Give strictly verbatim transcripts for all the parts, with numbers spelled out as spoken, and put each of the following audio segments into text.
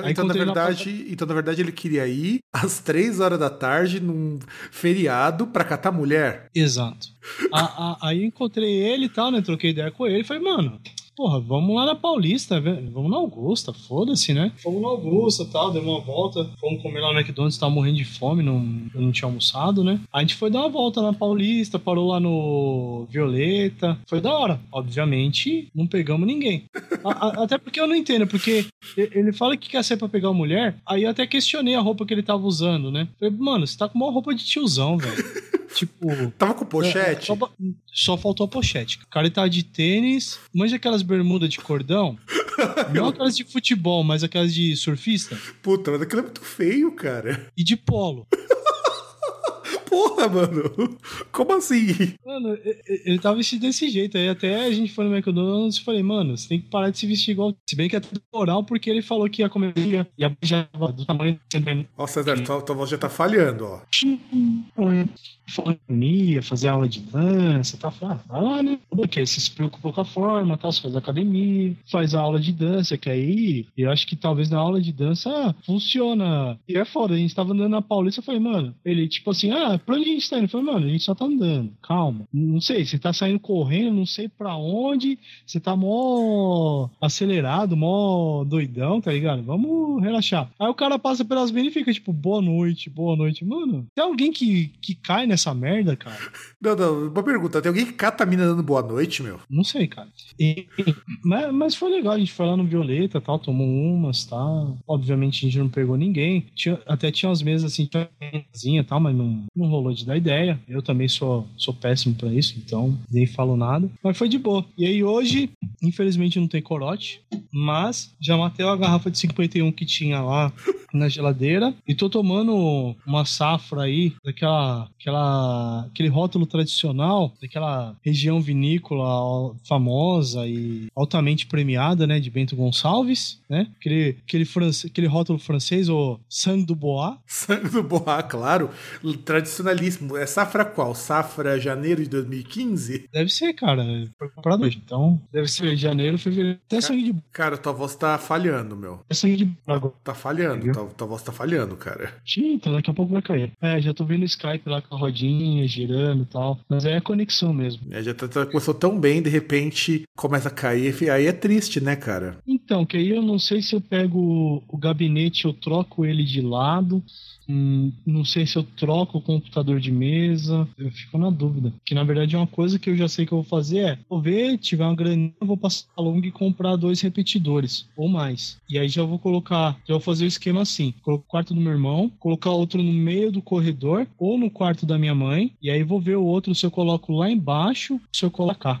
Então, então, na verdade, então, na verdade, ele queria ir às três horas da tarde num feriado pra catar mulher. Exato. a, a, aí encontrei ele e tal, né? Troquei ideia com ele e falei, mano, porra, vamos lá na Paulista, velho. Vamos na Augusta, foda-se, né? Fomos na Augusta e tal, deu uma volta. Fomos comer lá no McDonald's, tava morrendo de fome, não, eu não tinha almoçado, né? A gente foi dar uma volta na Paulista, parou lá no Violeta. Foi da hora. Obviamente, não pegamos ninguém. a, a, até porque eu não entendo, porque ele fala que quer ser pra pegar uma mulher, aí eu até questionei a roupa que ele tava usando, né? Falei, mano, você tá com uma roupa de tiozão, velho. Tipo... Tava com pochete? É, só, só faltou a pochete. O cara tava de tênis, manja aquelas bermudas de cordão. Não aquelas de futebol, mas aquelas de surfista. Puta, mas aquilo é muito feio, cara. E de polo. Porra, mano. Como assim? Mano, ele tava vestido desse jeito. Aí até a gente foi no McDonald's e falei, mano, você tem que parar de se vestir igual. Se bem que é tudo oral, porque ele falou que ia comer e a já tava do tamanho... Ó, César, tua, tua voz já tá falhando, ó. Fonia, fazer aula de dança, tá? Vai lá, né? Porque se preocupa com a forma, tá? Você faz academia, faz a aula de dança, que aí eu acho que talvez na aula de dança funciona. E é foda, a gente tava andando na Paulista, eu falei, mano, ele tipo assim, ah, pra onde a gente tá indo? Eu falei, mano, a gente só tá andando, calma. Não sei, você tá saindo correndo, não sei pra onde, você tá mó acelerado, mó doidão, tá ligado? Vamos relaxar. Aí o cara passa pelas beiras e fica tipo, boa noite, boa noite. Mano, tem alguém que, que cai, né? Essa merda, cara. Não, não, uma pergunta. Tem alguém que cata a mina dando boa noite, meu? Não sei, cara. E, mas, mas foi legal. A gente foi lá no Violeta, tal, tomou umas, tal. Obviamente a gente não pegou ninguém. Tinha, até tinha umas mesas assim, tinha uma mesinha, tal, mas não, não rolou de dar ideia. Eu também sou, sou péssimo pra isso, então nem falo nada. Mas foi de boa. E aí hoje, infelizmente não tem corote, mas já matei a garrafa de cinquenta e um que tinha lá na geladeira e tô tomando uma safra aí daquela... aquela aquele rótulo tradicional daquela região vinícola famosa e altamente premiada, né, de Bento Gonçalves, né, aquele, aquele, france, aquele rótulo francês, o Sangue do Bois. Sangue do Bois, claro, tradicionalíssimo. É safra qual? Safra janeiro de dois mil e quinze? Deve ser, cara, foi comprado hoje, então deve ser janeiro, fevereiro, até Ca- sangue de... Cara, tua voz tá falhando, meu. É sangue de... Tá falhando, tua, tua voz tá falhando, cara. Gente, daqui a pouco vai cair. É, já tô vendo o Skype lá com a rodinha, girando e tal. Mas é a conexão mesmo. É, já tá, tá, começou tão bem, de repente começa a cair. Aí é triste, né, cara? Então, que aí eu não sei se eu pego o gabinete, eu troco ele de lado. Hum, não sei se eu troco o computador de mesa. Eu fico na dúvida. Que na verdade é uma coisa que eu já sei que eu vou fazer é, vou ver, tiver uma graninha, eu vou passar a longa e comprar dois repetidores ou mais. E aí já vou colocar, já vou fazer o esquema assim: coloco o quarto do meu irmão, colocar outro no meio do corredor ou no quarto da minha mãe. E aí vou ver o outro se eu coloco lá embaixo, se eu colocar.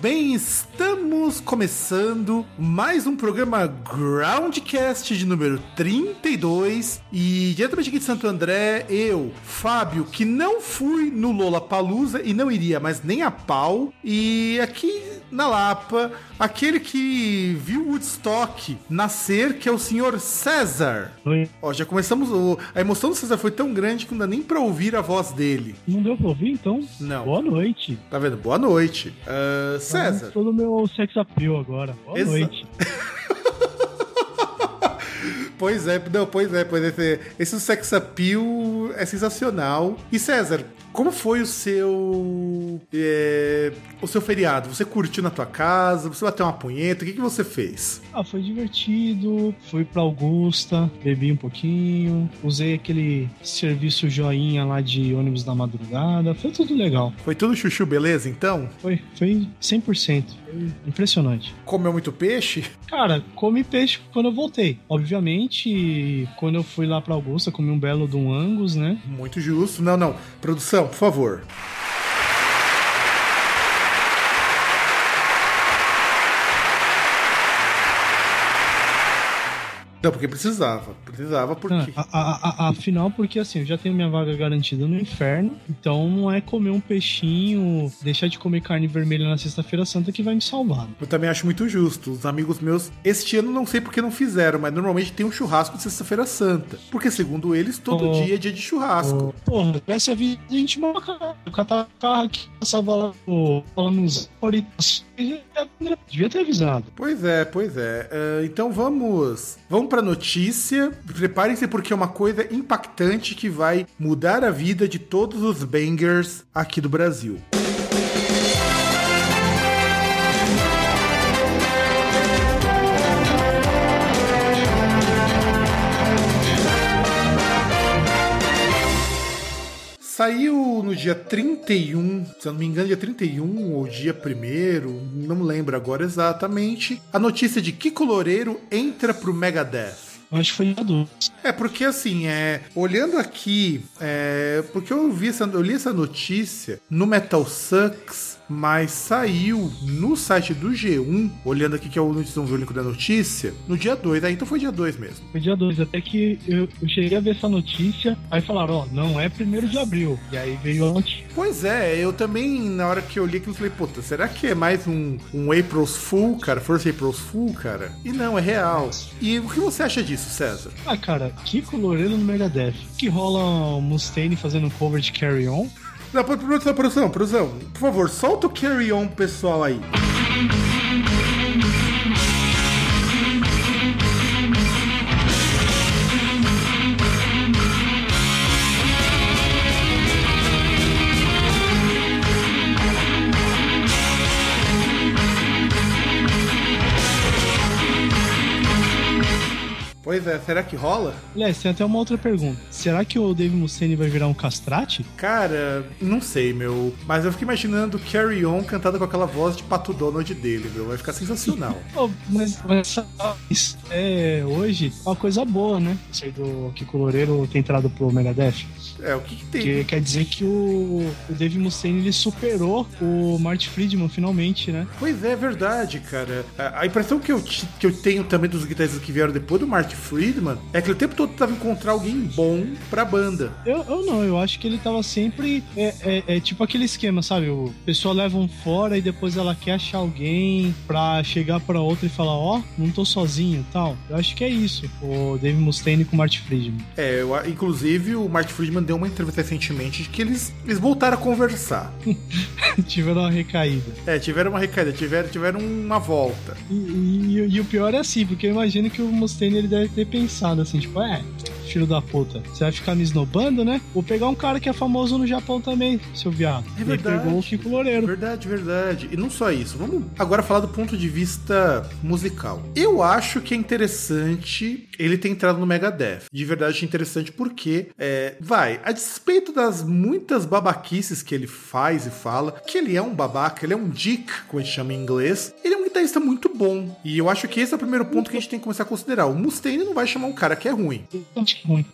Bem, estamos começando mais um programa Groundcast de número trinta e dois e diretamente aqui de Santo André, eu, Fábio, que não fui no Lollapalooza e não iria, mas nem a pau, e aqui na Lapa, aquele que viu Woodstock nascer, que é o senhor César. Oi. Ó, já começamos, o, a emoção do César foi tão grande que não dá nem pra ouvir a voz dele. Não deu pra ouvir, então? Não. Boa noite. Tá vendo? Boa noite. Uh, César. Estou no meu sex appeal agora. Boa Exa- noite. Pois é, não, pois é, pois é. Esse sex appeal é sensacional. E César, como foi o seu é, o seu feriado? Você curtiu na tua casa? Você bateu uma punheta? O que, que você fez? Ah, foi divertido. Fui pra Augusta, bebi um pouquinho. Usei aquele serviço joinha lá de ônibus da madrugada. Foi tudo legal. Foi tudo chuchu beleza, então? Foi, foi cem por cento. Foi impressionante. Comeu muito peixe? Cara, comi peixe quando eu voltei. Obviamente, quando eu fui lá pra Augusta, comi um belo de um Angus, né? Muito justo. Não, não. Produção, por favor. Não, porque precisava. Precisava porque... Ah, a, a, a, afinal, porque assim, eu já tenho minha vaga garantida no inferno, então não é comer um peixinho, deixar de comer carne vermelha na sexta-feira santa que vai me salvar. Eu também acho muito justo. Os amigos meus, este ano não sei porque não fizeram, mas normalmente tem um churrasco de sexta-feira santa. Porque segundo eles, todo oh, dia é dia de churrasco. Oh, porra, essa vida a gente mora, cara. O catacarro aqui passava lá nos oritas. Devia ter avisado. Pois é, pois é. Uh, então vamos... Vamos para notícia, preparem-se porque é uma coisa impactante que vai mudar a vida de todos os bangers aqui do Brasil. Saiu no dia trinta e um, se eu não me engano, dia trinta e um ou dia primeiro, não lembro agora exatamente, a notícia de Kiko Loureiro entra pro Megadeth. Acho que foi adulto. É, porque assim, é, olhando aqui, é, porque eu, vi essa, eu li essa notícia no Metal Sucks, mas saiu no site do G um, olhando aqui que é o noticião violento da notícia, no dia dois, aí então foi dia dois mesmo. Foi dia dois, até que eu, eu cheguei a ver essa notícia, aí falaram, ó, oh, não é primeiro de abril, e aí veio a notícia. Pois é, eu também, na hora que eu li aquilo, falei, puta, será que é mais um, um April's Fool, cara, First April's Fool, cara? E não, é real. E o que você acha disso, César? Ah, cara, Kiko Loureiro no Megadeth. Que rola o Mustaine fazendo um cover de Carry On? Não, produção, produção, produção. Por favor, solta o Carry On, pessoal, aí. Pois é, será que rola? Aliás, tem até uma outra pergunta. Será que o Dave Mustaine vai virar um castrate? Cara, não sei, meu. Mas eu fico imaginando Carry On cantada com aquela voz de Pato Donald dele, meu. Vai ficar sensacional. Oh, mas, mas isso é, hoje é uma coisa boa, né? Isso aí do Kiko Loureiro ter entrado pro Megadeth. É, o que, que tem? Que quer dizer que o, o Dave Mustaine ele superou o Marty Friedman, finalmente, né? Pois é, é verdade, cara. A, a impressão que eu, que eu tenho também dos guitarristas que vieram depois do Marty Friedman é que o tempo todo tava encontrar alguém bom pra banda. Eu, eu não, eu acho que ele tava sempre é, é, é tipo aquele esquema, sabe? O pessoal leva um fora e depois ela quer achar alguém pra chegar pra outra e falar, ó, oh, não tô sozinho e tal. Eu acho que é isso, o Dave Mustaine com o Marty Friedman. É, eu, inclusive o Marty Friedman deu uma entrevista recentemente de que eles, eles voltaram a conversar. Tiveram uma recaída. É, tiveram uma recaída, tiveram, tiveram uma volta. E, e, e o pior é assim, porque eu imagino que o Mustaine ele deve ter pensado assim, tipo, é, filho da puta, você vai ficar me esnobando, né? Vou pegar um cara que é famoso no Japão também, seu viado. É verdade. Ele pegou o Kiko Loureiro. Verdade, verdade. E não só isso, vamos agora falar do ponto de vista musical. Eu acho que é interessante ele ter entrado no Megadeth. De verdade, é interessante porque, é, vai, a despeito das muitas babaquices que ele faz e fala, que ele é um babaca, ele é um dick, como a gente chama em inglês, ele é um guitarrista muito bom. E eu acho que esse é o primeiro ponto que a gente tem que começar a considerar. O Mustaine não vai chamar um cara que é ruim.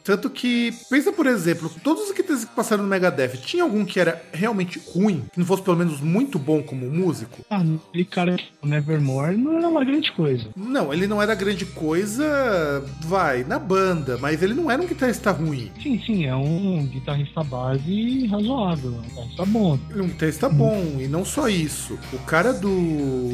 Tanto que, pensa por exemplo, todos os guitarristas que passaram no Megadeth, tinha algum que era realmente ruim, que não fosse pelo menos muito bom como músico? Ah, aquele cara do Nevermore não era uma grande coisa. Não, ele não era grande coisa, vai, na banda, mas ele não era um guitarrista ruim. Sim, sim, é um guitarrista base razoável, um guitarrista bom. Um guitarrista bom, hum. E não só isso. O cara do...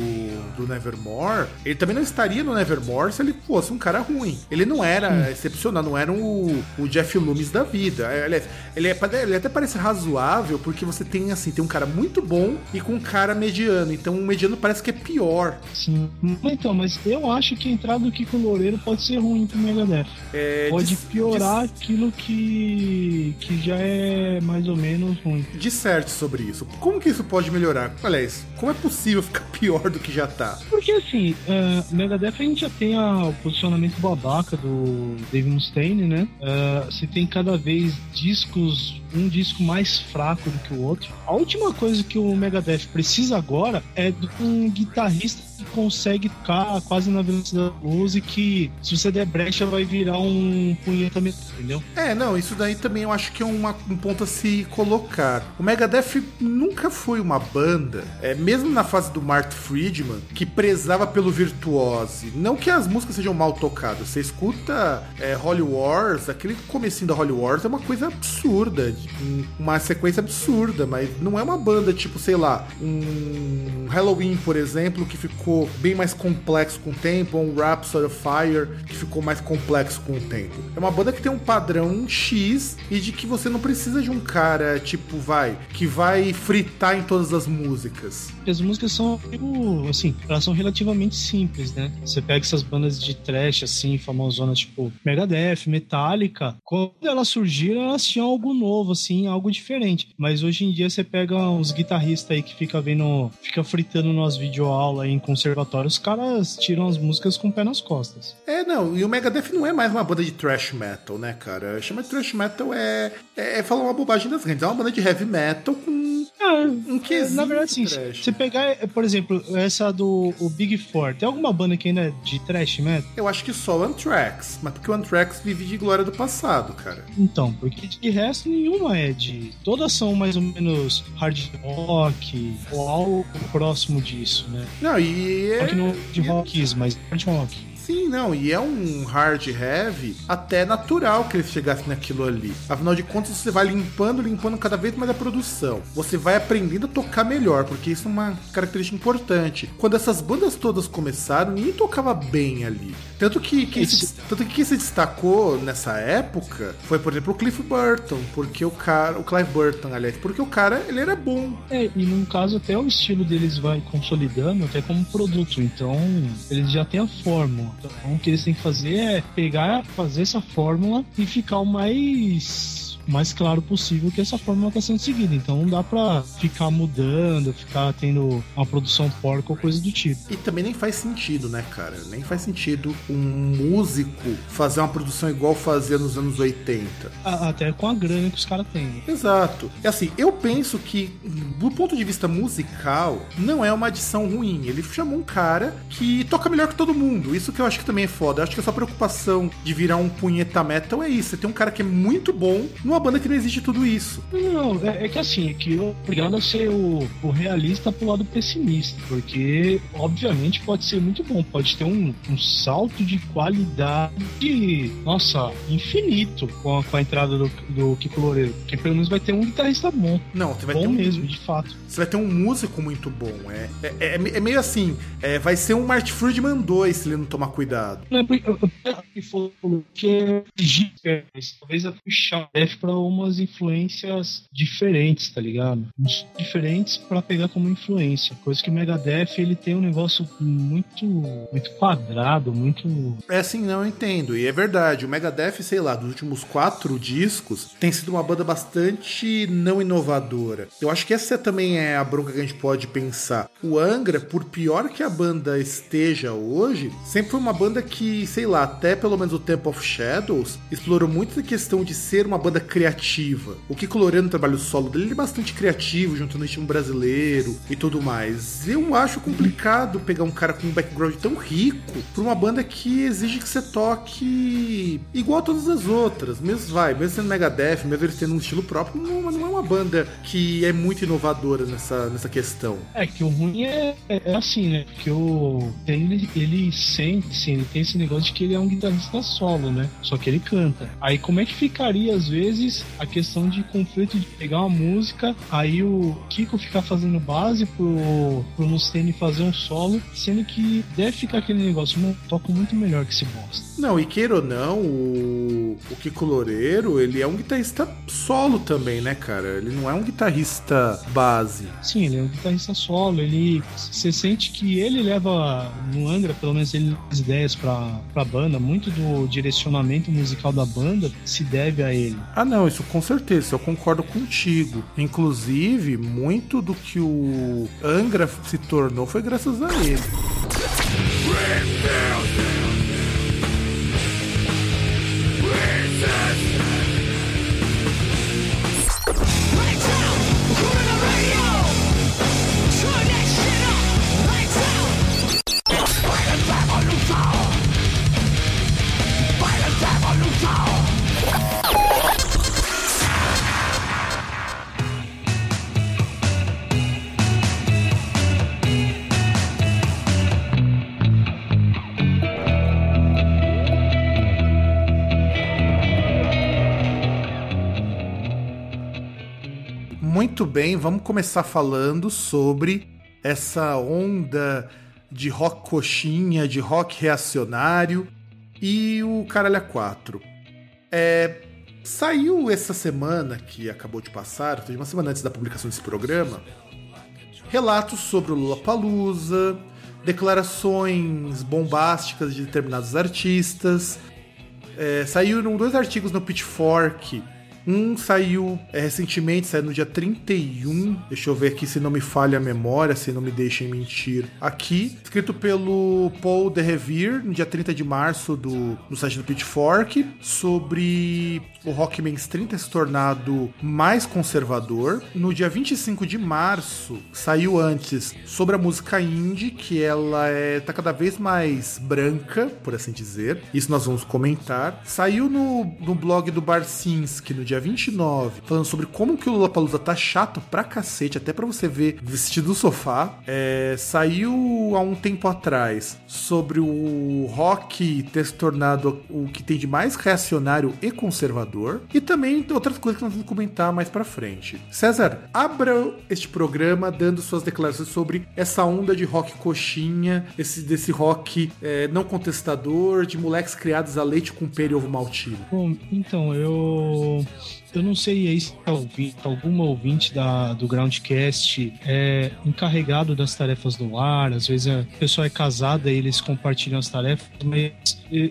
do pro Nevermore, ele também não estaria no Nevermore se ele fosse um cara ruim. Ele não era hum. excepcional, não era o, o Jeff Loomis da vida. Aliás, ele, é, ele até parece razoável, porque você tem assim, tem um cara muito bom e com um cara mediano. Então o mediano parece que é pior. Sim. Então, mas eu acho que a entrada do Kiko Loureiro pode ser ruim pro Megadeth. É, pode de, piorar de... aquilo que, que já é mais ou menos ruim. De certo sobre isso. Como que isso pode melhorar? Aliás, como é possível ficar pior do que já tá? Porque assim, uh, Megadeth a gente já tem a, o posicionamento babaca do Dave Mustaine, né? Uh, você tem cada vez discos, um disco mais fraco do que o outro. A última coisa que o Megadeth precisa agora é de um guitarrista que consegue tocar quase na velocidade da luz e que, se você der brecha, vai virar um punheta metal, entendeu? É, não, isso daí também eu acho que é uma, um ponto a se colocar. O Megadeth nunca foi uma banda, é, mesmo na fase do Marty Friedman, que prezava pelo virtuose. Não que as músicas sejam mal tocadas. Você escuta é, Holy Wars, aquele comecinho da Holy Wars é uma coisa absurda, uma sequência absurda, mas não é uma banda tipo, sei lá, um Halloween, por exemplo, que ficou bem mais complexo com o tempo, ou um Rhapsody of Fire, que ficou mais complexo com o tempo. É uma banda que tem um padrão X e de que você não precisa de um cara tipo, vai, que vai fritar em todas as músicas. As músicas são, assim, elas são relativamente simples, né? Você pega essas bandas de trash, assim, famosonas, tipo Megadeth, Metallica, quando elas surgiram, elas tinham algo novo, assim, algo diferente. Mas hoje em dia você pega uns guitarristas aí que fica vendo, fica fritando nas videoaulas em conservatório, os caras tiram as músicas com o pé nas costas. É, não, e o Megadeth não é mais uma banda de thrash metal, né, cara? Chama de thrash metal é, é, é falar uma bobagem das grandes, é uma banda de heavy metal com ah, um quesito. Na verdade, sim, você pegar, por exemplo, essa do o Big Four, tem alguma banda que ainda é de thrash metal? Eu acho que só o Anthrax, mas porque o Anthrax vive de glória do passado, cara. Então, porque de resto nenhuma é de... Todas são mais ou menos hard rock ou algo próximo disso, né? Não, e... Só que não de rockismo, mas hard rock. Sim, não, e é um hard heavy até natural que eles chegassem naquilo ali. Afinal de contas, você vai limpando, limpando cada vez mais a produção. Você vai aprendendo a tocar melhor, porque isso é uma característica importante. Quando essas bandas todas começaram, ninguém tocava bem ali. Tanto que quem se, tanto que quem se destacou nessa época foi, por exemplo, o Cliff Burton, porque o cara, o Clive Burton, aliás, porque o cara, ele era bom. É, e num caso até o estilo deles vai consolidando até como produto, então eles já têm a fórmula. Então, o que eles têm que fazer é pegar, fazer essa fórmula e ficar o mais... mais claro possível que essa fórmula está sendo seguida. Então não dá pra ficar mudando, ficar tendo uma produção porca ou coisa do tipo. E também nem faz sentido, né, cara? Nem faz sentido um músico fazer uma produção igual fazia nos anos oitenta. A, até com a grana que os caras têm. Exato. É assim, eu penso que, do ponto de vista musical, não é uma adição ruim. Ele chamou um cara que toca melhor que todo mundo. Isso que eu acho que também é foda. Eu acho que a sua preocupação de virar um punheta metal é isso. Você tem um cara que é muito bom, uma banda que não existe tudo isso. Não, é, é que assim, é que eu obrigado a ser o, o realista pro lado pessimista, porque, obviamente, pode ser muito bom, pode ter um, um salto de qualidade, nossa, infinito com a, com a entrada do, do Kiko Loureiro, porque pelo menos vai ter um guitarrista bom. Não, você vai bom ter um, mesmo, de fato. Você vai ter um músico muito bom, é, é, é, é meio assim, é, vai ser um Marty Friedman dois, se ele não tomar cuidado. Não, é porque talvez eu puxar para umas influências diferentes, tá ligado? Diferentes para pegar como influência. Coisa que o Megadeth, ele tem um negócio muito, muito quadrado, muito... É assim, não, eu entendo. E é verdade. O Megadeth, sei lá, dos últimos quatro discos, tem sido uma banda bastante não inovadora. Eu acho que essa também é a bronca que a gente pode pensar. O Angra, por pior que a banda esteja hoje, sempre foi uma banda que, sei lá, até pelo menos o Temple of Shadows, explorou muito a questão de ser uma banda criativa. O Kiko Loureiro, no trabalho solo dele, ele é bastante criativo, junto no estilo brasileiro e tudo mais. Eu acho complicado pegar um cara com um background tão rico pra uma banda que exige que você toque igual a todas as outras. Mesmo vai, mesmo sendo Megadeth, mesmo ele tendo um estilo próprio, não, não é uma banda que é muito inovadora nessa, nessa questão. É que o ruim é, é assim, né? Porque o ele, ele sente, assim, ele tem esse negócio de que ele é um guitarrista solo, né? Só que ele canta. Aí como é que ficaria, às vezes, vezes a questão de conflito de pegar uma música, aí o Kiko ficar fazendo base pro, pro Lucene fazer um solo, sendo que deve ficar aquele negócio, mano, toco muito melhor que esse bosta. Não, e queira ou não, o, o Kiko Loureiro, ele é um guitarrista solo também, né, cara? Ele não é um guitarrista base. Sim, ele é um guitarrista solo, ele... Você sente que ele leva, no Angra, pelo menos ele as ideias pra, pra banda, muito do direcionamento musical da banda se deve a ele. Ah, não, isso com certeza, eu concordo contigo. Inclusive, muito do que o Angra se tornou foi graças a ele. Muito bem, vamos começar falando sobre essa onda de rock coxinha, de rock reacionário e o Caralho a quatro. É, saiu essa semana que acabou de passar, uma semana antes da publicação desse programa, relatos sobre o Lollapalooza, declarações bombásticas de determinados artistas. É, saíram dois artigos no Pitchfork. Um saiu é, recentemente, saiu no dia trinta e um, deixa eu ver aqui se não me falha a memória, se não me deixem mentir aqui, escrito pelo Paul de Revere, no dia trinta de março do, no site do Pitchfork, sobre o rock mainstream ter se tornado mais conservador. No dia vinte e cinco de março, saiu antes, sobre a música indie, que ela é, tá cada vez mais branca, por assim dizer, isso nós vamos comentar. Saiu no, no blog do Barcinski, no dia vinte e nove, falando sobre como que o Lollapalooza tá chato pra cacete, até pra você ver vestido do sofá. É, saiu há um tempo atrás sobre o rock ter se tornado o que tem de mais reacionário e conservador, e também outras coisas que nós vamos comentar mais pra frente. César, abra este programa dando suas declarações sobre essa onda de rock coxinha, esse, desse rock é, não contestador, de moleques criados a leite com pera e ovo maltino. Bom, então, eu... Eu não sei aí se alguma ouvinte da, do Groundcast é encarregado das tarefas do lar, às vezes a pessoa é casada e eles compartilham as tarefas, mas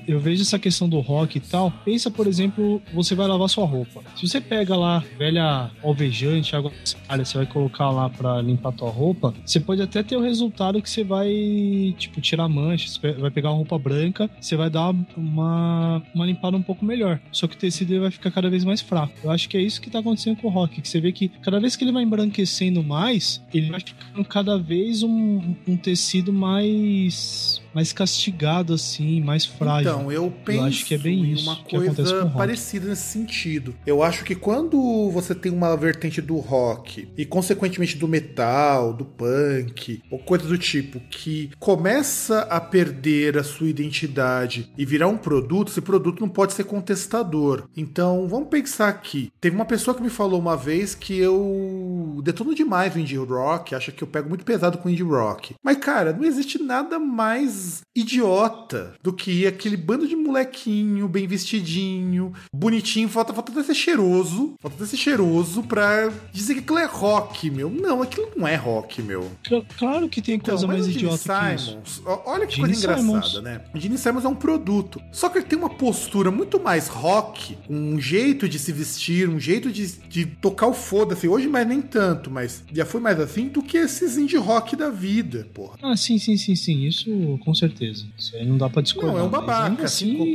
eu vejo essa questão do rock e tal. Pensa, por exemplo, você vai lavar sua roupa. Se você pega lá velha alvejante, água sanitária, você vai colocar lá pra limpar a tua roupa, você pode até ter o resultado que você vai, tipo, tirar manchas, vai pegar uma roupa branca, você vai dar uma, uma limpada um pouco melhor. Só que o tecido vai ficar cada vez mais fraco. Eu acho que é isso que tá acontecendo com o rock, que você vê que cada vez que ele vai embranquecendo mais, ele vai ficando cada vez um, um tecido mais... mais castigado, assim, mais frágil. Então, eu penso eu acho que é bem em uma isso coisa parecida nesse sentido. Eu acho que quando você tem uma vertente do rock, e consequentemente do metal, do punk, ou coisa do tipo, que começa a perder a sua identidade e virar um produto, esse produto não pode ser contestador. Então, vamos pensar aqui. Teve uma pessoa que me falou uma vez que eu detono demais o indie rock, acha que eu pego muito pesado com o indie rock. Mas, cara, não existe nada mais idiota do que aquele bando de molequinho, bem vestidinho, bonitinho, falta, falta até ser cheiroso, falta até ser cheiroso pra dizer que aquilo é rock, meu. Não, aquilo não é rock, meu. Claro que tem coisa então, mais idiota Simons, que isso. Olha que Gene coisa engraçada, Simons. Né? O Gene Simons é um produto, só que ele tem uma postura muito mais rock, um jeito de se vestir, um jeito de, de tocar o foda-se, hoje mais nem tanto, mas já foi mais assim do que esses indie rock da vida, porra. Ah, sim, sim, sim, sim, isso... com certeza. Isso aí não dá pra discordar. Não, é um babaca. Assim,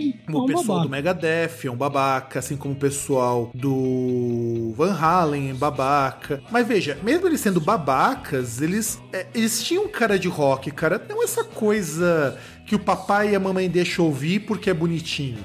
assim como é um o pessoal babaca. Do Megadeth é um babaca, assim como o pessoal do Van Halen é babaca. Mas veja, mesmo eles sendo babacas, eles, é, eles tinham cara de rock, cara. Não essa coisa que o papai e a mamãe deixam ouvir porque é bonitinho.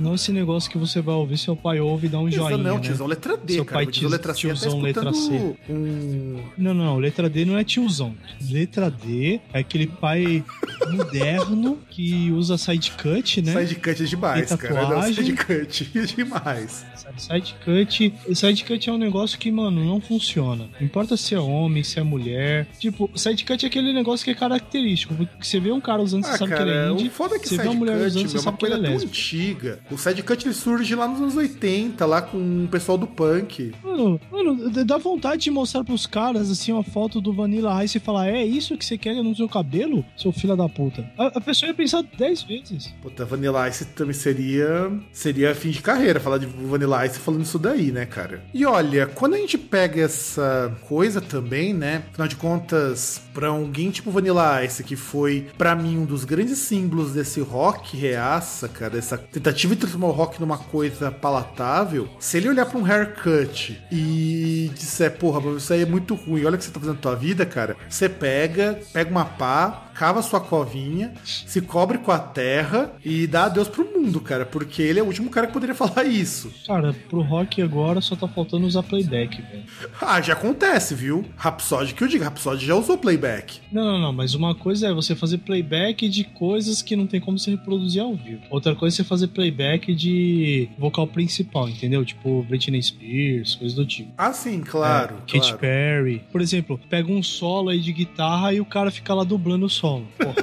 Não esse negócio que você vai ouvir, seu pai ouve e dá um Isa, joinha. Não, né? Tiozão, letra D, seu cara. Pai, tiozão, letra C, tiozão, tá letra C. Um... Não, não, não, letra D não é tiozão. Letra D é aquele pai moderno que usa sidecut, né? Sidecut é demais, cara. Não, sidecut é demais. Sidecut sidecut é um negócio que, mano, não funciona. Não importa se é homem, se é mulher. Tipo, sidecut é aquele negócio que é característico. Porque você vê um cara usando, ah, você sabe, cara, que ele é indie. O foda é que você vê uma mulher usando, você sabe que ele é lésbica. O sidecut, ele surge lá nos anos oitenta, lá com o pessoal do punk. Mano, mano, dá vontade de mostrar pros caras, assim, uma foto do Vanilla Ice e falar, é isso que você quer no seu cabelo, seu filho da puta? A, a pessoa ia pensar dez vezes. Puta, Vanilla Ice também seria... Seria fim de carreira, falar de Vanilla Ice falando isso daí, né, cara? E olha, quando a gente pega essa coisa também, né, afinal de contas, pra alguém tipo Vanilla Ice, que foi, pra mim, um dos grandes símbolos desse rock reaça, cara, essa tentativa de transformar o rock numa coisa palatável, se ele olhar pra um haircut e disser, porra, isso aí é muito ruim, olha o que você tá fazendo na tua vida, cara, você pega, pega uma pá, cava sua covinha, se cobre com a terra e dá adeus pro mundo, cara, porque ele é o último cara que poderia falar isso. Cara, pro rock agora só tá faltando usar playback, velho. Ah, já acontece, viu? Rhapsody, que eu digo, Rhapsody já usou playback. Não, não, não, mas uma coisa é você fazer playback de coisas que não tem como se reproduzir ao vivo. Outra coisa é você fazer playback de vocal principal, entendeu? Tipo Britney Spears, coisas do tipo. Ah, sim, claro. É, claro. Katy Perry. Por exemplo, pega um solo aí de guitarra e o cara fica lá dublando o solo. Porra.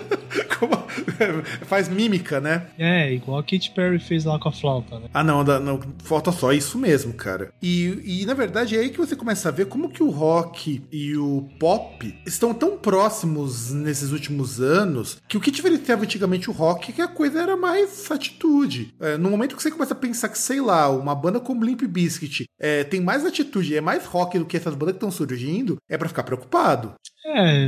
Como... Faz mímica, né? É, igual a Katy Perry fez lá com a flauta, né? Ah, não, não, falta só isso mesmo, cara. E, e, na verdade, é aí que você começa a ver como que o rock e o pop estão tão próximos nesses últimos anos, que o que diferenciava antigamente o rock é que a coisa era mais atitude. É, no momento que você começa a pensar que, sei lá, uma banda como Limp Bizkit é, tem mais atitude, é mais rock do que essas bandas que estão surgindo, é pra ficar preocupado. É,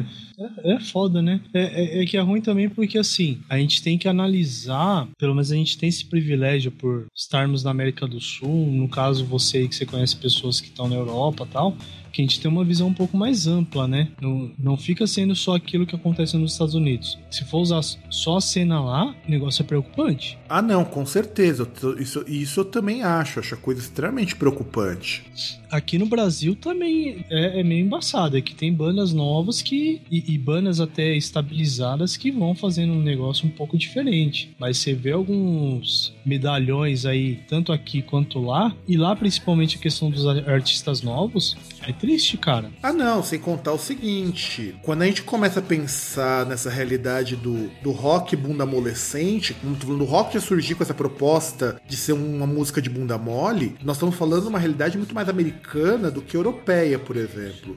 é, é foda, né? É, é, é que é ruim também porque, assim, a gente tem que analisar, pelo menos a gente tem esse privilégio por estarmos na América do Sul, no caso você aí que você conhece pessoas que estão na Europa e tal, que a gente tem uma visão um pouco mais ampla, né? Não, não fica sendo só aquilo que acontece nos Estados Unidos. Se for usar só a cena lá, o negócio é preocupante. Ah, não, com certeza. Isso, isso eu também acho. Acho a coisa extremamente preocupante. Aqui no Brasil também é, é meio embaçado. É que tem bandas novas que, e, e bandas até estabilizadas que vão fazendo um negócio um pouco diferente. Mas você vê alguns medalhões aí, tanto aqui quanto lá. E lá, principalmente, a questão dos artistas novos... É triste, cara. Ah, não, sem contar o seguinte, quando a gente começa a pensar nessa realidade do, do rock bunda molescente, quando o rock já surgiu com essa proposta de ser uma música de bunda mole, nós estamos falando de uma realidade muito mais americana do que europeia, por exemplo.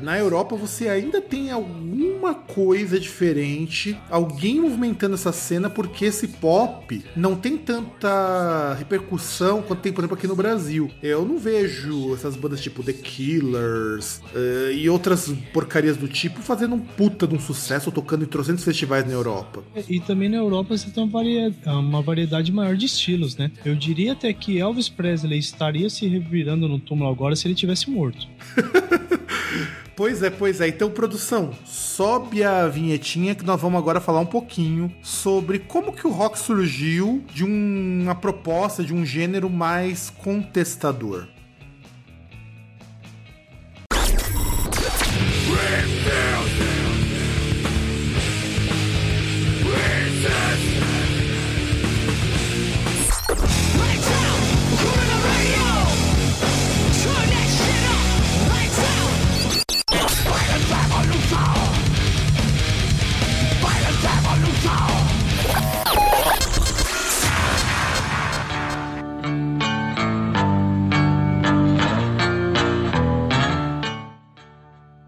Na Europa você ainda tem alguma coisa diferente, alguém movimentando essa cena, porque esse pop não tem tanta repercussão quanto tem, por exemplo, aqui no Brasil. Eu não vejo essas bandas tipo The Killers, Uh, e outras porcarias do tipo fazendo um puta de um sucesso, tocando em trocentos festivais na Europa. E, e também na Europa você tem uma variedade, uma variedade maior de estilos, né? Eu diria até que Elvis Presley estaria se revirando no túmulo agora se ele tivesse morto. Pois é, pois é. Então, produção, sobe a vinhetinha que nós vamos agora falar um pouquinho sobre como que o rock surgiu de um, uma proposta, de um gênero mais contestador.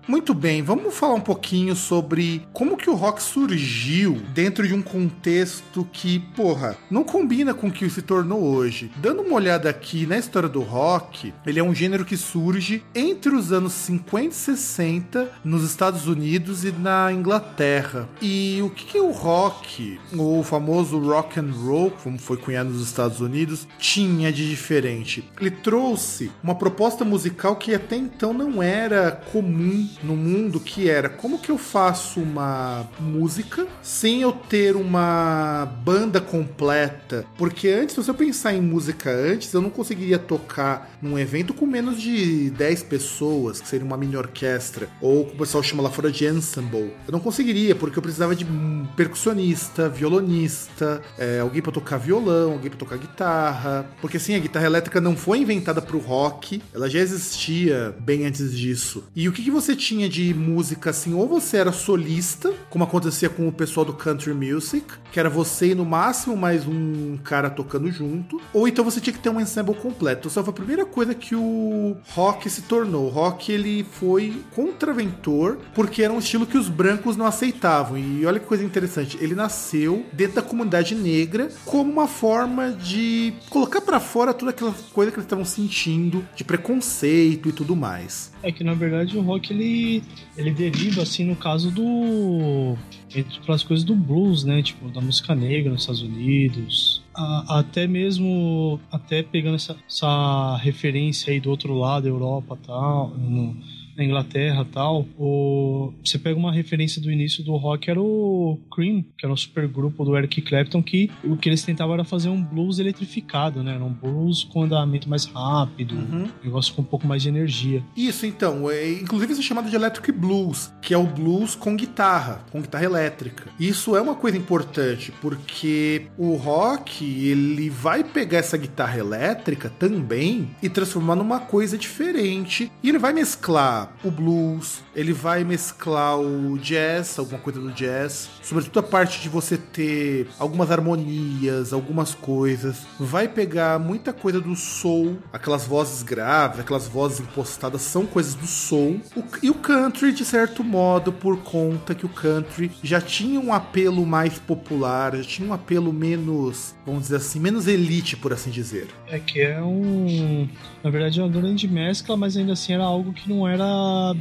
Muito bem, vamos falar um pouquinho sobre como que o rock surgiu dentro de um contexto que, porra, não combina com o que se tornou hoje. Dando uma olhada aqui na história do rock, ele é um gênero que surge entre os anos cinquenta e sessenta nos Estados Unidos e na Inglaterra. E o que, que o rock, ou o famoso rock and roll, como foi cunhado nos Estados Unidos, tinha de diferente? Ele trouxe uma proposta musical que até então não era comum no um mundo que era, como que eu faço uma música sem eu ter uma banda completa? Porque antes, se eu pensar em música antes, eu não conseguiria tocar num evento com menos de dez pessoas, que seria uma mini orquestra, ou como o pessoal chama lá fora de ensemble. Eu não conseguiria, porque eu precisava de percussionista, violonista, é, alguém pra tocar violão, alguém pra tocar guitarra, porque assim, a guitarra elétrica não foi inventada pro rock, ela já existia bem antes disso. E o que, que você tinha de música assim, ou você era solista, como acontecia com o pessoal do country music, que era você e no máximo mais um cara tocando junto, ou então você tinha que ter um ensemble completo. Essa foi a primeira coisa que o rock se tornou. O rock, ele foi contraventor, porque era um estilo que os brancos não aceitavam. E olha que coisa interessante, ele nasceu dentro da comunidade negra como uma forma de colocar pra fora toda aquela coisa que eles estavam sentindo, de preconceito e tudo mais. É que, na verdade, o rock, ele, ele deriva, assim, no caso do... entre as coisas do blues, né? Tipo, da música negra nos Estados Unidos... Até mesmo, até pegando essa, essa referência aí do outro lado, Europa e tal, no, na Inglaterra e tal, o, você pega uma referência do início do rock, era o Cream, que era um super grupo do Eric Clapton, que o que eles tentavam era fazer um blues eletrificado, né? Era um blues com andamento mais rápido, uhum. um negócio com um pouco mais de energia. Isso, então, é, inclusive isso é chamado de electric blues, que é o blues com guitarra, com guitarra elétrica. Isso é uma coisa importante, porque o rock, ele vai pegar essa guitarra elétrica também e transformar numa coisa diferente, e ele vai mesclar o blues, ele vai mesclar o jazz, alguma coisa do jazz, sobretudo a parte de você ter algumas harmonias, algumas coisas, vai pegar muita coisa do soul, aquelas vozes graves, aquelas vozes impostadas são coisas do soul, e o country de certo modo, por conta que o country já tinha um apelo mais popular, já tinha um apelo menos, vamos dizer assim, menos elite, por assim dizer. É que é um, na verdade é uma grande mescla, mas ainda assim era algo que não era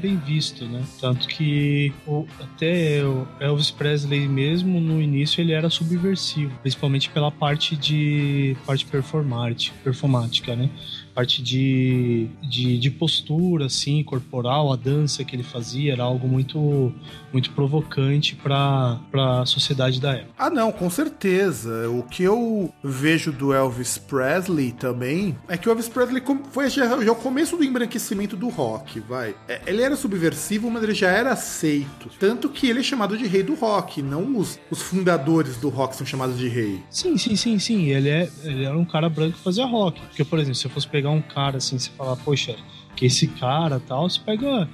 bem visto, né? Tanto que o, até o Elvis Presley mesmo, no início, ele era subversivo, principalmente pela parte de parte performática, performática, né? Parte de, de, de postura, assim, corporal, a dança que ele fazia era algo muito, muito provocante para a sociedade da época. Ah, não, com certeza. O que eu vejo do Elvis Presley também é que o Elvis Presley foi já, já o começo do embranquecimento do rock, vai. Ele era subversivo, mas ele já era aceito. Tanto que ele é chamado de rei do rock, não os, os fundadores do rock são chamados de rei. Sim, sim, sim, sim. Ele, é, ele era um cara branco que fazia rock. Porque, por exemplo, se eu fosse pegar um cara assim, você falar, poxa, que esse cara tal, você pega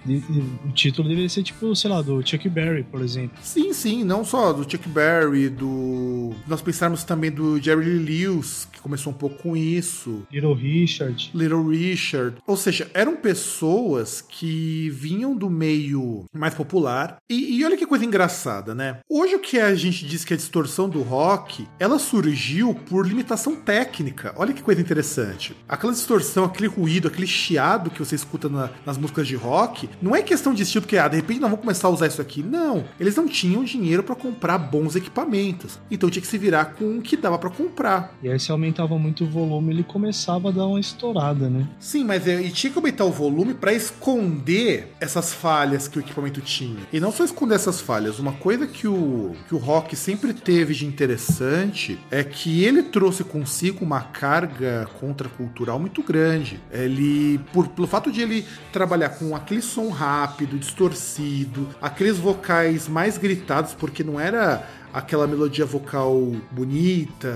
o título deveria ser tipo, sei lá, do Chuck Berry, por exemplo. Sim, sim, não só do Chuck Berry, do... nós pensarmos também do Jerry Lee Lewis, que começou um pouco com isso. Little Richard. Little Richard. Ou seja, eram pessoas que vinham do meio mais popular, e, e olha que coisa engraçada, né? Hoje o que a gente diz que é a distorção do rock, ela surgiu por limitação técnica. Olha que coisa interessante. Aquela distorção, aquele ruído, aquele chiado que você você escuta na, nas músicas de rock, não é questão de estilo, porque, ah, de repente nós vamos começar a usar isso aqui. Não, eles não tinham dinheiro pra comprar bons equipamentos, então tinha que se virar com o que dava pra comprar. E aí se aumentava muito o volume, ele começava a dar uma estourada, né? Sim, mas e tinha que aumentar o volume pra esconder essas falhas que o equipamento tinha. E não só esconder essas falhas, uma coisa que o, que o rock sempre teve de interessante é que ele trouxe consigo uma carga contracultural muito grande. Ele, por, pelo fato de ele trabalhar com aquele som rápido, distorcido, aqueles vocais mais gritados, porque não era aquela melodia vocal bonita,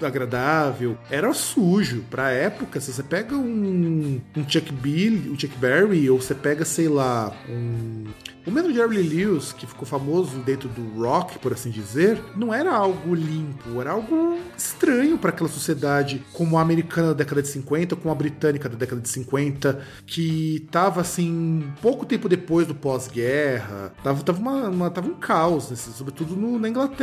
agradável, era sujo. Pra época, se você pega um, um Chuck Billy, um Chuck Berry, ou você pega, sei lá, um... o mesmo Jerry Lee Lewis, que ficou famoso dentro do rock, por assim dizer, não era algo limpo, era algo estranho para aquela sociedade como a americana da década de cinquenta, como a britânica da década de cinquenta, que tava assim, pouco tempo depois do pós-guerra, tava, tava, uma, uma, tava um caos, né, sobretudo no, na Inglaterra.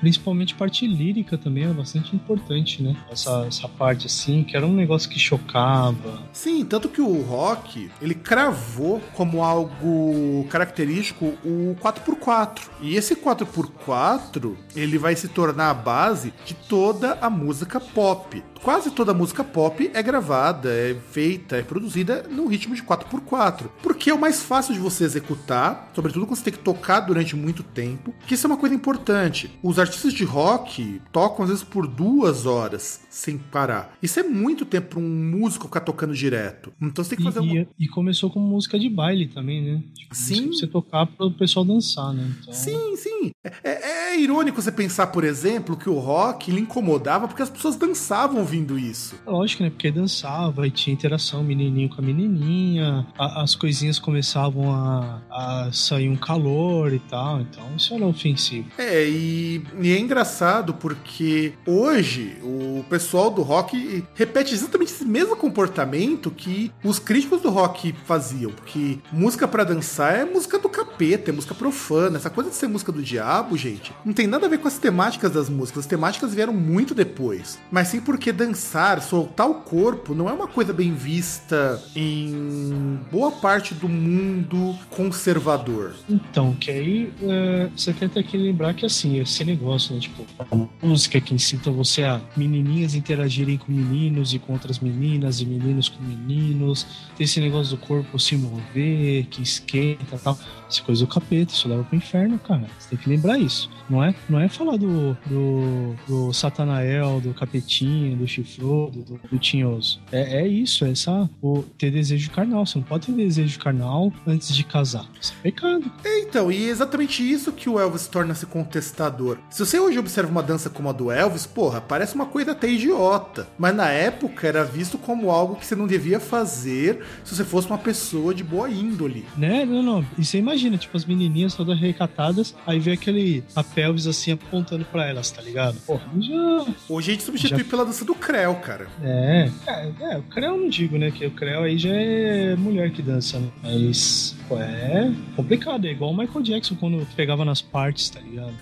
Principalmente a parte lírica também era bastante importante, né? Essa, essa parte assim, que era um negócio que chocava. Sim, tanto que o rock, ele cravou como algo característico característico o quatro por quatro. E esse quatro por quatro, ele vai se tornar a base de toda a música pop. Quase toda a música pop é gravada, é feita, é produzida no ritmo de quatro por quatro, porque é o mais fácil de você executar, sobretudo quando você tem que tocar durante muito tempo, que isso é uma coisa importante. Os artistas de rock tocam às vezes por duas horas sem parar. Isso é muito tempo para um músico ficar tocando direto. Então você tem que fazer... E, alguma... e começou com música de baile também, né? Tipo, sim. Pra você tocar para o pessoal dançar, né? Então... Sim, sim. É, é, é irônico você pensar, por exemplo, que o rock ele incomodava porque as pessoas dançavam ouvindo isso. Lógico, né? Porque dançava e tinha interação, menininho com a menininha, a, as coisinhas começavam a, a sair um calor e tal, então isso era ofensivo. É, e, e é engraçado porque hoje o pessoal do rock repete exatamente esse mesmo comportamento que os críticos do rock faziam, porque música pra dançar é música do capeta, é música profana, essa coisa de ser música do diabo, gente, não tem nada a ver com as temáticas das músicas, as temáticas vieram muito depois, mas sim porque dançar, soltar o corpo não é uma coisa bem vista em boa parte do mundo conservador. Então, que aí é, você tem até que lembrar que assim, esse negócio, né, tipo, a música que incita você a menininhas interagirem com meninos e com outras meninas e meninos com meninos, tem esse negócio do corpo se mover, que esquenta e tal, essa coisa do capeta, isso leva pro inferno, cara, você tem que lembrar isso. Não é, não é falar do, do, do Satanael, do capetinho, do chifrudo, do, do tinhoso. É, é isso, é essa, o ter desejo carnal. Você não pode ter desejo carnal antes de casar. Isso é pecado. É, então, e é exatamente isso que o Elvis torna-se contestador. Se você hoje observa uma dança como a do Elvis, porra, parece uma coisa até idiota. Mas na época era visto como algo que você não devia fazer se você fosse uma pessoa de boa índole. Né? Não, não. E você imagina, tipo, as menininhas todas recatadas, aí vê aquele papel Elvis assim apontando pra elas, tá ligado? Porra, já... Hoje a gente substitui já... pela dança do Creu, cara. É, é, é o Creu não digo, né? Que o Creu aí já é mulher que dança, né? Mas, pô, é complicado. É igual o Michael Jackson quando pegava nas partes, tá ligado?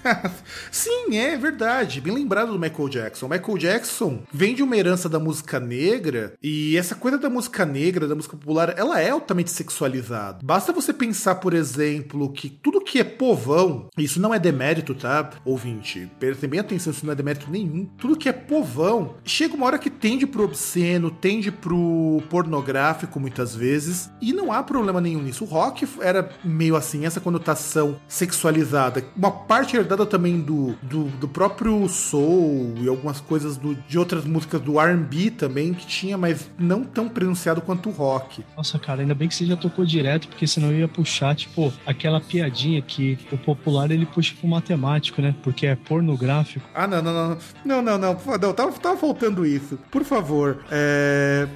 Sim, é verdade. Bem lembrado do Michael Jackson. O Michael Jackson vem de uma herança da música negra e essa coisa da música negra, da música popular, ela é altamente sexualizada. Basta você pensar, por exemplo, que tudo que é povão, isso não é demérito, tá? Ouvinte, prestem bem atenção, isso não é demérito nenhum. Tudo que é povão chega uma hora que tende pro obsceno, tende pro pornográfico muitas vezes, e não há problema nenhum nisso. O rock era meio assim, essa conotação sexualizada, uma parte herdada também do, do, do próprio soul e algumas coisas do, de outras músicas do R and B também, que tinha, mas não tão pronunciado quanto o rock. Nossa, cara, ainda bem que você já tocou direto, porque senão eu ia puxar, tipo, aquela piadinha que o popular ele puxa pro matemática, né? Porque é pornográfico. Ah, não, não, não. Não, não, não. não tava, tava faltando isso. Por favor. É...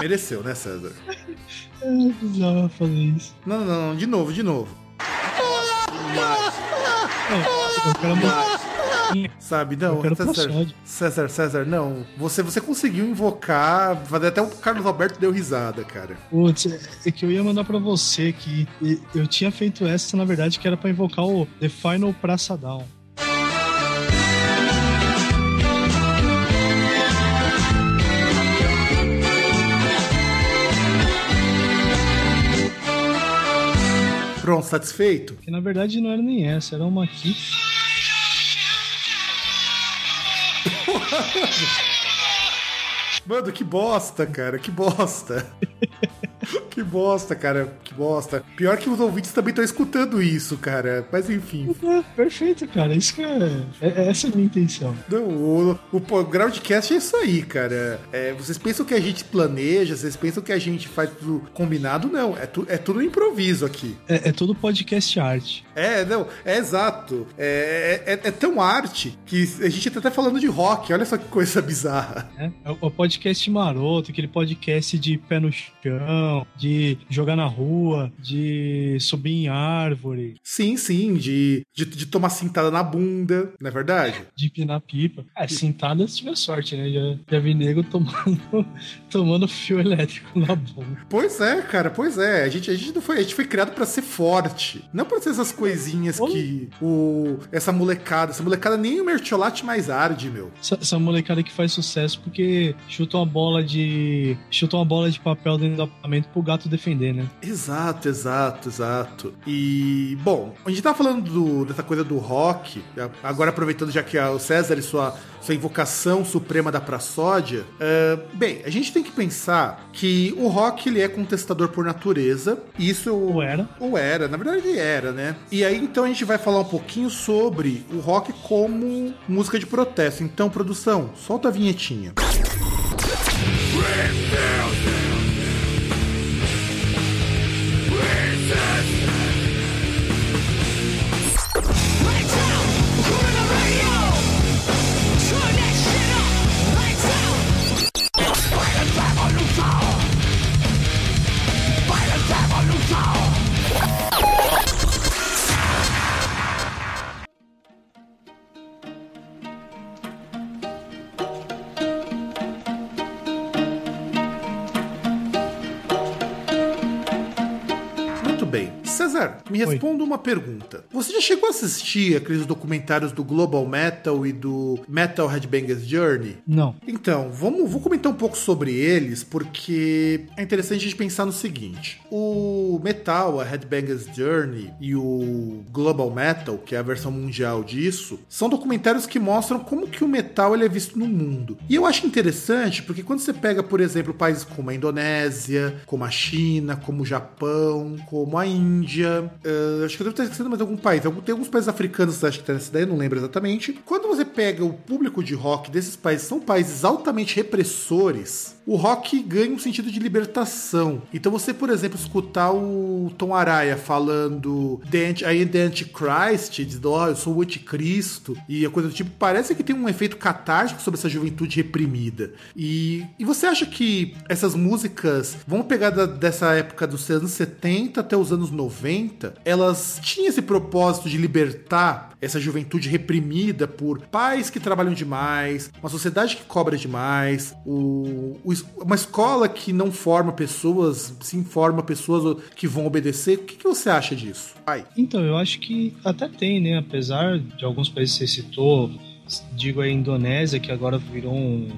Mereceu, né, César? Eu precisava fazer isso. Não, não, não. De novo, de novo. Não, eu quero mostrar. Sabe, não, César, César, César, não. Você, você conseguiu invocar, até o Carlos Alberto deu risada, cara. Putz, é que eu ia mandar pra você que eu tinha feito essa, na verdade, que era pra invocar o The Final Praça Down. Pronto, satisfeito? Que na verdade não era nem essa, era uma aqui. Mano, que bosta, cara, que bosta. Que bosta, cara, que bosta. Pior que os ouvintes também estão escutando isso, cara. Mas enfim. É, perfeito, cara. Isso que é, é, essa é a minha intenção. Não, o, o, o Groundcast é isso aí, cara. É, vocês pensam que a gente planeja, vocês pensam que a gente faz tudo combinado? Não, é, tu, é tudo improviso aqui. É, é tudo podcast arte. É, não, é exato. É, é, é tão arte que a gente tá até falando de rock. Olha só que coisa bizarra. É, é o podcast maroto, aquele podcast de pé no chão, de de jogar na rua, de subir em árvore. Sim, sim, de, de, de tomar cintada na bunda, não é verdade? De empinar pipa. É, cintada se tiver sorte, né? Já, já vi nego tomando, tomando fio elétrico na bunda. Pois é, cara, pois é. A gente, a gente, não foi, a gente foi criado pra ser forte, não pra ser essas coisinhas Ô. que o, essa molecada, essa molecada nem o mertiolate mais arde, meu. Essa, essa molecada que faz sucesso porque chuta uma bola de chuta uma bola de papel dentro do apartamento pro gato defender, né? Exato, exato, exato. E, bom, a gente tava falando do, dessa coisa do rock, agora aproveitando já que a, o César e sua, sua invocação suprema da praçódia, uh, bem, a gente tem que pensar que o rock, ele é contestador por natureza, isso... Ou era. Ou era, na verdade ele era, né? E aí, então, a gente vai falar um pouquinho sobre o rock como música de protesto. Então, produção, solta a vinhetinha. Me responda uma pergunta. Você já chegou a assistir aqueles documentários do Global Metal e do Metal Headbangers Journey? Não. Então, vamos, vou comentar um pouco sobre eles, porque é interessante a gente pensar no seguinte. O metal, a Headbangers Journey e o Global Metal, que é a versão mundial disso, são documentários que mostram como que o metal ele é visto no mundo. E eu acho interessante, porque quando você pega, por exemplo, países como a Indonésia, como a China, como o Japão, como a Índia... Uh, acho que eu devo estar esquecendo mais algum país. Tem alguns países africanos, acho que tá nessa ideia, não lembro exatamente. Quando você pega o público de rock desses países, são países altamente repressores, o rock ganha um sentido de libertação. Então você, por exemplo, escutar o Tom Araya falando I am the Antichrist, dizendo, oh, eu sou o anticristo, e a coisa do tipo, parece que tem um efeito catártico sobre essa juventude reprimida. E, e você acha que essas músicas vão pegar da, dessa época dos anos setenta até os anos noventa, elas tinham esse propósito de libertar essa juventude reprimida por pais que trabalham demais, uma sociedade que cobra demais, o, o, uma escola que não forma pessoas, se informa pessoas que vão obedecer? O que, que você acha disso? Ai. Então, eu acho que até tem, né? Apesar de alguns países que você citou... Digo a Indonésia, que agora virou um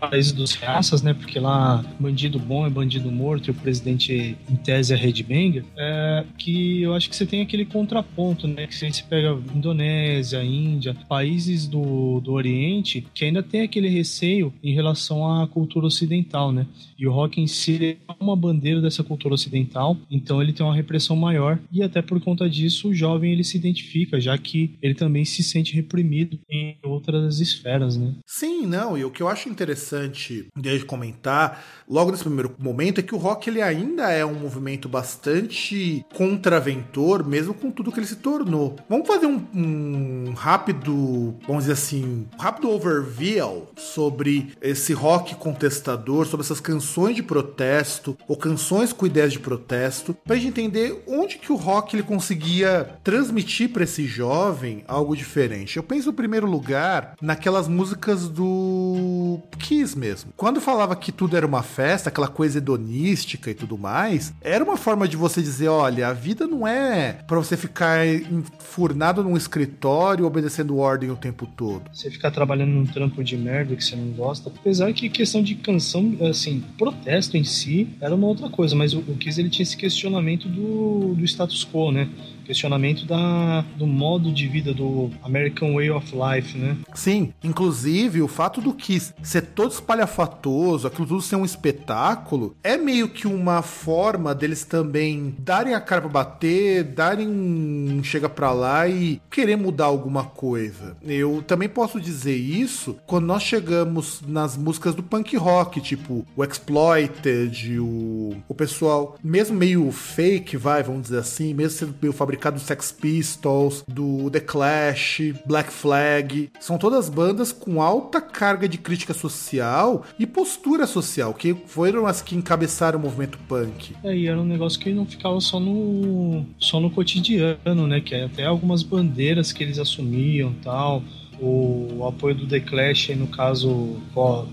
país dos raças, né? Porque lá bandido bom é bandido morto e o presidente em tese é headbanger. É, que eu acho que você tem aquele contraponto, né? Que você pega Indonésia, Índia, países do, do Oriente, que ainda tem aquele receio em relação à cultura ocidental, né? E o rock em si é uma bandeira dessa cultura ocidental, então ele tem uma repressão maior e até por conta disso o jovem ele se identifica, já que ele também se sente reprimido em outras esferas, né? Sim, não, e o que eu acho interessante de comentar, logo nesse primeiro momento, é que o rock ele ainda é um movimento bastante contraventor, mesmo com tudo que ele se tornou. Vamos fazer um, um rápido, vamos dizer assim, um rápido overview sobre esse rock contestador, sobre essas canções de protesto, ou canções com ideias de protesto, pra gente entender onde que o rock ele conseguia transmitir pra esse jovem algo diferente. Eu penso, em primeiro lugar, naquelas músicas do Kiss mesmo. Quando falava que tudo era uma festa, aquela coisa hedonística e tudo mais, era uma forma de você dizer, olha, a vida não é pra você ficar enfurnado num escritório, obedecendo ordem o tempo todo. Você ficar trabalhando num trampo de merda que você não gosta, apesar que questão de canção, assim, protesto em si era uma outra coisa, mas o, o Kiss ele tinha esse questionamento do, do status quo, né? Questionamento da, do modo de vida, do American Way of Life, né? Sim, inclusive o fato do Kiss ser todo espalhafatoso, aquilo tudo ser um espetáculo, é meio que uma forma deles também darem a cara pra bater, darem um chega pra lá e querer mudar alguma coisa. Eu também posso dizer isso quando nós chegamos nas músicas do punk rock, tipo o Exploited, o, o pessoal, mesmo meio fake, vai, vamos dizer assim, mesmo sendo meio fabricado do Sex Pistols, do The Clash, Black Flag, são todas bandas com alta carga de crítica social e postura social, que foram as que encabeçaram o movimento punk. É, e era um negócio que não ficava só no, só no cotidiano, né? Que até algumas bandeiras que eles assumiam e tal... o apoio do The Clash, no caso,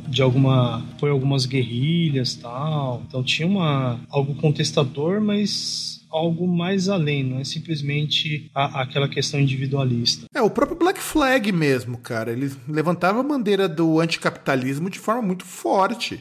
de alguma, foi algumas guerrilhas e tal. Então tinha uma, algo contestador, mas algo mais além, não é simplesmente a, aquela questão individualista. É, o próprio Black Flag mesmo, cara, ele levantava a bandeira do anticapitalismo de forma muito forte.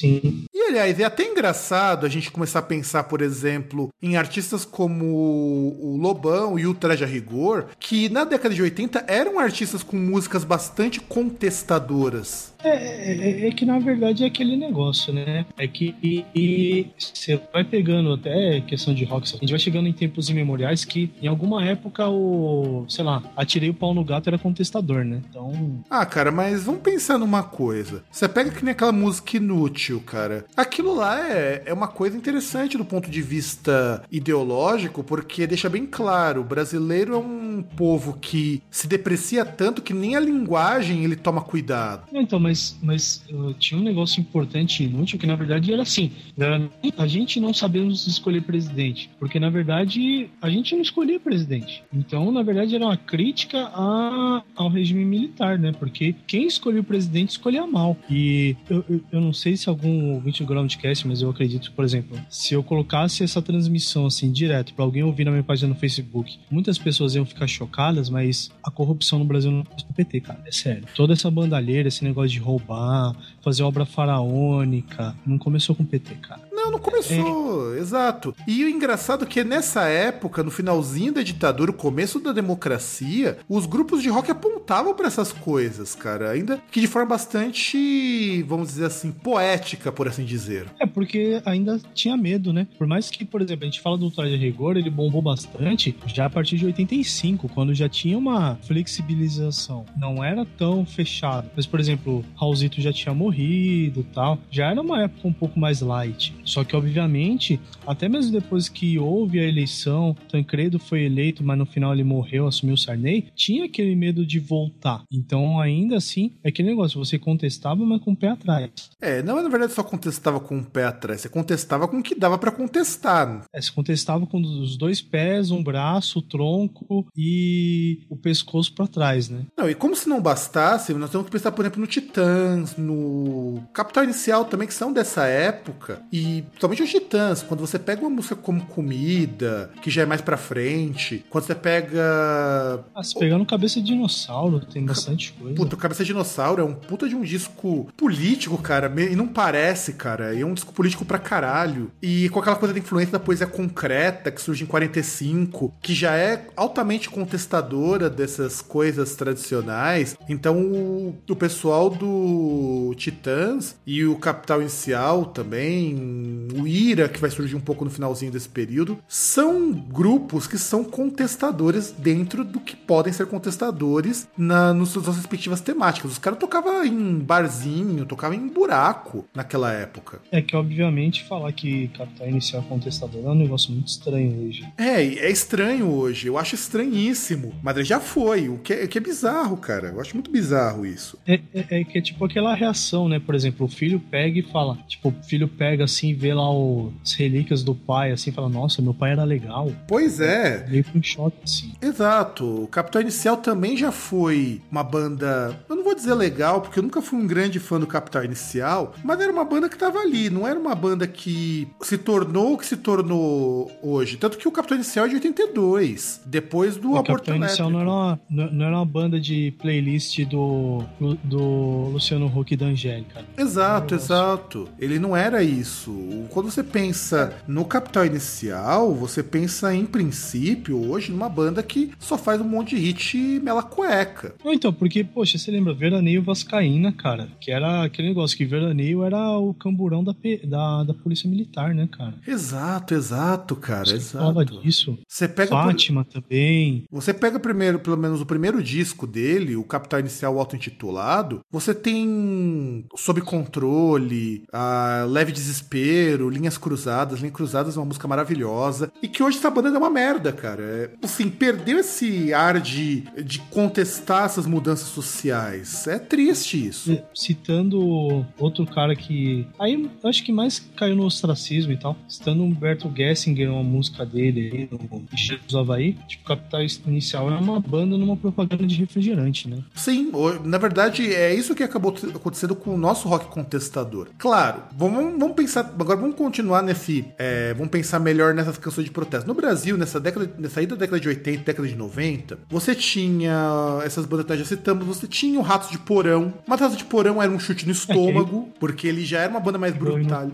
Sim. E, aliás, é até engraçado a gente começar a pensar, por exemplo, em artistas como o Lobão e o Traje a Rigor, que na década de oitenta eram artistas com músicas bastante contestadoras. É, é, é que, na verdade, é aquele negócio, né? É que e, e você vai pegando até questão de rock, a gente vai chegando em tempos imemoriais que, em alguma época, o... sei lá, Atirei o Pau no Gato era contestador, né? Então... Ah, cara, mas vamos pensar numa coisa. Você pega que nem aquela música Inútil, cara. Aquilo lá é, é uma coisa interessante do ponto de vista ideológico, porque deixa bem claro, o brasileiro é um povo que se deprecia tanto que nem a linguagem ele toma cuidado. Então, mas, mas uh, tinha um negócio importante e Inútil, que na verdade era assim, era, a gente não sabemos escolher presidente, porque na verdade a gente não escolhia presidente. Então, na verdade, era uma crítica a, ao regime militar, né? Porque quem escolheu o presidente escolhia mal. E eu, eu, eu não sei se algum ouvinte Groundcast, mas eu acredito, por exemplo, se eu colocasse essa transmissão assim direto pra alguém ouvir na minha página no Facebook, muitas pessoas iam ficar chocadas, mas a corrupção no Brasil não é do P T, cara, é sério. Toda essa bandalheira, esse negócio de roubar, fazer obra faraônica, não começou com o P T, cara. Não, não começou, é. Exato. E o engraçado é que nessa época, no finalzinho da ditadura, o começo da democracia, os grupos de rock apontavam pra essas coisas, cara, ainda que de forma bastante, vamos dizer assim, poética, por assim dizer. É, porque ainda tinha medo, né? Por mais que, por exemplo, a gente fala do Traje a Rigor, ele bombou bastante já a partir de oitenta e cinco, quando já tinha uma flexibilização. Não era tão fechado. Mas, por exemplo, Raulzito já tinha morrido e tal. Já era uma época um pouco mais light. Só que, obviamente, até mesmo depois que houve a eleição, Tancredo foi eleito, mas no final ele morreu, assumiu o Sarney, tinha aquele medo de voltar. Então, ainda assim, é aquele negócio, você contestava, mas com o pé atrás. É, não, na verdade, só contestava com o pé atrás, você contestava com o que dava pra contestar. É, você contestava com os dois pés, um braço, o tronco e o pescoço pra trás, né? Não, e como se não bastasse, nós temos que pensar, por exemplo, no Titãs, no Capital Inicial também, que são dessa época, e principalmente os Titãs, quando você pega uma música como Comida, que já é mais pra frente, quando você pega... Ah, se pegar no Cabeça de Dinossauro, tem bastante coisa. Puta, o Cabeça de Dinossauro é um puta de um disco político, cara, e não parece, cara, e é um disco político pra caralho, e com aquela coisa da influência da poesia concreta, que surge em quarenta e cinco, que já é altamente contestadora dessas coisas tradicionais. Então o, o pessoal do Titãs e o Capital Inicial também, o Ira, que vai surgir um pouco no finalzinho desse período, são grupos que são contestadores dentro do que podem ser contestadores na, nas suas respectivas temáticas. Os caras tocavam em barzinho, tocavam em buraco naquela época. É que, obviamente, falar que Capital Inicial contestador é um negócio muito estranho hoje. É, é estranho hoje. Eu acho estranhíssimo. Mas já foi. O que é, que é bizarro, cara. Eu acho muito bizarro isso. É, é, é que é tipo aquela reação, né? Por exemplo, o filho pega e fala. Tipo, o filho pega assim, ver lá o, as relíquias do pai, assim, fala, nossa, meu pai era legal. Pois é. Meio com um choque, assim. Exato. O Capital Inicial também já foi uma banda, eu não vou dizer legal, porque eu nunca fui um grande fã do Capital Inicial, mas era uma banda que tava ali, não era uma banda que se tornou o que se tornou hoje. Tanto que o Capital Inicial é de oitenta e dois, depois do Aborto Elétrico. O Capital Inicial não era, uma, não era uma banda de playlist do, do Luciano Huck e da Angélica. Exato, exato. Ele não era isso. Quando você pensa no Capital Inicial, você pensa, em princípio, hoje, numa banda que só faz um monte de hit mela cueca. Não, então, porque, poxa, você lembra Veraneio Vascaína, cara, que era aquele negócio que Veraneio era o camburão da, da, da polícia militar, né, cara? Exato, exato, cara, você exato. Fala disso. Você pega Fátima por... também. Você pega primeiro, pelo menos o primeiro disco dele, o Capital Inicial auto-intitulado, você tem Sob Controle, a Leve Desespero, Dinheiro, Linhas Cruzadas. Linhas Cruzadas é uma música maravilhosa. E que hoje essa banda é uma merda, cara. É, assim, perdeu esse ar de, de contestar essas mudanças sociais. É triste isso. Citando outro cara que... aí acho que mais caiu no ostracismo e tal. Citando Humberto Gessinger, uma música dele aí, no Engenho dos Havaí. Tipo, Capital Inicial é uma banda numa propaganda de refrigerante, né? Sim, na verdade é isso que acabou acontecendo com o nosso rock contestador. Claro, vamos, vamos pensar... Agora vamos continuar nesse... É, vamos pensar melhor nessas canções de protesto. No Brasil, nessa década, nessa ida da década de oitenta, década de noventa, você tinha essas bandas que nós já citamos, você tinha o Ratos de Porão, mas Ratos de Porão era um chute no estômago, okay, porque ele já era uma banda mais brutal,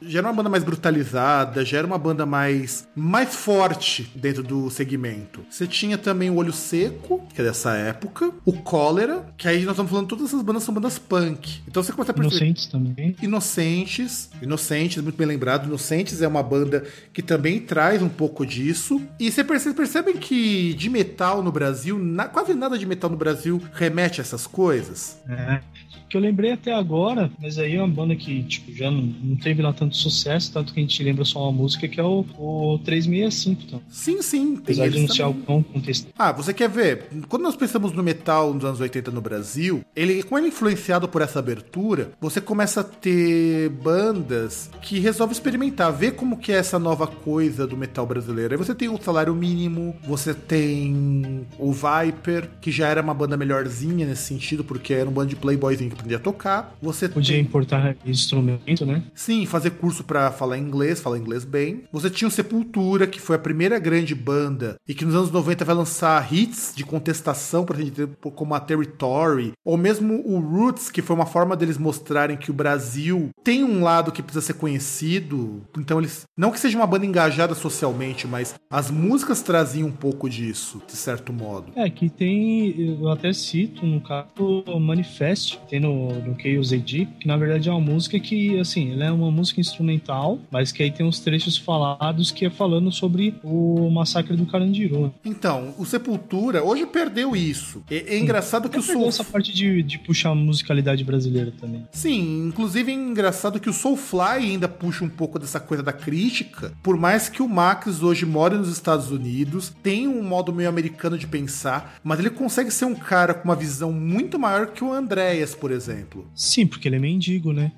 já era uma banda mais brutalizada, já era uma banda mais, mais forte dentro do segmento. Você tinha também o Olho Seco, que é dessa época, o Cólera, que aí nós estamos falando, todas essas bandas são bandas punk. Então você começa a perceber... Inocentes também. Inocentes, Inocentes, muito bem lembrado, Inocentes é uma banda que também traz um pouco disso, e você percebe, percebem que de metal no Brasil, na, quase nada de metal no Brasil remete a essas coisas. É, que eu lembrei até agora, mas aí é uma banda que tipo, já não, não teve lá tanto sucesso, tanto que a gente lembra só uma música, que é o, o trezentos e sessenta e cinco. Então. Sim, sim. Apesar de não ser algum contexto. Ah, você quer ver? Quando nós pensamos no metal nos anos oitenta no Brasil, ele, como ele é influenciado por essa abertura, você começa a ter bandas que resolvem experimentar, ver como que é essa nova coisa do metal brasileiro. Aí você tem o Salário Mínimo, você tem o Viper, que já era uma banda melhorzinha nesse sentido, porque era um bando de playboyzinho que aprendia a tocar. Você podia tem... importar instrumento, né? Sim, fazer curso pra falar inglês, falar inglês bem. Você tinha o Sepultura, que foi a primeira grande banda e que nos anos noventa vai lançar hits de contestação, pra gente ter como a Territory, ou mesmo o Roots, que foi uma forma deles mostrarem que o Brasil tem um lado que precisa ser conhecido. Então eles, não que seja uma banda engajada socialmente, mas as músicas traziam um pouco disso, de certo modo. É, que tem, eu até cito no caso, o Manifest, tem no, no Chaos A D, que na verdade é uma música que, assim, ela é uma música instrumental, mas que aí tem uns trechos falados que é falando sobre o massacre do Carandiru. Então, o Sepultura, hoje perdeu isso. É, é engraçado que o Soul... essa parte de, de puxar a musicalidade brasileira também. Sim, inclusive é engraçado que o Soulfly ainda puxa um pouco dessa coisa da crítica, por mais que o Max hoje mora nos Estados Unidos, tem um modo meio americano de pensar, mas ele consegue ser um cara com uma visão muito maior que o Andreas, por exemplo. Sim, porque ele é mendigo, né?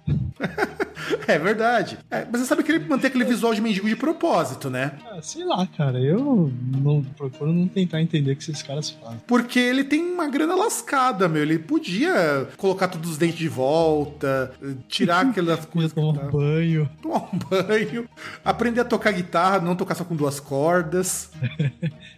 É verdade. É, mas você sabe que ele mantém aquele visual de mendigo de propósito, né? Ah, sei lá, cara. Eu não, procuro não tentar entender o que esses caras fazem. Porque ele tem uma grana lascada, meu. Ele podia colocar todos os dentes de volta, tirar aquelas coisas... tomar um banho. Tomar um banho. Aprender a tocar guitarra, não tocar só com duas cordas.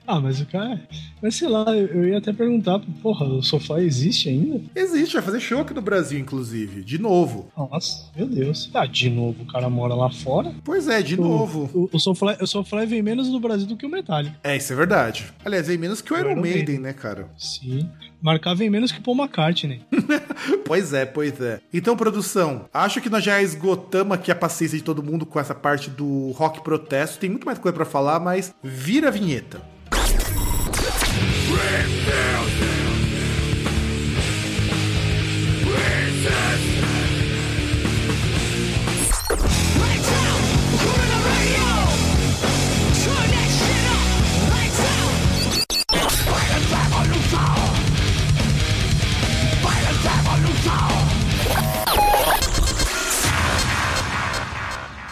Ah, mas o cara... Mas sei lá, eu ia até perguntar, porra, o Sofá existe ainda? Existe, vai fazer show aqui no Brasil, inclusive. De novo. Nossa, meu Deus. Ah, de novo, o cara mora lá fora. Pois é, de o, novo. O, o Soulfly, o Soulfly vem menos no Brasil do que o Metallica. É, isso é verdade. Aliás, vem menos que o Iron, Iron Maiden, Maiden, né, cara? Sim. Marcar vem menos que o Paul McCartney. Pois é, pois é. Então, produção, acho que nós já esgotamos aqui a paciência de todo mundo com essa parte do rock protesto. Tem muito mais coisa pra falar, mas vira a vinheta.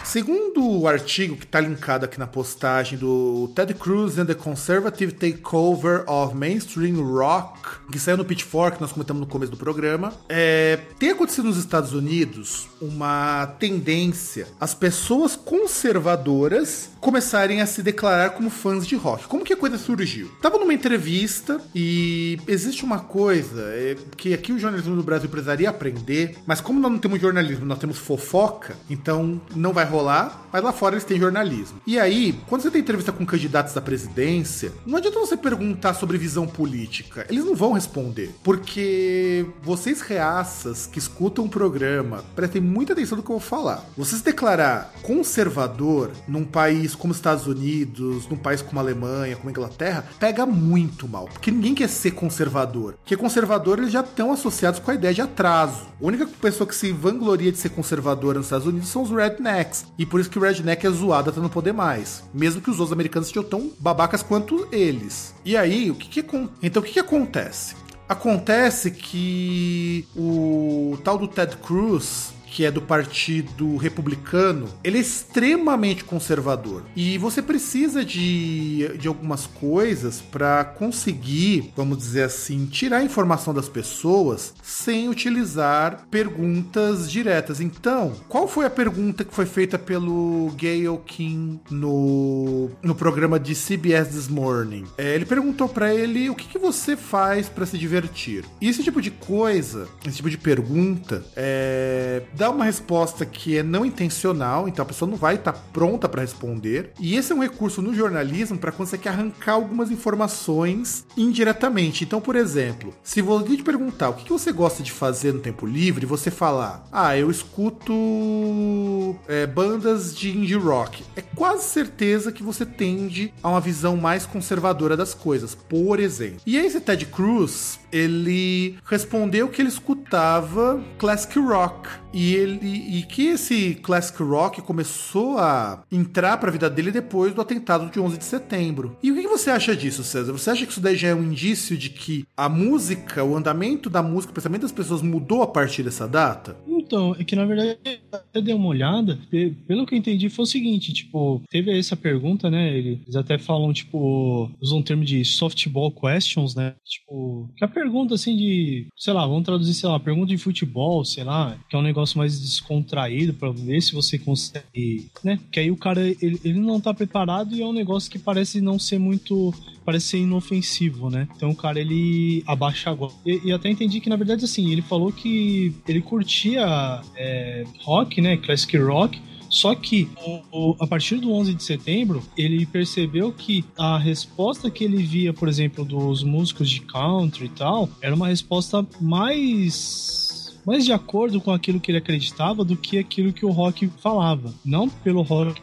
Segundo o artigo que está linkado aqui na postagem do Ted Cruz and the Conservative Takeover of Mainstream Rock, que saiu no Pitchfork, nós comentamos no começo do programa, é, tem acontecido nos Estados Unidos uma tendência as pessoas conservadoras começarem a se declarar como fãs de rock. Como que a coisa surgiu? Estava numa entrevista e existe uma coisa é, que aqui o jornalismo do Brasil precisaria aprender, mas como nós não temos jornalismo, nós temos fofoca, então não vai rolar lá, mas lá fora eles têm jornalismo. E aí, quando você tem entrevista com candidatos à presidência, não adianta você perguntar sobre visão política. Eles não vão responder. Porque vocês reaças que escutam o programa, prestem muita atenção no que eu vou falar. Você se declarar conservador num país como Estados Unidos, num país como a Alemanha, como a Inglaterra, pega muito mal. Porque ninguém quer ser conservador. Porque conservador, eles já estão associados com a ideia de atraso. A única pessoa que se vangloria de ser conservadora nos Estados Unidos são os rednecks. E por isso que o redneck é zoado até não poder mais. Mesmo que os outros americanos sejam tão babacas quanto eles. E aí, o que que acon- então o que que acontece? Acontece que o tal do Ted Cruz, que é do Partido Republicano, ele é extremamente conservador. E você precisa de, de algumas coisas para conseguir, vamos dizer assim, tirar a informação das pessoas sem utilizar perguntas diretas. Então, qual foi a pergunta que foi feita pelo Gayle King no, no programa de C B S This Morning? É, ele perguntou para ele o que, que você faz para se divertir. E esse tipo de coisa, esse tipo de pergunta, é... uma resposta que é não intencional, então a pessoa não vai estar pronta para responder. E esse é um recurso no jornalismo para quando você quer arrancar algumas informações indiretamente. Então, por exemplo, se você te perguntar o que você gosta de fazer no tempo livre, você falar, ah, eu escuto é, bandas de indie rock, é quase certeza que você tende a uma visão mais conservadora das coisas, por exemplo. E esse Ted Cruz, ele respondeu que ele escutava classic rock. E, ele, e que esse classic rock começou a entrar para a vida dele depois do atentado de onze de setembro. E o que você acha disso, César? Você acha que isso daí já é um indício de que a música, o andamento da música, o pensamento das pessoas mudou a partir dessa data? Então, é que na verdade eu dei uma olhada, pelo que eu entendi foi o seguinte, tipo, teve essa pergunta, né, eles até falam, tipo, usam o termo de softball questions, né, tipo, que é a pergunta, assim, de, sei lá, vamos traduzir, sei lá, pergunta de futebol, sei lá, que é um negócio mais descontraído pra ver se você consegue, né, que aí o cara, ele, ele não tá preparado e é um negócio que parece não ser muito... parece ser inofensivo, né? Então o cara, ele abaixa a guarda. E, e até entendi que, na verdade, assim, ele falou que ele curtia é, rock, né? Classic rock. Só que, a partir do onze de setembro, ele percebeu que a resposta que ele via, por exemplo, dos músicos de country e tal, era uma resposta mais... mas de acordo com aquilo que ele acreditava do que aquilo que o rock falava. Não pelo rock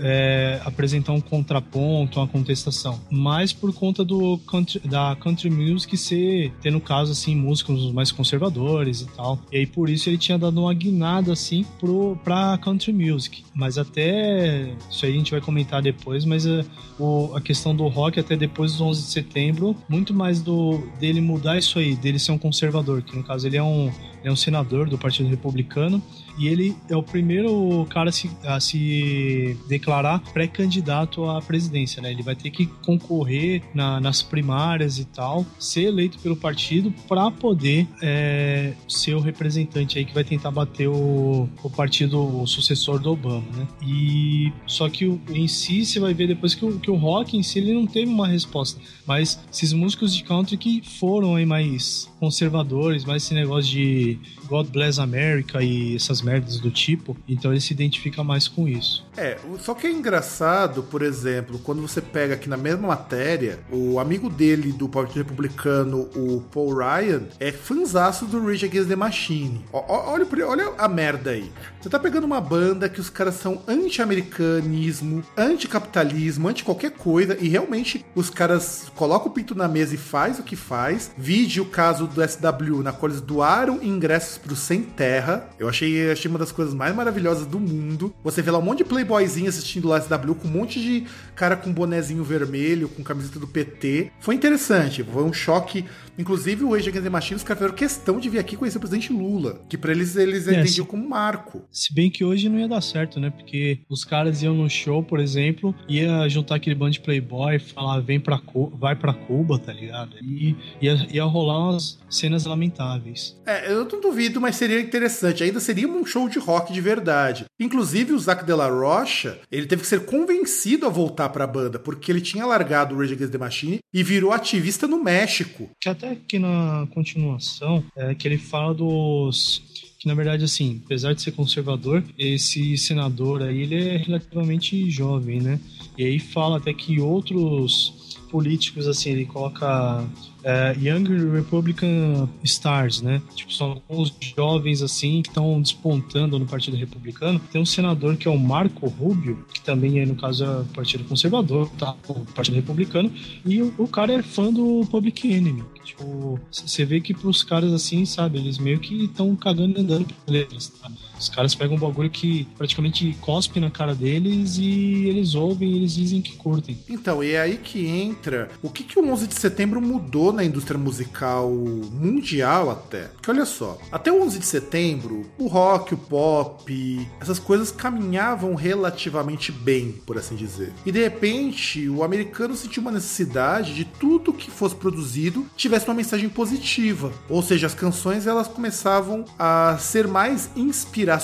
é, apresentar um contraponto, uma contestação, mas por conta do country, da country music ser, ter no caso, assim, músicos mais conservadores e tal. E aí por isso ele tinha dado uma guinada, assim, pro, pra country music. Mas até, isso aí a gente vai comentar depois, mas a, o, a questão do rock até depois do onze de setembro, muito mais do, dele mudar isso aí, dele ser um conservador, que no caso ele é um... é um senador do Partido Republicano e ele é o primeiro cara a se, a se declarar pré-candidato à presidência, né? Ele vai ter que concorrer na, nas primárias e tal, ser eleito pelo partido para poder é, ser o representante aí que vai tentar bater o, o partido, o sucessor do Obama, né? E só que o, em si, você vai ver depois que o, que o rock em si, ele não teve uma resposta, mas esses músicos de country que foram aí mais conservadores, mais esse negócio de God Bless America e essas merdas do tipo, então ele se identifica mais com isso. É, só que é engraçado, por exemplo, quando você pega aqui na mesma matéria, o amigo dele do Partido Republicano, o Paul Ryan, é fanzaço do Rage Against the Machine. Olha, olha a merda aí. Você tá pegando uma banda que os caras são anti-americanismo, anti-capitalismo, anti-qualquer coisa, e realmente os caras colocam o pinto na mesa e faz o que faz. Vide o caso do S W, na qual eles doaram em ingressos pro Sem Terra. Eu achei, achei uma das coisas mais maravilhosas do mundo. Você vê lá um monte de playboyzinho assistindo lá S W, com um monte de cara com bonezinho vermelho, com camiseta do P T. Foi interessante, foi um choque. Inclusive, o Rage Against the Machine, os caras fizeram questão de vir aqui conhecer o presidente Lula, que pra eles, eles é, entendiam se, como marco. Se bem que hoje não ia dar certo, né? Porque os caras iam no show, por exemplo, ia juntar aquele bando de playboy, falar, vem pra Cuba, vai pra Cuba, tá ligado? E ia, ia rolar umas cenas lamentáveis. É, eu não duvido, mas seria interessante. Ainda seria um show de rock de verdade. Inclusive, o Zac de la Rocha, ele teve que ser convencido a voltar pra banda, porque ele tinha largado o Rage Against the Machine e virou ativista no México. Que até aqui na continuação, é que ele fala dos... que na verdade, assim, apesar de ser conservador, esse senador aí, ele é relativamente jovem, né? E aí fala até que outros políticos, assim, ele coloca... é, Young Republican Stars, né? Tipo, são alguns jovens assim que estão despontando no Partido Republicano. Tem um senador que é o Marco Rubio, que também é, no caso, é o Partido Conservador, tá? O Partido Republicano. E o, o cara é fã do Public Enemy. Tipo, você vê que pros caras assim, sabe, eles meio que estão cagando e andando por eles, tá? Os caras pegam um bagulho que praticamente cospe na cara deles e eles ouvem e eles dizem que curtem. Então, e é aí que entra o que, que o onze de setembro mudou na indústria musical mundial até. Porque olha só, até o onze de setembro, o rock, o pop, essas coisas caminhavam relativamente bem, por assim dizer. E de repente, o americano sentiu uma necessidade de tudo que fosse produzido tivesse uma mensagem positiva. Ou seja, as canções elas começavam a ser mais inspiracionais.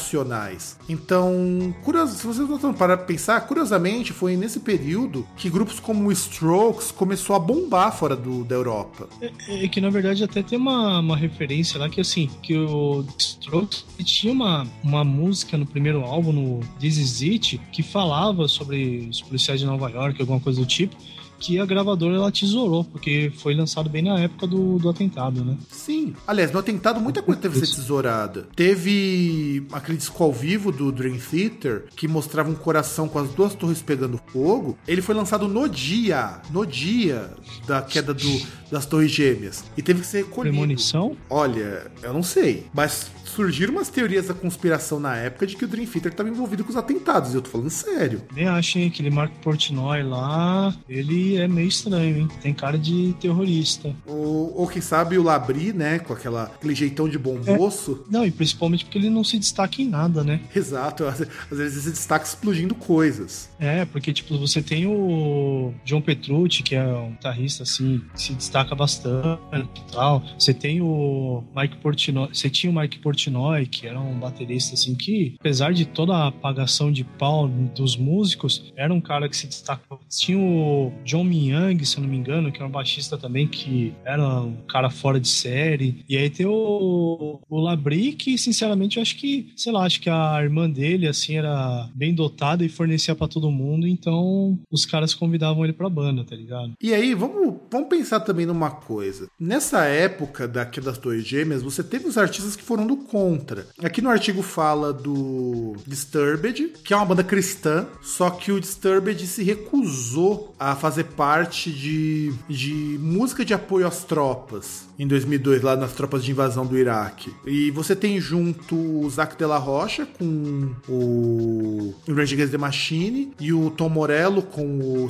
Então, curioso, se vocês não estão para pensar, curiosamente, foi nesse período que grupos como o Strokes começou a bombar fora do, da Europa. É, é que, na verdade, até tem uma, uma referência lá que, assim, que o Strokes tinha uma, uma música no primeiro álbum, no This Is It, que falava sobre os policiais de Nova York, alguma coisa do tipo, que a gravadora ela tesourou, porque foi lançado bem na época do, do atentado, né? Sim. Aliás, no atentado muita coisa teve que ser tesourada. Teve aquele disco ao vivo do Dream Theater, que mostrava um coração com as duas torres pegando fogo. Ele foi lançado no dia, no dia da queda do, das torres gêmeas. E teve que ser recolhido. Premonição? Olha, eu não sei. Mas surgiram umas teorias da conspiração na época de que o Dream Theater estava envolvido com os atentados. E eu tô falando sério. Nem acho, hein? Aquele Marco Portnoy lá, ele é meio estranho, hein? Tem cara de terrorista. Ou, ou quem sabe o Labrie, né? Com aquela, aquele jeitão de bom moço. É. Não, e principalmente porque ele não se destaca em nada, né? Exato. Às vezes ele se destaca explodindo coisas. É, porque, tipo, você tem o John Petrucci, que é um guitarrista, assim, que se destaca bastante e tal. Você tem o Mike Portnoy. Você tinha o Mike Portnoy, que era um baterista, assim, que, apesar de toda a apagação de pau dos músicos, era um cara que se destacou. Tinha o John Myung, se eu não me engano, que era um baixista também, que era um cara fora de série. E aí tem o, o Labrie, que sinceramente eu acho que, sei lá, acho que a irmã dele, assim, era bem dotada e fornecia pra todo mundo, então os caras convidavam ele pra banda, tá ligado? E aí, vamos, vamos pensar também numa coisa. Nessa época daqui das Torres Gêmeas, você teve os artistas que foram do contra. Aqui no artigo fala do Disturbed, que é uma banda cristã, só que o Disturbed se recusou a fazer parte de, de música de apoio às tropas em dois mil e dois, lá nas tropas de invasão do Iraque. E você tem junto o Zac Della Rocha com o Rage Against the Machine e o Tom Morello com o...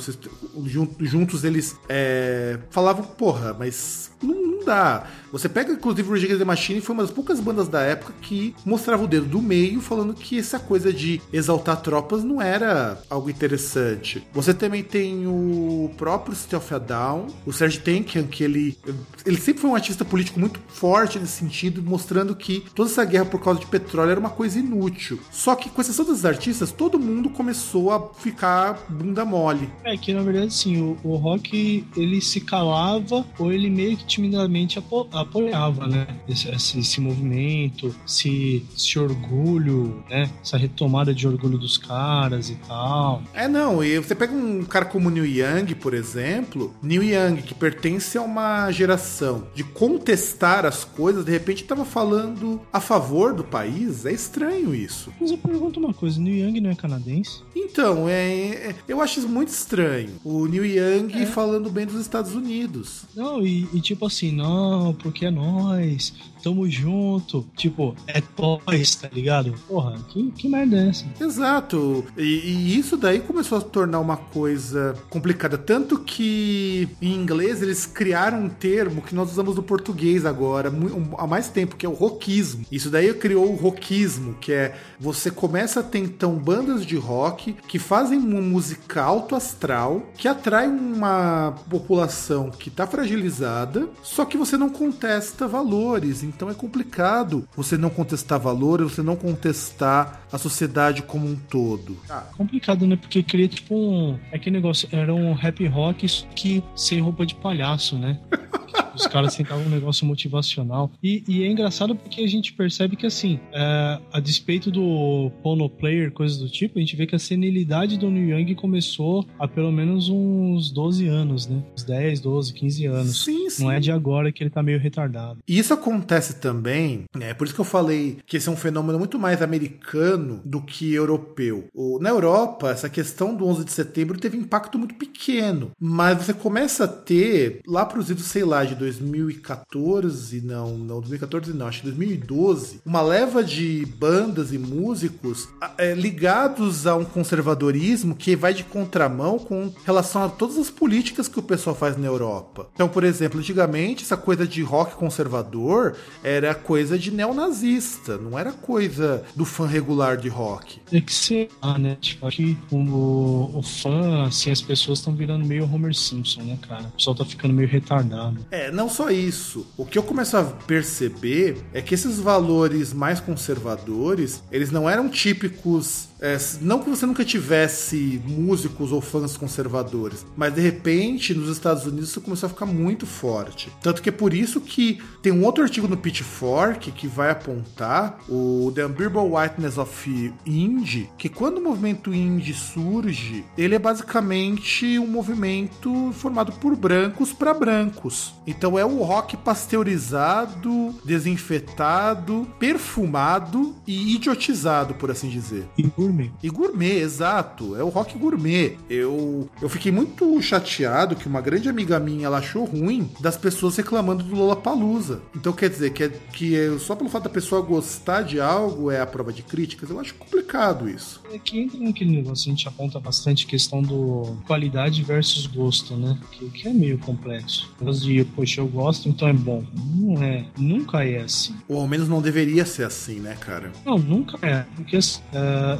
juntos eles é, falavam, porra, mas não, não dá. Você pega, inclusive, o Rage Against the Machine, foi uma das poucas bandas da época que mostrava o dedo do meio, falando que essa coisa de exaltar tropas não era algo interessante. Você também tem o próprio System of a Down, o Serj Tankian, que ele, ele sempre foi um artista político muito forte nesse sentido, mostrando que toda essa guerra por causa de petróleo era uma coisa inútil. Só que, com exceção desses artistas, todo mundo começou a ficar bunda mole. É que, na verdade, sim, o, o rock, ele se calava, ou ele meio que timidamente apoiava. apoiava, né, esse, esse, esse movimento, esse, esse orgulho, né, essa retomada de orgulho dos caras e tal. É, não, e você pega um cara como o Neil Young, por exemplo, Neil Young, que pertence a uma geração de contestar as coisas, de repente tava falando a favor do país, é estranho isso. Mas eu pergunto uma coisa, Neil Young não é canadense? Então, é, é, eu acho isso muito estranho, o Neil Young é. falando bem dos Estados Unidos. Não, e, e tipo assim, não, porque é nóis, tamo junto, tipo, é toys, tá ligado? Porra, que, que merda é essa? Exato, e, e isso daí começou a se tornar uma coisa complicada, tanto que em inglês eles criaram um termo que nós usamos no português agora, um, há mais tempo, que é o rockismo. Isso daí criou o rockismo, que é, você começa a ter então bandas de rock que fazem uma música autoastral, que atrai uma população que tá fragilizada, só que você não contesta valores, então é complicado você não contestar valores, você não contestar a sociedade como um todo. Ah, complicado, né? Porque cria tipo um... é que negócio, era um rap rock que sem roupa de palhaço, né? Os caras tentavam um negócio motivacional. E, e é engraçado porque a gente percebe que, assim, é, a despeito do Pono Player, coisas do tipo, a gente vê que a senilidade do Neil Young começou há pelo menos uns doze anos, né? Uns dez, doze, quinze anos. Sim, sim. Não é de agora que ele tá meio retardado. E isso acontece também, né? Por isso que eu falei que esse é um fenômeno muito mais americano do que europeu. Na Europa, essa questão do onze de setembro teve um impacto muito pequeno, mas você começa a ter, lá pros idos, sei lá, de dois mil e quatorze, não, não, dois mil e quatorze não, acho que dois mil e doze, uma leva de bandas e músicos é, ligados a um conservadorismo que vai de contramão com relação a todas as políticas que o pessoal faz na Europa. Então, por exemplo, antigamente, essa coisa de rock conservador era coisa de neonazista, não era coisa do fã regular de rock. É que sei lá, né? Tipo, aqui o, o fã, assim, as pessoas estão virando meio Homer Simpson, né, cara? O pessoal tá ficando meio retardado. É, não só isso. O que eu começo a perceber é que esses valores mais conservadores, eles não eram típicos... É, não que você nunca tivesse músicos ou fãs conservadores, mas de repente nos Estados Unidos isso começou a ficar muito forte. Tanto que é por isso que tem um outro artigo no Pitchfork que vai apontar o The Unbearable Whiteness of Indie, que quando o movimento indie surge, ele é basicamente um movimento formado por brancos para brancos. Então é o rock pasteurizado, desinfetado, perfumado e idiotizado, por assim dizer. E gourmet. E gourmet, exato. É o rock gourmet. Eu, eu fiquei muito chateado que uma grande amiga minha, ela achou ruim das pessoas reclamando do Lollapalooza. Então quer dizer que, é, que é, só pelo fato da pessoa gostar de algo é a prova de críticas? Eu acho complicado isso. É que entra naquele negócio, a gente aponta bastante questão do qualidade versus gosto, né? Que, que é meio complexo. De, poxa, eu gosto, então é bom. Não é. Nunca é assim. Ou ao menos não deveria ser assim, né, cara? Não, nunca é. Porque uh,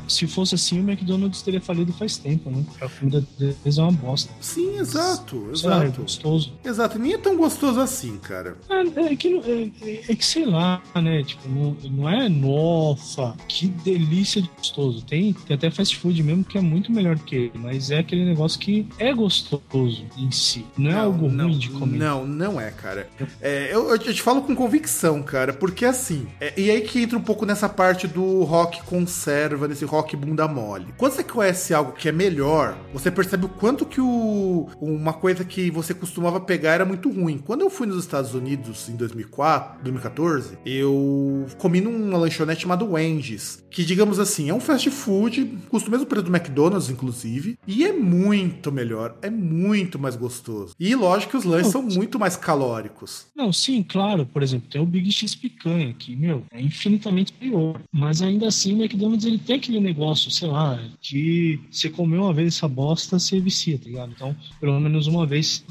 se fosse assim, o McDonald's teria falido faz tempo, né? A comida deles é uma bosta. Sim, exato. Mas, exato. Sei lá, é gostoso. Exato. Nem é tão gostoso assim, cara. É, é, que, é, é que, sei lá, né? Tipo, não, não é, nossa, que delícia de gostoso. Tem, tem até fast food mesmo que é muito melhor que ele, mas é aquele negócio que é gostoso em si. Não, não é algo não, ruim de comer. Não, não é, cara. É, eu, eu te falo com convicção, cara, porque assim, é, e aí que entra um pouco nessa parte do rock conserva, nesse rock bunda mole. Quando você conhece algo que é melhor, você percebe o quanto que o, uma coisa que você costumava pegar era muito ruim. Quando eu fui nos Estados Unidos em dois mil e quatro, dois mil e quatorze, eu comi numa lanchonete chamada Wendy's, que, digamos assim, é um fast food, custa o mesmo preço do McDonald's, inclusive, e é muito melhor, é muito mais gostoso. E lógico que os lanches são muito mais calóricos. Não, sim, claro. Por exemplo, tem o Big X Picanha, que, meu, é infinitamente pior. Mas ainda assim, o McDonald's, ele tem aquele negócio, sei lá, de você comer uma vez essa bosta, você vicia, tá ligado? Então, pelo menos uma vez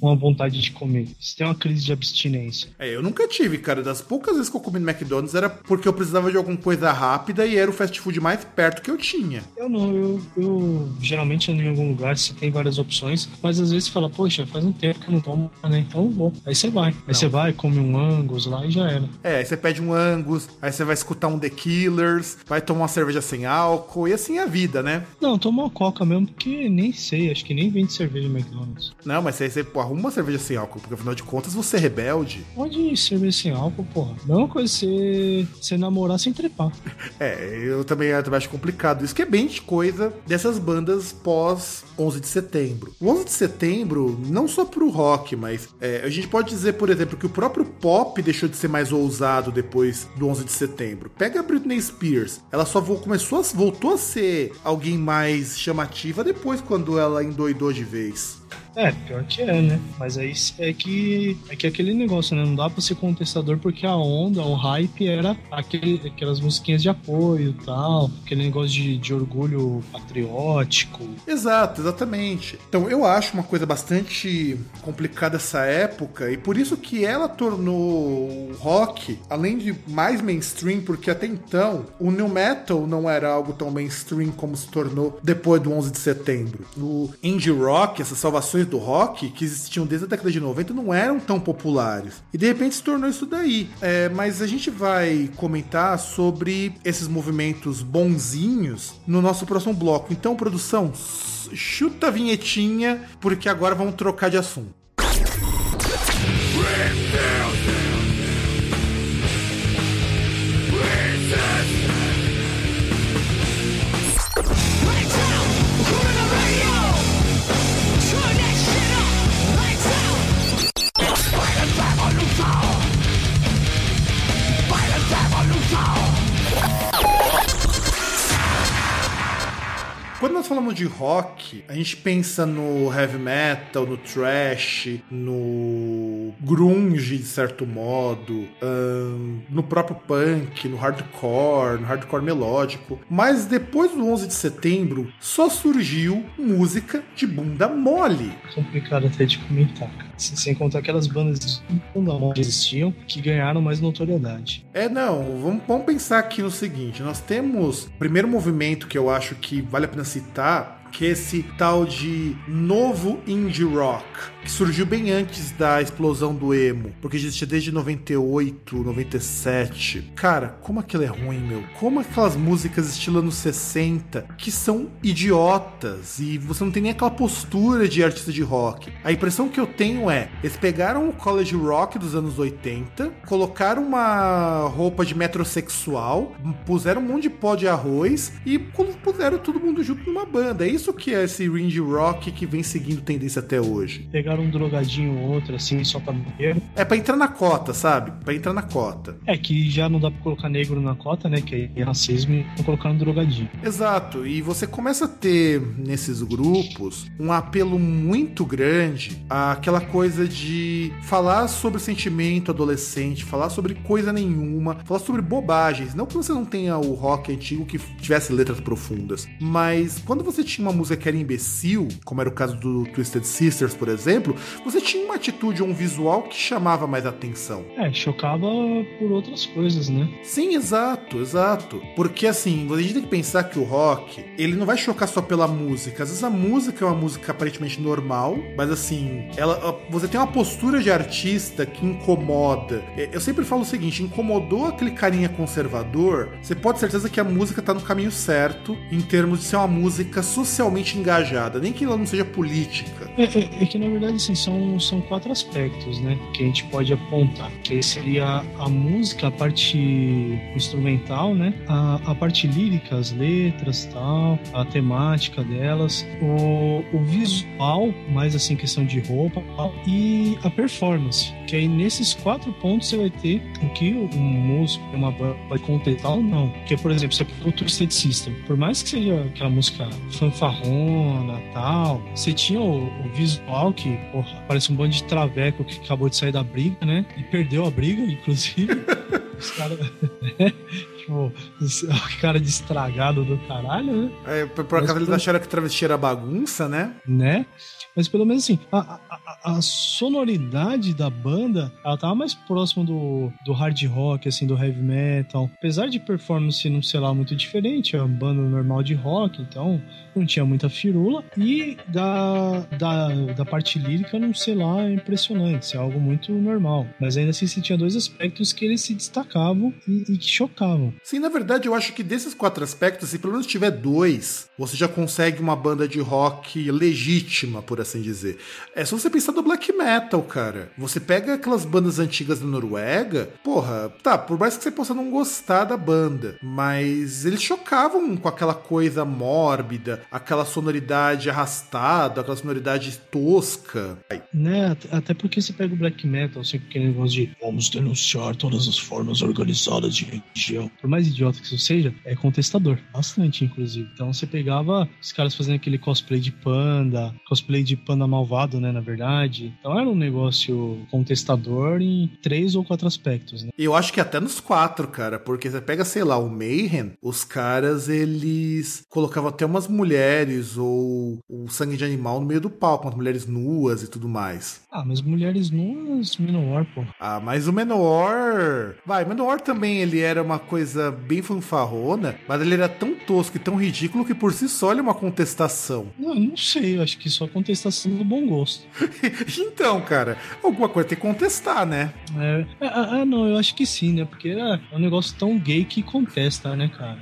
com a vontade de comer. Você tem uma crise de abstinência. É, eu nunca tive, cara. Das poucas vezes que eu comi no McDonald's era porque eu precisava de alguma coisa rápida e era o fast food mais perto que eu tinha. Eu não, eu, eu geralmente ando em algum lugar, se tem várias opções, mas às vezes você fala, poxa, faz um tempo que eu não tomo, né? Então eu vou. Aí você vai. Aí não. Você vai, come um Angus lá e já era. É, aí você pede um Angus, aí você vai escutar um The Killers, vai tomar uma cerveja sem álcool, e assim é a vida, né? Não, tomar uma Coca mesmo, porque nem sei, acho que nem vende cerveja no McDonald's. Não, mas aí você pô, arruma uma cerveja sem álcool, porque afinal de contas você é rebelde. Pode ir, cerveja sem álcool, porra. Não é uma coisa você, você namorar sem trepar. É, eu também, eu também acho complicado. Isso que é bem de coisa dessas bandas pós onze de setembro. O onze de setembro, não só pro rock, mas é, a gente pode dizer, por exemplo, que o próprio pop deixou de ser mais ousado depois do onze de setembro. Pega a Britney Spears. Ela só começou a, voltou a ser alguém mais chamativa depois, quando ela endoidou de vez. É, pior que é, né? Mas aí é que é que aquele negócio, né? Não dá pra ser contestador porque a onda, o hype era aquele, aquelas musiquinhas de apoio e tal, aquele negócio de, de orgulho patriótico. Exato, exatamente. Então eu acho uma coisa bastante complicada essa época e por isso que ela tornou o rock, além de mais mainstream, porque até então o new metal não era algo tão mainstream como se tornou depois do onze de setembro. O indie rock, essas salvações do rock que existiam desde a década de noventa não eram tão populares. E de repente se tornou isso daí. É, mas a gente vai comentar sobre esses movimentos bonzinhos no nosso próximo bloco. Então, produção, chuta a vinhetinha, porque agora vamos trocar de assunto. Quando nós falamos de rock, a gente pensa no heavy metal, no thrash, no grunge, de certo modo, um, no próprio punk, no hardcore, no hardcore melódico. Mas depois do onze de setembro, só surgiu música de bunda mole. Complicado até de comentar, cara. Sem contar aquelas bandas de bunda mole que existiam, que ganharam mais notoriedade. É, não, vamos, vamos pensar aqui no seguinte. Nós temos o primeiro movimento que eu acho que vale a pena citar, que é esse tal de novo indie rock, que surgiu bem antes da explosão do emo, porque existia desde noventa e oito, noventa e sete. Cara, como aquilo é ruim, meu. Como aquelas músicas estilo anos sessenta, que são idiotas, e você não tem nem aquela postura de artista de rock. A impressão que eu tenho é, eles pegaram o college rock dos anos oitenta, colocaram uma roupa de metrosexual, puseram um monte de pó de arroz, e puseram todo mundo junto numa banda. É isso Isso que é esse indie rock que vem seguindo tendência até hoje. Pegaram um drogadinho ou outro, assim, só pra morrer. É pra entrar na cota, sabe? Pra entrar na cota. É que já não dá pra colocar negro na cota, né? Que é racismo, e colocar um drogadinho. Exato. E você começa a ter, nesses grupos, um apelo muito grande àquela coisa de falar sobre sentimento adolescente, falar sobre coisa nenhuma, falar sobre bobagens. Não que você não tenha o rock antigo que tivesse letras profundas, mas quando você tinha uma música que era imbecil, como era o caso do Twisted Sisters, por exemplo, você tinha uma atitude ou um visual que chamava mais atenção. É, chocava por outras coisas, né? Sim, exato, exato. Porque, assim, a gente tem que pensar que o rock, ele não vai chocar só pela música. Às vezes a música é uma música aparentemente normal, mas, assim, ela, você tem uma postura de artista que incomoda. Eu sempre falo o seguinte, incomodou aquele carinha conservador, você pode ter certeza que a música tá no caminho certo em termos de ser uma música social engajada, nem que ela não seja política. É, é, é que, na verdade, assim, são, são quatro aspectos, né, que a gente pode apontar, que seria a música, a parte instrumental, né, a, a parte lírica, as letras, tal, a temática delas, o, o visual, mais assim, questão de roupa, e a performance, que aí nesses quatro pontos você vai ter o que um músico, uma banda vai contemplar ou não, porque, por exemplo, você pega o Twisted Sister, por mais que seja aquela música fanfarrona, tal. Você tinha o, o visual que, porra, parece um bando de traveco que acabou de sair da briga, né? E perdeu a briga, inclusive. Os caras... Tipo, o cara de estragado do caralho, né? É, por por acaso eles pelo... acharam que travesti era bagunça, né? Né? Mas pelo menos assim, a, a, a sonoridade da banda, ela tava mais próxima do, do hard rock, assim, do heavy metal. Apesar de performance não ser lá muito diferente, é uma banda normal de rock, então não tinha muita firula. E da, da, da parte lírica, não sei lá, é impressionante, é algo muito normal. Mas ainda assim, você tinha dois aspectos que eles se destacavam e, e que chocavam. Sim, na verdade, eu acho que desses quatro aspectos, se pelo menos tiver dois, você já consegue uma banda de rock legítima, por assim dizer. É só você pensar no black metal, cara. Você pega aquelas bandas antigas da Noruega, porra, tá, por mais que você possa não gostar da banda, mas eles chocavam com aquela coisa mórbida, aquela sonoridade arrastada, aquela sonoridade tosca. Ai. Né, até porque você pega o black metal, assim, aquele negócio de vamos denunciar todas as formas organizadas de religião. Por mais idiota que isso seja, é contestador. Bastante, inclusive. Então você pegava os caras fazendo aquele cosplay de panda, cosplay de panda malvado, né, na verdade. Então era um negócio contestador em três ou quatro aspectos, né? Eu acho que até nos quatro, cara, porque você pega, sei lá, o Mayhem, os caras, eles colocavam até umas mulheres ou o sangue de animal no meio do palco, umas mulheres nuas e tudo mais. Ah, mas mulheres nuas, Menor, pô. Ah, mas o Menor... Vai, o Menor também, ele era uma coisa bem fanfarrona, mas ele era tão tosco e tão ridículo que por si só ele é uma contestação. Não, não sei, eu acho que só contestação do bom gosto. Então, cara, alguma coisa tem que contestar, né? É, ah, ah, não, eu acho que sim, né? Porque é um negócio tão gay que contesta, né, cara?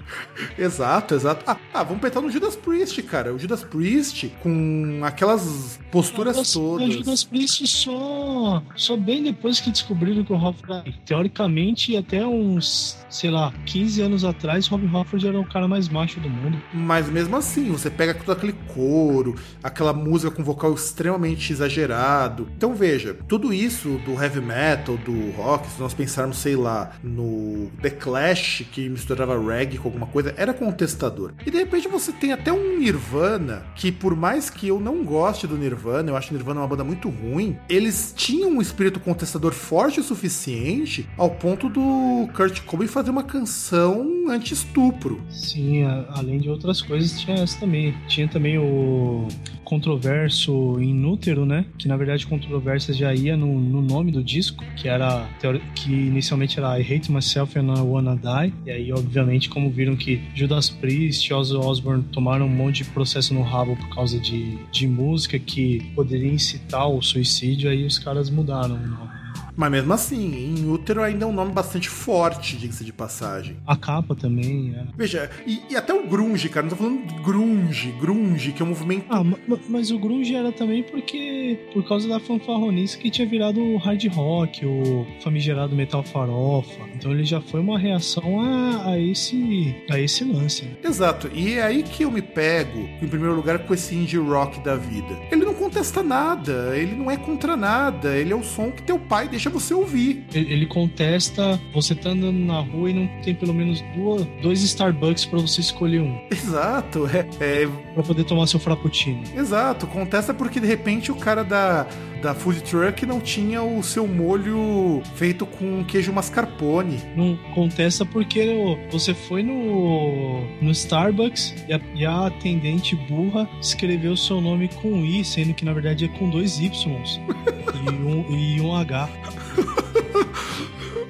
Exato, exato. Ah, ah, vamos pensar no Judas Priest, cara. O Judas Priest com aquelas posturas ah, todas. O Judas Priest só, só bem depois que descobriram que o Hoffman, teoricamente, até uns, sei lá, quinze anos atrás, Rob Halford era o cara mais macho do mundo. Mas mesmo assim, você pega todo aquele coro, aquela música com vocal extremamente exagerado. Então veja, tudo isso do heavy metal, do rock, se nós pensarmos, sei lá, no The Clash, que misturava reggae com alguma coisa, era contestador. E de repente você tem até um Nirvana, que por mais que eu não goste do Nirvana, eu acho que Nirvana é uma banda muito ruim, eles tinham um espírito contestador forte o suficiente ao ponto do Kurt Cobain fazer uma canção anti-estupro. Sim, a, além de outras coisas, tinha essa também. Tinha também o Controverso Inútero, né? Que na verdade Controvérsia já ia no, no nome do disco, que era que inicialmente era I Hate Myself and I Wanna Die. E aí, obviamente, como viram que Judas Priest e Ozzy Osbourne tomaram um monte de processo no rabo por causa de, de música que poderia incitar o suicídio, aí os caras mudaram o nome. Mas mesmo assim, In Útero ainda é um nome bastante forte, diga-se de passagem. A capa também, é. Veja, e, e até o grunge, cara, não tô falando de grunge, grunge, que é um movimento... Ah, ma, ma, mas o grunge era também porque, por causa da fanfarronice que tinha virado o hard rock, o famigerado metal farofa. Então ele já foi uma reação a, a, esse, a esse lance. Né? Exato, e é aí que eu me pego, em primeiro lugar, com esse indie rock da vida. Ele não contesta nada, ele não é contra nada, ele é o som que teu pai deixa você ouvir. Ele contesta você tá andando na rua e não tem pelo menos duas, dois Starbucks pra você escolher um. Exato. É, é... Pra poder tomar seu frappuccino. Exato. Contesta porque de repente o cara da, da food truck não tinha o seu molho feito com queijo mascarpone. Não contesta porque você foi no, no Starbucks e a, e a atendente burra escreveu seu nome com I, sendo que na verdade é com dois Y e um, e um H.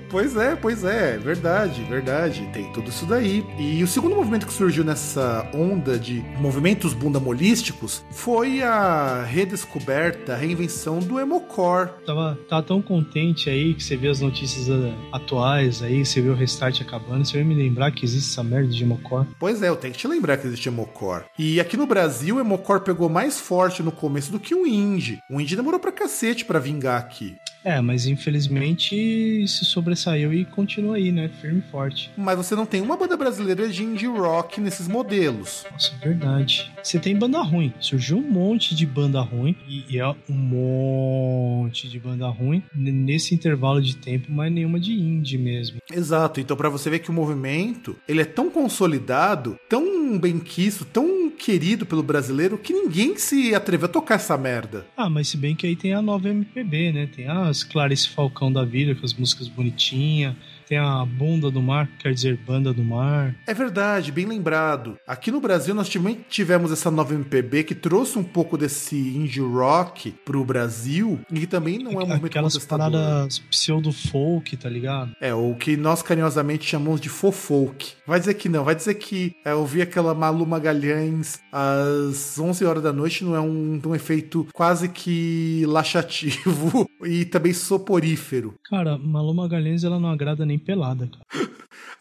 Pois é, pois é, verdade, verdade, tem tudo isso daí. E o segundo movimento que surgiu nessa onda de movimentos bundamolísticos foi a redescoberta, a reinvenção do emocore. Tava, tava tão contente aí que você vê as notícias atuais aí, você vê o Restart acabando, você vai me lembrar que existe essa merda de emocore. Pois é, eu tenho que te lembrar que existe emocore. E aqui no Brasil, o emocore pegou mais forte no começo do que o indie. O indie demorou pra cacete pra vingar aqui. É, mas infelizmente se sobressaiu e continua aí, né? Firme e forte. Mas você não tem uma banda brasileira de indie rock nesses modelos. Nossa, é verdade. Você tem banda ruim. Surgiu um monte de banda ruim. E é um monte de banda ruim nesse intervalo de tempo, mas nenhuma de indie mesmo. Exato. Então pra você ver que o movimento, ele é tão consolidado, tão benquisto, tão querido pelo brasileiro, que ninguém se atreveu a tocar essa merda. Ah, mas se bem que aí tem a nova M P B, né? Tem a as Clarice Falcão da vida, com as músicas bonitinhas. Tem a Bunda do Mar, quer dizer, Banda do Mar. É verdade, bem lembrado. Aqui no Brasil nós tivemos essa nova M P B que trouxe um pouco desse indie rock pro Brasil e que também não é um movimento contestador. Aquelas paradas pseudo-folk, tá ligado? É, o que nós carinhosamente chamamos de fofolk. Vai dizer que não, vai dizer que é, ouvir aquela Malu Magalhães às onze horas da noite não é um, um efeito quase que laxativo e também soporífero. Cara, Malu Magalhães ela não agrada nem pelada, cara.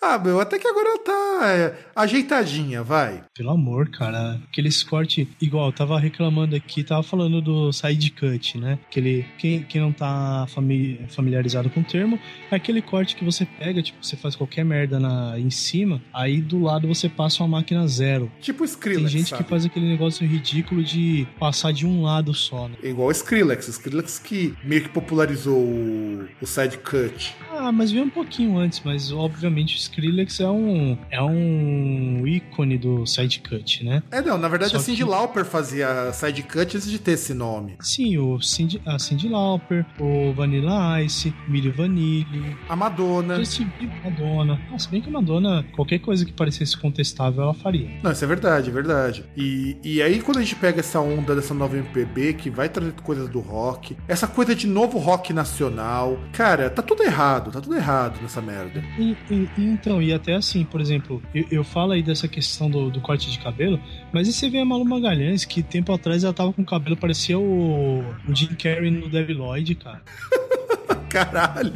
Ah, meu, até que agora ela tá é, ajeitadinha, vai. Pelo amor, cara. Aqueles cortes, igual, eu tava reclamando aqui, tava falando do side cut, né? Aquele, quem, quem não tá fami- familiarizado com o termo, é aquele corte que você pega, tipo, você faz qualquer merda na, em cima, aí do lado você passa uma máquina zero. Tipo Skrillex, tem gente, sabe, que faz aquele negócio ridículo de passar de um lado só, né? É igual Skrillex. Skrillex que meio que popularizou o, o side cut. Ah, mas veio um pouquinho antes, mas obviamente o Skrillex é um, é um ícone do sidecut, né? É, não, na verdade só a Cyndi que... Lauper fazia sidecut antes de ter esse nome. Sim, o Cyndi, a Cyndi Lauper, o Vanilla Ice, Milli Vanilli, a Madonna. Esse tipo de Madonna. Ah, se bem que a Madonna, qualquer coisa que parecesse contestável, ela faria. Não, isso é verdade, é verdade. E, e aí quando a gente pega essa onda dessa nova M P B, que vai trazer coisas do rock, essa coisa de novo rock nacional, cara, tá tudo errado, tá tudo errado nessa merda. E, e, então, e até assim, por exemplo, eu, eu falo aí dessa questão do, do corte de cabelo, mas e você vê a Malu Magalhães, que tempo atrás ela tava com o cabelo, parecia o, o Jim Carrey no Devil Lloyd, cara. Caralho!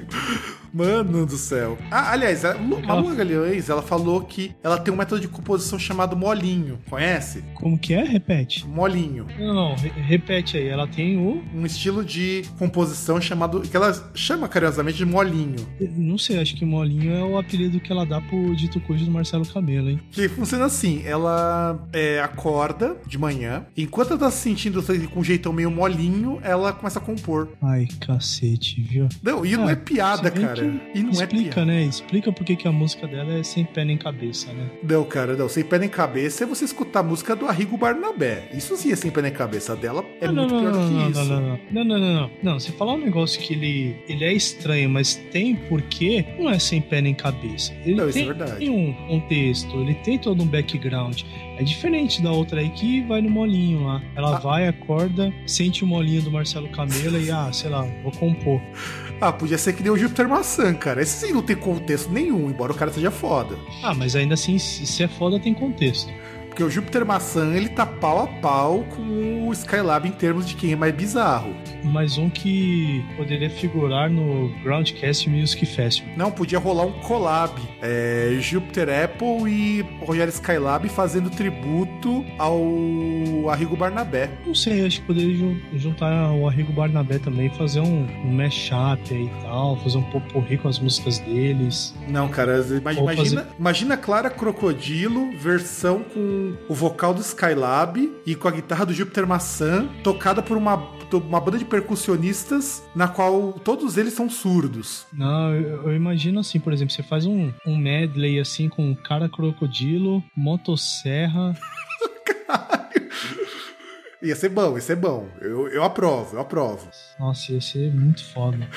Mano do céu. Ah, aliás, a Malu Galhães, ela falou que ela tem um método de composição chamado molinho. Conhece? Como que é? Repete. Molinho. Não, não. Re- repete aí. Ela tem o... um estilo de composição chamado... que ela chama, curiosamente, de molinho. Eu não sei. Acho que molinho é o apelido que ela dá pro dito cujo do Marcelo Camelo, hein? Que funciona assim. Ela é, acorda de manhã. Enquanto ela tá se sentindo com um jeitão meio molinho, ela começa a compor. Ai, cacete, viu? Não, e ah, não é piada, cara. Que... E não Explica, é Explica, né? Explica por que a música dela é sem pé nem cabeça, né? Não, cara, não. Sem pé nem cabeça é você escutar a música do Arrigo Barnabé. Isso sim é sem pé nem cabeça. A dela é não, muito não, pior não, que não, isso. Não, não, não, não, não, não. Não, você falar um negócio que ele, ele é estranho, mas tem porquê, não é sem pé nem cabeça. Ele não, tem, isso é verdade. Tem um contexto, ele tem todo um background. É diferente da outra aí que vai no molinho lá. Ela ah. vai, acorda, sente o molinho do Marcelo Camelo e, ah, sei lá, vou compor. Ah, podia ser que deu o Júpiter Maçã, cara. Esse sim não tem contexto nenhum, embora o cara seja foda. Ah, mas ainda assim, se é foda, tem contexto. Porque o Júpiter Maçã, ele tá pau a pau com o Skylab em termos de quem é mais bizarro. Mais um que poderia figurar no Groundcast Music Festival. Não, podia rolar um collab. É, Júpiter Apple e Rogério Skylab fazendo tributo ao Arrigo Barnabé. Não sei, acho que poderia juntar o Arrigo Barnabé também, fazer um, um mashup aí e tal, fazer um potpourri com as músicas deles. Não, cara, imagina, fazer... imagina Clara Crocodilo, versão com o vocal do Skylab e com a guitarra do Júpiter Maçã, tocada por uma, uma banda de percussionistas na qual todos eles são surdos. Não, eu, eu imagino assim, por exemplo, você faz um, um medley assim com Cara Crocodilo, Motosserra. Caralho! Ia ser bom, ia ser bom. Eu, eu aprovo, eu aprovo. Nossa, ia ser muito foda.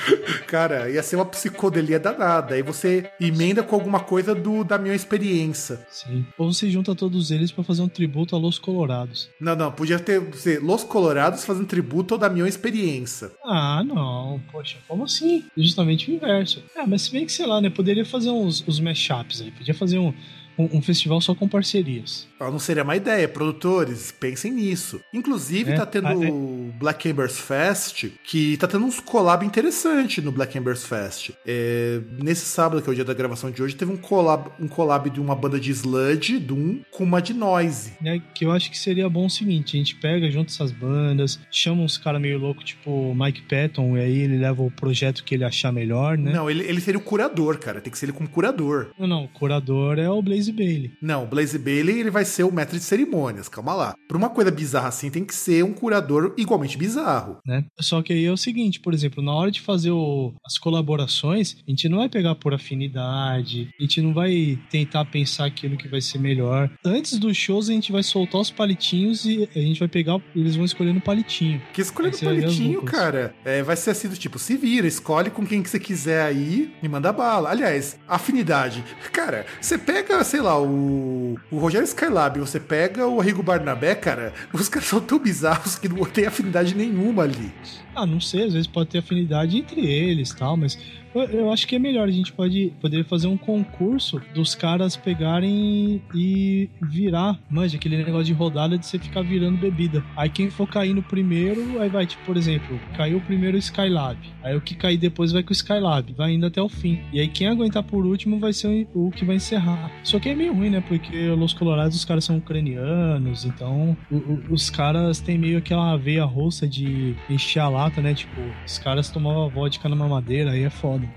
Cara, ia ser uma psicodelia danada. Aí você emenda com alguma coisa do, da minha experiência. Sim. Ou você junta todos eles pra fazer um tributo a Los Colorados. Não, não. Podia ter você, Los Colorados fazendo tributo ao da minha experiência. Ah, não. Poxa, como assim? Justamente o inverso. Ah, mas se bem que, sei lá, né? Poderia fazer uns, uns mashups aí. Podia fazer um... Um, um festival só com parcerias. Ah, não seria má ideia, produtores, pensem nisso. Inclusive, é, tá tendo o é, é. Black Embers Fest, que tá tendo uns collab interessantes no Black Embers Fest. É, nesse sábado, que é o dia da gravação de hoje, teve um collab, um collab de uma banda de sludge, Doom, com uma de noise. É, que eu acho que seria bom o seguinte, a gente pega junto essas bandas, chama uns caras meio loucos, tipo Mike Patton, e aí ele leva o projeto que ele achar melhor, né? Não, ele, ele seria o curador, cara, tem que ser ele como curador. Não, não, o curador é o Blaze Bailey. Não, o Blaze Bailey ele vai ser o mestre de cerimônias, calma lá. Pra uma coisa bizarra assim, tem que ser um curador igualmente bizarro. Né? Só que aí é o seguinte, por exemplo, na hora de fazer o, as colaborações, a gente não vai pegar por afinidade, a gente não vai tentar pensar aquilo que vai ser melhor. Antes dos shows, a gente vai soltar os palitinhos e a gente vai pegar, eles vão escolhendo o palitinho. Que escolher o palitinho, cara, é, vai ser assim do tipo, se vira, escolhe com quem que você quiser aí e manda bala. Aliás, afinidade. Cara, você pega, sei lá, o, o Rogério Skylab, você pega o Arrigo Barnabé, cara, os caras são tão bizarros que não tem afinidade nenhuma ali. Ah, não sei, às vezes pode ter afinidade entre eles e tal, mas eu, eu acho que é melhor, a gente pode poder fazer um concurso dos caras pegarem e virar, manja, aquele negócio de rodada de você ficar virando bebida. Aí quem for caindo primeiro, aí vai, tipo, por exemplo, caiu primeiro o Skylab, aí o que cair depois vai com o Skylab, vai indo até o fim. E aí quem aguentar por último vai ser o que vai encerrar. Só que é meio ruim, né, porque Los Colorados, os caras são ucranianos, então o, o, os caras têm meio aquela veia roça de encher a lata, né, tipo, os caras tomavam vodka na mamadeira, aí é foda.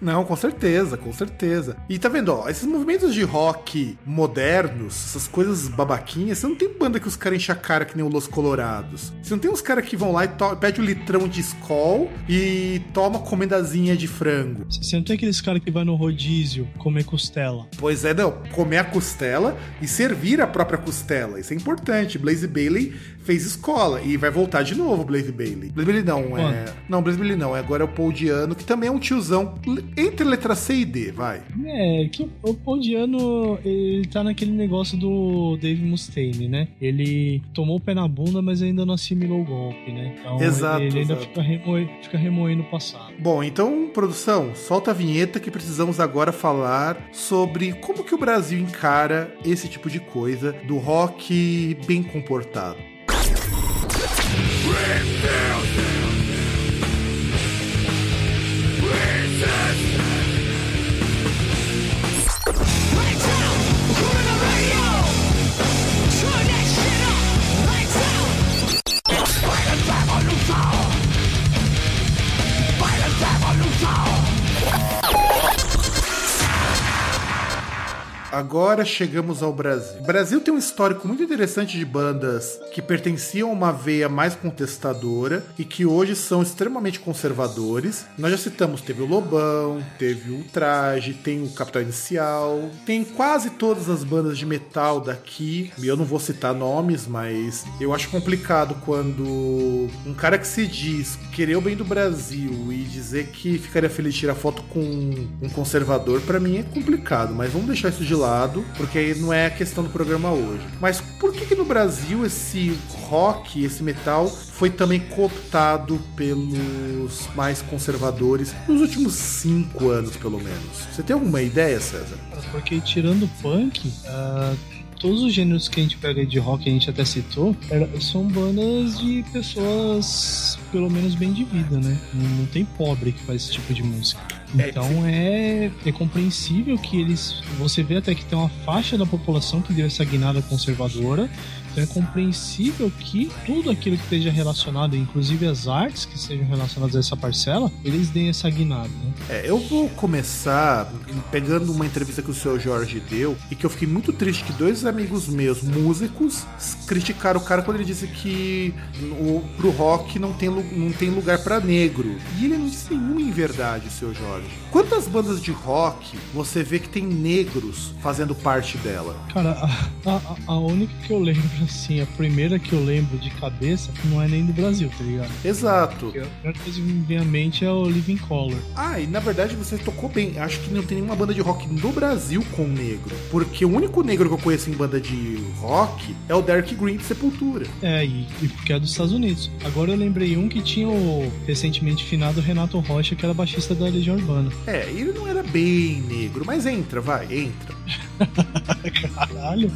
Não, com certeza, com certeza. E tá vendo, ó, esses movimentos de rock modernos, essas coisas babaquinhas, você não tem banda que os caras enchem a cara que nem o Los Colorados. Você não tem uns caras que vão lá e to- pede um litrão de Skol e toma comendazinha de frango. Você não tem aqueles caras que vai no rodízio comer costela. Pois é, não, comer a costela e servir a própria costela, isso é importante. Blaze Bailey fez escola e vai voltar de novo. Blaze Bailey, Blaze Bailey não, Quando? é não, Blaze Bailey não, agora é o Paul Di'Anno, que também é um tiozão. Entre letra C e D, vai. É, que o Paul Di'Anno, ele tá naquele negócio do Dave Mustaine, né? Ele tomou o pé na bunda, mas ainda não assimilou o golpe, né? Então, exato, ele, ele exato. ainda fica, remoe, fica remoendo o passado. Bom, então, produção, solta a vinheta que precisamos agora falar sobre como que o Brasil encara esse tipo de coisa do rock bem comportado. Rebuild! Resist! Agora chegamos ao Brasil. O Brasil tem um histórico muito interessante de bandas que pertenciam a uma veia mais contestadora e que hoje são extremamente conservadores. Nós já citamos, teve o Lobão, teve o Ultraje, tem o Capital Inicial, tem quase todas as bandas de metal daqui. Eu não vou citar nomes, mas eu acho complicado quando um cara que se diz querer o bem do Brasil e dizer que ficaria feliz de tirar foto com um conservador, pra mim é complicado, mas vamos deixar isso de lado, porque aí não é a questão do programa hoje. Mas por que que no Brasil esse rock, esse metal, foi também cooptado pelos mais conservadores nos últimos cinco anos, pelo menos? Você tem alguma ideia, César? Porque tirando o punk, uh, todos os gêneros que a gente pega de rock, a gente até citou, era, são bandas de pessoas, pelo menos, bem de vida, né? Não, não tem pobre que faz esse tipo de música. Então é, é compreensível que eles... Você vê até que tem uma faixa da população que deu essa guinada conservadora. Então é compreensível que tudo aquilo que esteja relacionado, inclusive as artes que sejam relacionadas a essa parcela, eles deem essa guinada, né? É, eu vou começar pegando uma entrevista que o seu Jorge deu e que eu fiquei muito triste que dois amigos meus, músicos, criticaram o cara quando ele disse que o, pro rock não tem, não tem lugar pra negro. E ele não disse nenhuma em verdade, o seu Jorge. Quantas bandas de rock você vê que tem negros fazendo parte dela? Cara, a, a, a única que eu lembro, assim, a primeira que eu lembro de cabeça não é nem do Brasil, tá ligado? Exato. A primeira coisa que me vem à mente é o Living Colour. Ah, e na verdade você tocou bem. Acho que não tem nenhuma banda de rock do Brasil com negro, porque o único negro que eu conheço em banda de rock é o Derek Green de Sepultura. É, e, e porque é dos Estados Unidos. Agora eu lembrei um que tinha o recentemente finado Renato Rocha, que era baixista da Legião Urbana. É, ele não era bem negro, mas entra, vai, entra. Caralho.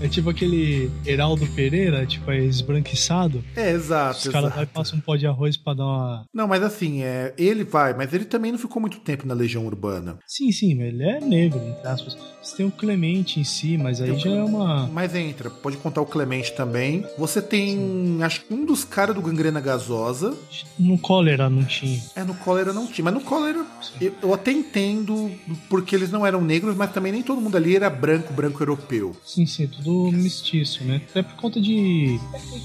É tipo aquele Heraldo Pereira, tipo, é esbranquiçado. É, exato. Os caras vai e passam um pó de arroz pra dar uma... Não, mas assim, é, ele vai, mas ele também não ficou muito tempo na Legião Urbana. Sim, sim, ele é negro, entre aspas. Você tem o Clemente em si, mas aí já é uma... Mas entra, pode contar o Clemente também. Você tem, sim, acho que um dos caras do Gangrena Gasosa. No Cólera não tinha. É, no Cólera não tinha, mas no Cólera eu, eu até entendo porque eles não eram negros, mas também nem todo mundo ali era branco, branco europeu. Sim, sim, tudo mestiço, né? Até por conta de...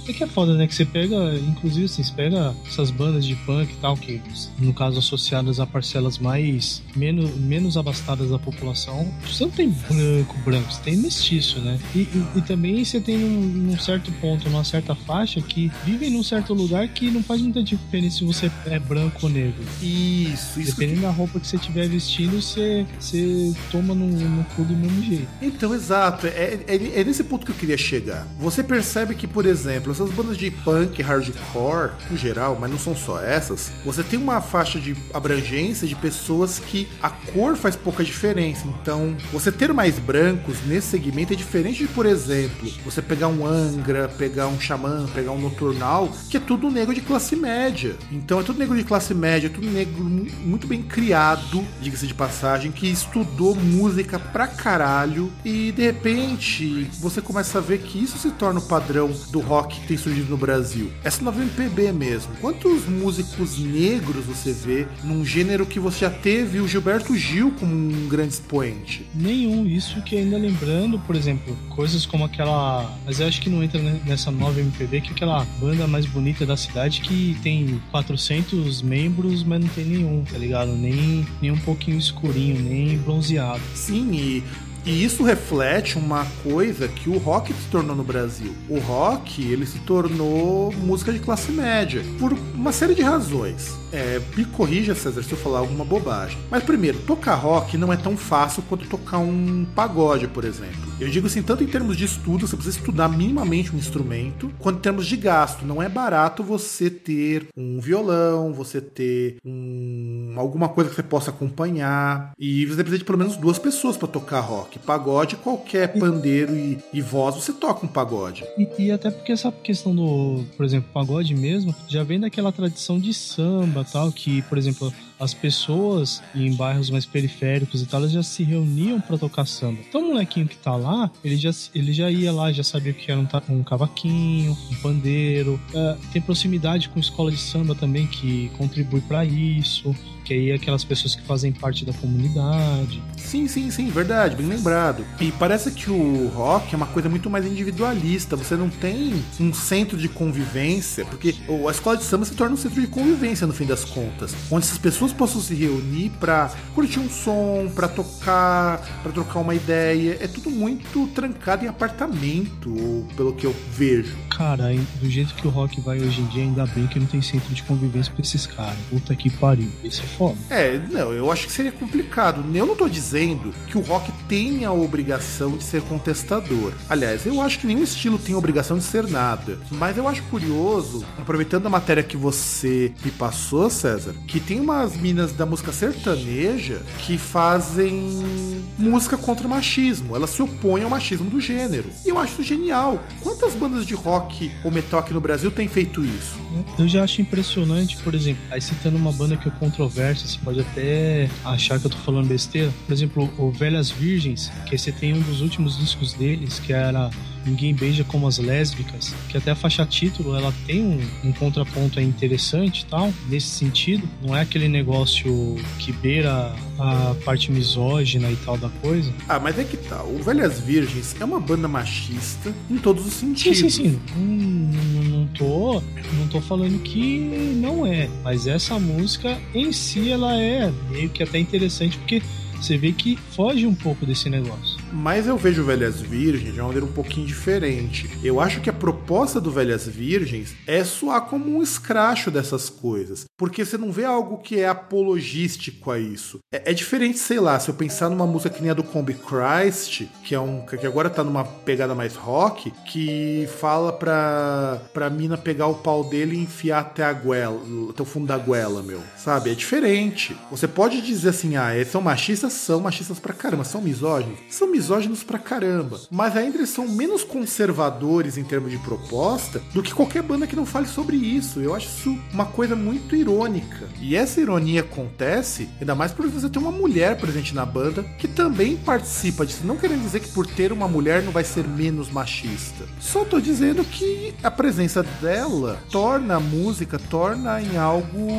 É que é foda, né? Que você pega, inclusive, assim, você pega essas bandas de punk e tal, que no caso associadas a parcelas mais... menos, menos abastadas da população, você não tem branco, branco, você tem mestiço, né? E, e, e também você tem num, num certo ponto, numa certa faixa que vivem num certo lugar que não faz muita diferença se você é branco ou negro. Isso, isso. Dependendo que... da roupa que você estiver vestindo, você, você toma no, no cu do mesmo jeito. Então, exato. É, é, é nesse ponto que eu queria chegar. Você percebe que, por exemplo, essas bandas de punk, hardcore, no geral, mas não são só essas, você tem uma faixa de abrangência de pessoas que a cor faz pouca diferença. Então, você ter mais brancos nesse segmento é diferente de, por exemplo, você pegar um Angra, pegar um Xamã, pegar um Noturnal, que é tudo negro de classe média. Então é tudo negro de classe média, é tudo negro muito bem criado, diga-se de passagem, que estudou música pra caralho, e de repente você começa a ver que isso se torna o padrão do rock que tem surgido no Brasil. Essa nova M P B mesmo. Quantos músicos negros você vê num gênero que você já teve o Gilberto Gil como um grande expoente? Nenhum, isso que ainda lembrando, por exemplo, coisas como aquela... Mas eu acho que não entra nessa nova M P B, que é aquela banda mais bonita da cidade que tem quatrocentos membros, mas não tem nenhum, tá ligado? Nem, nem um pouquinho escurinho, nem bronzeado. Sim, e... E isso reflete uma coisa que o rock se tornou no Brasil. O rock, ele se tornou música de classe média, por uma série de razões. É, me corrija, César, se eu falar alguma bobagem. Mas primeiro, tocar rock não é tão fácil quanto tocar um pagode, por exemplo. Eu digo assim, tanto em termos de estudo, você precisa estudar minimamente um instrumento, quanto em termos de gasto. Não é barato você ter um violão, você ter um, alguma coisa que você possa acompanhar. E você precisa de pelo menos duas pessoas para tocar rock. Pagode, qualquer pandeiro e, e voz, você toca um pagode. E, e até porque essa questão do, por exemplo, pagode mesmo, já vem daquela tradição de samba, tal, que, por exemplo, as pessoas em bairros mais periféricos e tal, elas já se reuniam pra tocar samba. Então o molequinho que tá lá, ele já, ele já ia lá, já sabia o que era um, um cavaquinho, um pandeiro. Uh, tem proximidade com escola de samba também, que contribui pra isso, que aí é aquelas pessoas que fazem parte da comunidade. Sim, sim, sim, verdade, bem lembrado. E parece que o rock é uma coisa muito mais individualista, você não tem um centro de convivência, porque a escola de samba se torna um centro de convivência no fim das contas, onde essas pessoas possam se reunir pra curtir um som, pra tocar, pra trocar uma ideia. É tudo muito trancado em apartamento, pelo que eu vejo. Cara, do jeito que o rock vai hoje em dia, ainda bem que não tem centro de convivência pra esses caras. Puta que pariu, isso é foda. É, não, eu acho que seria complicado. Eu não tô dizendo que o rock tem a obrigação de ser contestador. Aliás, eu acho que nenhum estilo tem a obrigação de ser nada. Mas eu acho curioso, aproveitando a matéria que você me passou, César, que tem umas minas da música sertaneja que fazem música contra o machismo. Elas se opõem ao machismo do gênero. E eu acho isso genial. Quantas bandas de rock ou metal aqui no Brasil têm feito isso? Eu já acho impressionante, por exemplo, aí citando uma banda que é controversa, você pode até achar que eu tô falando besteira. Por exemplo, o Velhas Virgens, que você tem um dos últimos discos deles, que era Ninguém Beija Como as Lésbicas, que até a faixa título, ela tem um, um contraponto aí interessante e tal, nesse sentido. Não é aquele negócio que beira a parte misógina e tal da coisa. Ah, mas é que tá, o Velhas Virgens é uma banda machista em todos os sentidos. Sim, sim, sim. Hum, não tô, não tô falando que não é, mas essa música em si, ela é meio que até interessante, porque você vê que foge um pouco desse negócio. Mas eu vejo Velhas Virgens de uma maneira um pouquinho diferente. Eu acho que a proposta do Velhas Virgens é soar como um escracho dessas coisas, porque você não vê algo que é apologístico a isso. É, é diferente, sei lá, se eu pensar numa música que nem a do Combi Christ, que é um que agora tá numa pegada mais rock, que fala pra, pra mina pegar o pau dele e enfiar até a goela, até o fundo da goela, meu. Sabe? É diferente. Você pode dizer assim, ah, esse é um machista, são machistas pra caramba, são misóginos? São misóginos pra caramba. Mas ainda eles são menos conservadores em termos de proposta do que qualquer banda que não fale sobre isso. Eu acho isso uma coisa muito irônica. E essa ironia acontece ainda mais porque você tem uma mulher presente na banda que também participa disso. Não querendo dizer que por ter uma mulher não vai ser menos machista. Só tô dizendo que a presença dela torna a música, torna em algo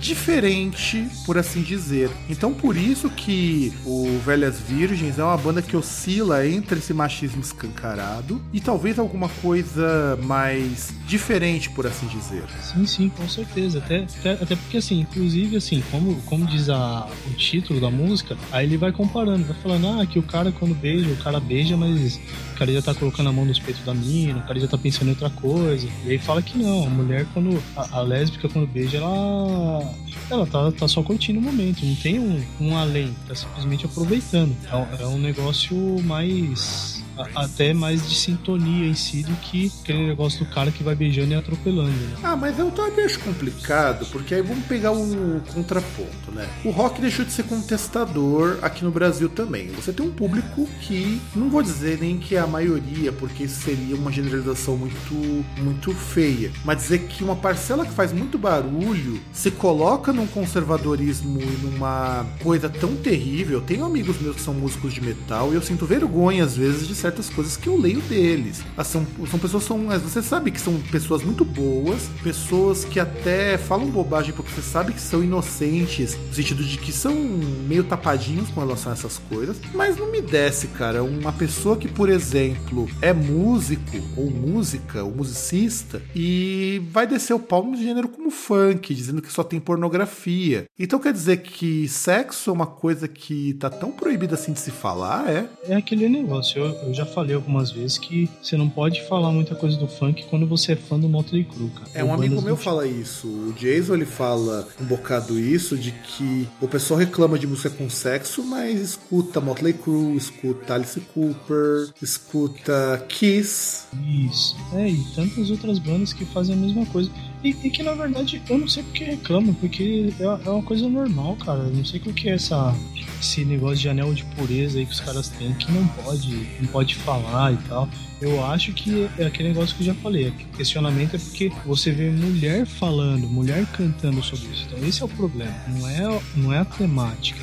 diferente, por assim dizer. Então por isso que o Velhas Virgens é uma banda que oscila entre esse machismo escancarado e talvez alguma coisa mais diferente, por assim dizer. Sim, sim, com certeza. Até, até, até porque, assim, inclusive, assim, como, como diz a, o título da música, aí ele vai comparando, vai falando, ah, que o cara quando beija, o cara beija, mas o cara já tá colocando a mão nos peitos da mina, o cara já tá pensando em outra coisa. E aí fala que não, a mulher quando, a, a lésbica quando beija, ela, ela tá, tá só curtindo o momento, não tem um, um além. Tá simplesmente aproveitando. É um, é um negócio mais, a, até mais de sintonia em si do que aquele negócio do cara que vai beijando e atropelando, né? Ah, mas eu também acho complicado, porque aí vamos pegar um contraponto, né? O rock deixou de ser contestador aqui no Brasil também. Você tem um público que, não vou dizer nem que é a maioria, porque isso seria uma generalização muito, muito feia, mas dizer que uma parcela que faz muito barulho se coloca num conservadorismo e numa coisa tão terrível. Eu tenho amigos meus que são músicos de metal e eu sinto vergonha, às vezes, de certas coisas que eu leio deles. As são, são pessoas, são, você sabe que são pessoas muito boas, pessoas que até falam bobagem porque você sabe que são inocentes, no sentido de que são meio tapadinhos com relação a essas coisas, mas não me desce, cara. Uma pessoa que, por exemplo, é músico, ou música, ou musicista, e vai descer o pau no gênero como funk, dizendo que só tem pornografia. Então quer dizer que sexo é uma coisa que tá tão proibido assim de se falar, é? É aquele negócio, eu, eu já falei algumas vezes que você não pode falar muita coisa do funk quando você é fã do Motley Crue, cara. É, um amigo meu fala isso, o Jason, ele fala um bocado isso, de que o pessoal reclama de música com sexo, mas escuta Motley Crue, escuta Alice Cooper, escuta Kiss. Isso, é, e tantas outras bandas que fazem a mesma coisa. E, e que, na verdade, eu não sei porque reclamam, porque é, é uma coisa normal, cara. Eu não sei o que é essa, esse negócio de anel de pureza aí que os caras têm, que não pode, não pode pode falar e tal. Eu acho que é aquele negócio que eu já falei, o questionamento é porque você vê mulher falando, mulher cantando sobre isso, então esse é o problema, não é, não é a temática,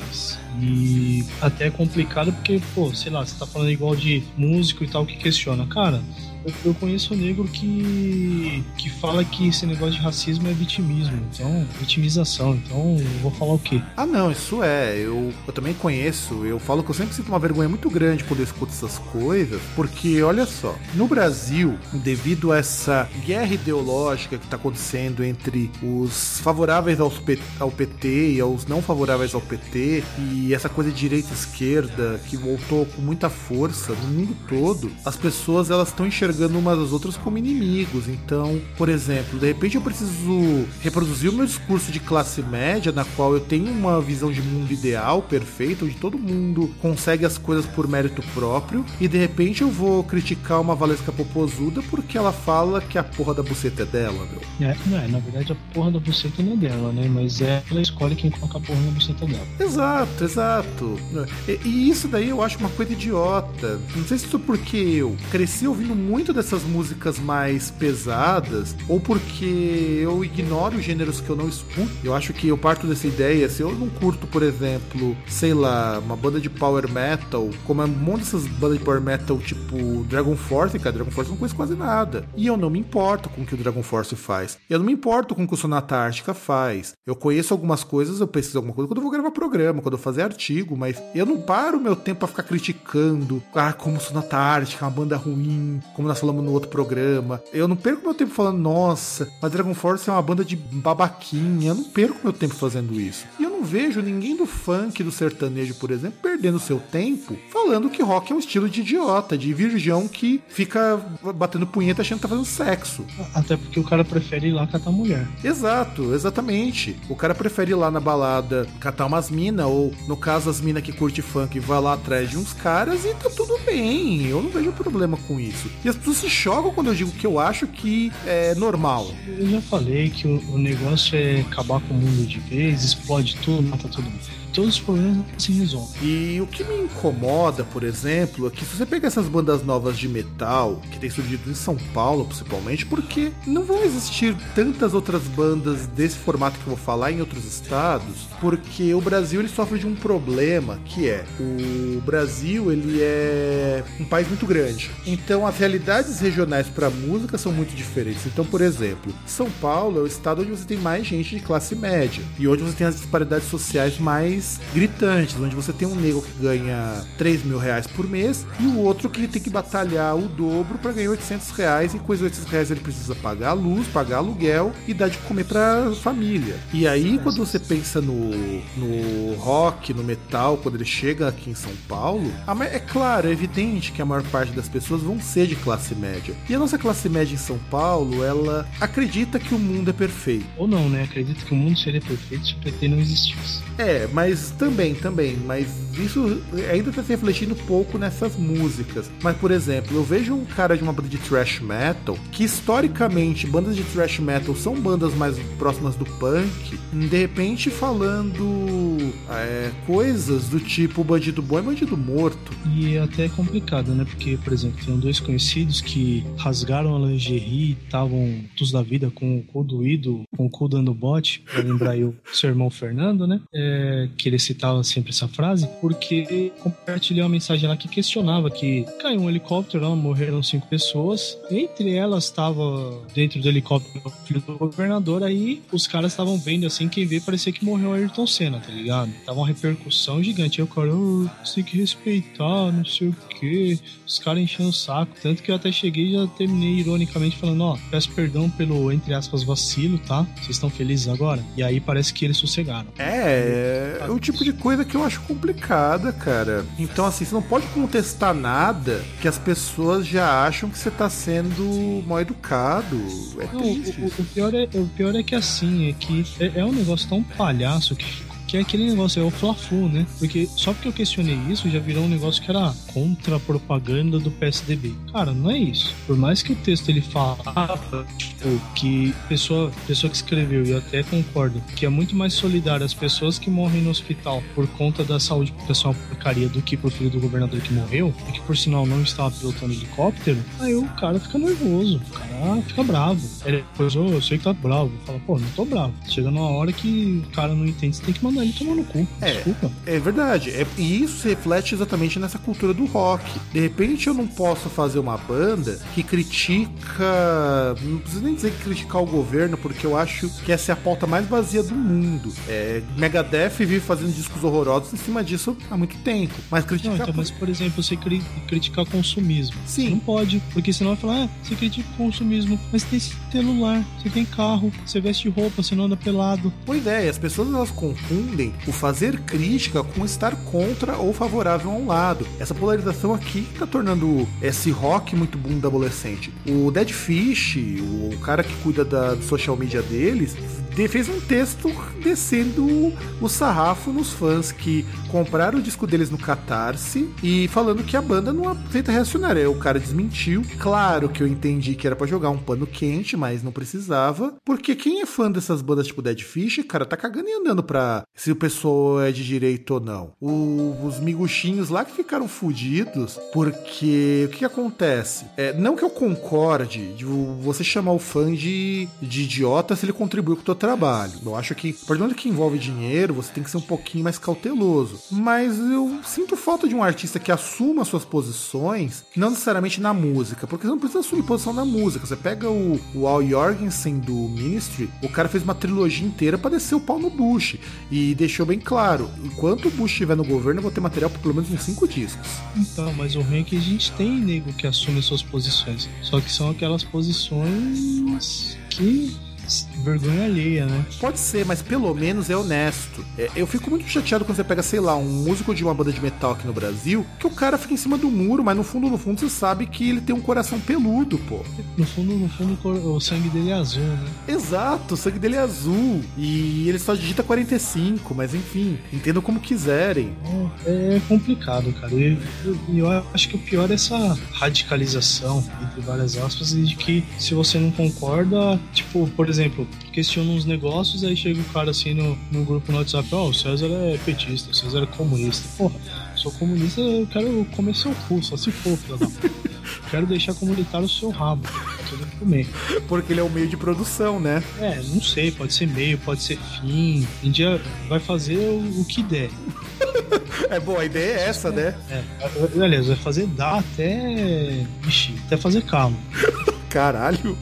e até é complicado porque, pô, sei lá, você tá falando igual de músico e tal que questiona, cara, eu, eu conheço um negro que, que fala que esse negócio de racismo é vitimismo, então, vitimização, então eu vou falar o quê? Ah não, isso é, eu, eu também conheço, eu falo que eu sempre sinto uma vergonha muito grande quando eu escuto essas coisas, porque olha só, no Brasil, devido a essa guerra ideológica que está acontecendo entre os favoráveis aos P- ao P T e aos não favoráveis ao P T, e essa coisa de direita e esquerda que voltou com muita força no mundo todo, as pessoas elas estão enxergando umas às outras como inimigos. Então, por exemplo, de repente eu preciso reproduzir o meu discurso de classe média, na qual eu tenho uma visão de mundo ideal, perfeito, onde todo mundo consegue as coisas por mérito próprio, e de repente eu vou criticar uma Valesca Popozuda porque ela fala que a porra da buceta é dela, meu. É, não é, na verdade a porra da buceta não é dela, né? Mas é, ela escolhe quem coloca a porra da buceta dela. Exato, exato. E, e isso daí eu acho uma coisa idiota. Não sei se isso é porque eu cresci ouvindo muito dessas músicas mais pesadas ou porque eu ignoro os gêneros que eu não escuto. Eu acho que eu parto dessa ideia, se eu não curto, por exemplo, sei lá, uma banda de power metal, como é um monte dessas bandas de power metal tipo Dragon Force, cara, Dragon Force eu não conheço quase nada. E eu não me importo com o que o Dragon Force faz. Eu não me importo com o que o Sonata Ártica faz. Eu conheço algumas coisas, eu pesquiso alguma coisa quando eu vou gravar programa, quando eu fazer artigo, mas eu não paro o meu tempo pra ficar criticando. Ah, como Sonata Ártica é uma banda ruim, como nós falamos no outro programa. Eu não perco meu tempo falando, nossa, mas Dragon Force é uma banda de babaquinha. Eu não perco meu tempo fazendo isso. E eu não vejo ninguém do funk, do sertanejo, por exemplo, perdendo seu tempo falando que rock é um estilo de idiota, de virgão que fica batendo punheta achando que tá fazendo sexo. Até porque o cara prefere ir lá catar mulher. Exato, exatamente. O cara prefere ir lá na balada catar umas mina, ou no caso as mina que curte funk vai lá atrás de uns caras e tá tudo bem. Eu não vejo problema com isso. E as pessoas se chocam quando eu digo que eu acho que é normal. Eu já falei que o negócio é acabar com o mundo de vez, explode tudo, mata todo mundo. Todos os problemas se resolvem. E o que me incomoda, por exemplo, é que se você pega essas bandas novas de metal que tem surgido em São Paulo, principalmente, porque não vão existir tantas outras bandas desse formato que eu vou falar em outros estados, porque o Brasil ele sofre de um problema que é o Brasil ele é um país muito grande. Então as realidades regionais para música são muito diferentes. Então, por exemplo, São Paulo é o estado onde você tem mais gente de classe média e onde você tem as disparidades sociais mais gritantes, onde você tem um negro que ganha três mil reais por mês e o outro que ele tem que batalhar o dobro para ganhar oitocentos reais, e com esses oitocentos reais ele precisa pagar a luz, pagar aluguel e dar de comer pra família. E aí quando você pensa no, no rock, no metal, quando ele chega aqui em São Paulo, é claro, é evidente que a maior parte das pessoas vão ser de classe média, e a nossa classe média em São Paulo, ela acredita que o mundo é perfeito. Ou não, né? Acredita que o mundo seria perfeito se o P T não existisse. É, mas Mas também, também, mas isso ainda tá se refletindo um pouco nessas músicas. Mas, por exemplo, eu vejo um cara de uma banda de thrash metal, que historicamente, bandas de thrash metal são bandas mais próximas do punk, de repente falando é, coisas do tipo bandido bom e bandido morto. E até é complicado, né? Porque, por exemplo, tem dois conhecidos que rasgaram a lingerie e estavam todos da vida com o cu doído, com o cu dando bote, pra lembrar aí o seu irmão Fernando, né? É, que ele citava sempre essa frase, porque compartilhou uma mensagem lá que questionava que caiu um helicóptero lá, morreram cinco pessoas, entre elas estava dentro do helicóptero o filho do governador, aí os caras estavam vendo assim, quem vê parecia que morreu Ayrton Senna, tá ligado? Tava uma repercussão gigante, aí o cara, oh, você tem que respeitar, não sei o que, os caras enchendo o saco, tanto que eu até cheguei e já terminei ironicamente falando, ó, oh, peço perdão pelo, entre aspas, vacilo, tá? Vocês estão felizes agora? E aí parece que eles sossegaram. É... é o tipo de coisa que eu acho complicada, cara. Então, assim, você não pode contestar nada que as pessoas já acham que você tá sendo mal educado. É não, triste. O, o, o, pior é, o pior é que, assim, é que é, é um negócio tão palhaço que... que é aquele negócio, é o fla-flu, né? Porque só porque eu questionei isso, já virou um negócio que era contra a propaganda do P S D B. Cara, não é isso. Por mais que o texto ele fala que pessoa, pessoa que escreveu, e eu até concordo, que é muito mais solidário as pessoas que morrem no hospital por conta da saúde, porque é uma porcaria, do que pro filho do governador que morreu, e que por sinal não estava pilotando helicóptero. Aí o cara fica nervoso, o cara fica bravo. Ele depois, oh, eu sei que tá bravo. Fala, pô, não tô bravo. Chega numa hora que o cara não entende, você tem que mandar ele tomar no cu. É, desculpa. É verdade. É, e isso reflete exatamente nessa cultura do rock. De repente eu não posso fazer uma banda que critica... Não preciso nem dizer que criticar o governo, porque eu acho que essa é a pauta mais vazia do mundo. É, Megadeth vive fazendo discos horrorosos em cima disso há muito tempo. Mas criticar... Não, então, mas, por exemplo, você cri- criticar consumismo. Sim. Você não pode, porque senão vai falar, ah, você critica o consumismo, mas tem celular, você tem carro, você veste roupa, você não anda pelado. Pois é, as pessoas elas confundem o fazer crítica com estar contra ou favorável a um lado. Essa polarização aqui tá tornando esse rock muito boom da adolescente. O Dead Fish, o cara que cuida da social media deles, fez um texto descendo o sarrafo nos fãs que compraram o disco deles no Catarse e falando que a banda não aceita reacionária. O cara desmentiu. Claro que eu entendi que era pra jogar um pano quente, mas não precisava, porque quem é fã dessas bandas tipo Dead Fish, cara, tá cagando e andando pra se o pessoal é de direito ou não. O, os miguxinhos lá que ficaram fudidos, porque o que acontece? É, não que eu concorde de você chamar o fã de, de idiota se ele contribuiu com o teu trabalho. Eu acho que, a partir do momento que envolve dinheiro, você tem que ser um pouquinho mais cauteloso. Mas eu sinto falta de um artista que assuma suas posições, não necessariamente na música, porque você não precisa assumir posição na música. Você pega o, o Al Jorgensen do Ministry, o cara fez uma trilogia inteira pra descer o pau no Bush, e deixou bem claro, enquanto o Bush estiver no governo, eu vou ter material por pelo menos uns cinco discos. Então, mas o ruim é que a gente tem nego que assume suas posições, só que são aquelas posições que... vergonha alheia, né? Pode ser, mas pelo menos é honesto. É, eu fico muito chateado quando você pega, sei lá, um músico de uma banda de metal aqui no Brasil, que o cara fica em cima do muro, mas no fundo, no fundo, você sabe que ele tem um coração peludo, pô. No fundo, no fundo, o sangue dele é azul, né? Exato, o sangue dele é azul. E ele só digita quarenta e cinco, mas enfim, entendam como quiserem. É complicado, cara. E eu, eu, eu acho que o pior é essa radicalização, entre várias aspas, de que se você não concorda, tipo, por exemplo, exemplo, questiona uns negócios, aí chega o cara assim no, no grupo no WhatsApp, ó, oh, o César é petista, o César é comunista. Porra, sou comunista, eu quero comer seu cu, só se for, filha da puta. Quero deixar comunitário o seu rabo, tudo comer. Porque ele é o meio de produção, né? É, não sei, pode ser meio, pode ser fim, um dia vai fazer o, o que der. É bom, a ideia é essa, é, né? É, aliás, vai fazer dar até, vixi, até fazer calma. Caralho.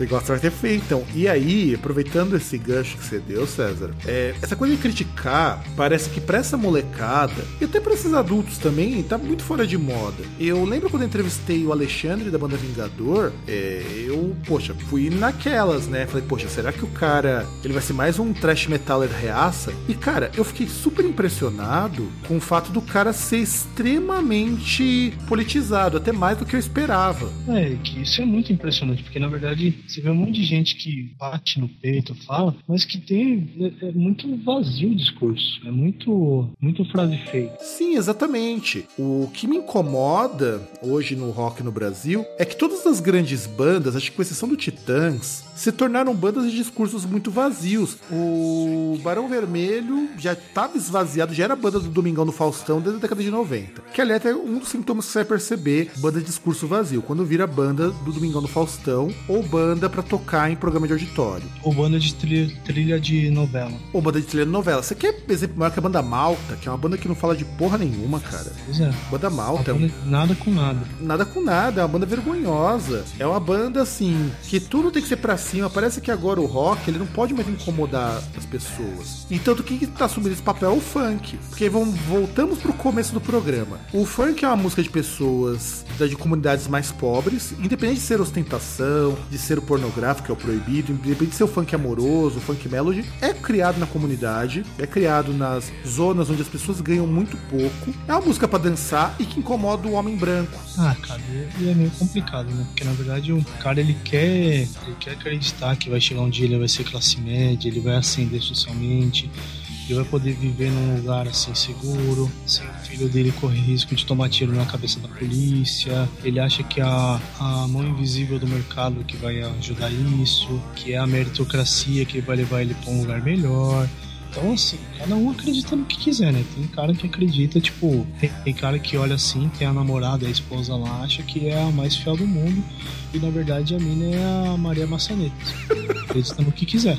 Negócio vai ter feito, então. E aí, aproveitando esse gancho que você deu, César, é, essa coisa de criticar, parece que pra essa molecada, e até pra esses adultos também, tá muito fora de moda. Eu lembro quando eu entrevistei o Alexandre da banda Vingador, é, eu, poxa, fui naquelas, né? Falei, poxa, será que o cara, ele vai ser mais um thrash metaler reaça? E, cara, eu fiquei super impressionado com o fato do cara ser extremamente politizado, até mais do que eu esperava. É, que isso é muito impressionante, porque, na verdade, você vê um monte de gente que bate no peito, fala, mas que tem é, é muito vazio o discurso, é muito, muito frase feita. Sim, exatamente. O que me incomoda hoje no rock no Brasil é que todas as grandes bandas, acho que com exceção do Titãs, se tornaram bandas de discursos muito vazios. O Barão Vermelho já estava esvaziado, já era banda do Domingão do Faustão desde a década de noventa, que aliás é um dos sintomas que você vai perceber, banda de discurso vazio, quando vira banda do Domingão do Faustão ou banda banda pra tocar em programa de auditório. Ou banda de trilha, trilha de novela. Ou banda de trilha de novela. Você quer exemplo maior que a banda Malta, que é uma banda que não fala de porra nenhuma, cara. Pois é. Banda Malta. Banda, nada com nada. Nada com nada. É uma banda vergonhosa. É uma banda, assim, que tudo tem que ser pra cima. Parece que agora o rock, ele não pode mais incomodar as pessoas. E tanto quem tá assumindo esse papel é o funk. Porque vamos, voltamos pro começo do programa. O funk é uma música de pessoas de comunidades mais pobres, independente de ser ostentação, de ser o pornográfico, que é o proibido, independente de ser o funk amoroso, o funk melody, é criado na comunidade, é criado nas zonas onde as pessoas ganham muito pouco, é uma música pra dançar e que incomoda o homem branco. Ah, cara, e é meio complicado, né? Porque, na verdade, o cara, ele quer, ele quer acreditar que vai chegar um dia, ele vai ser classe média, ele vai ascender socialmente... Ele vai poder viver num lugar assim seguro, sem o filho dele correr risco de tomar tiro na cabeça da polícia. Ele acha que a, a mão invisível do mercado que vai ajudar isso, que é a meritocracia que vai levar ele para um lugar melhor. Então, assim, cada um acredita no que quiser, né? Tem cara que acredita, tipo... Tem, tem cara que olha assim, tem a namorada, a esposa lá, acha que é a mais fiel do mundo. E, na verdade, a mina é a Maria Maçaneta. Acredita no que quiser.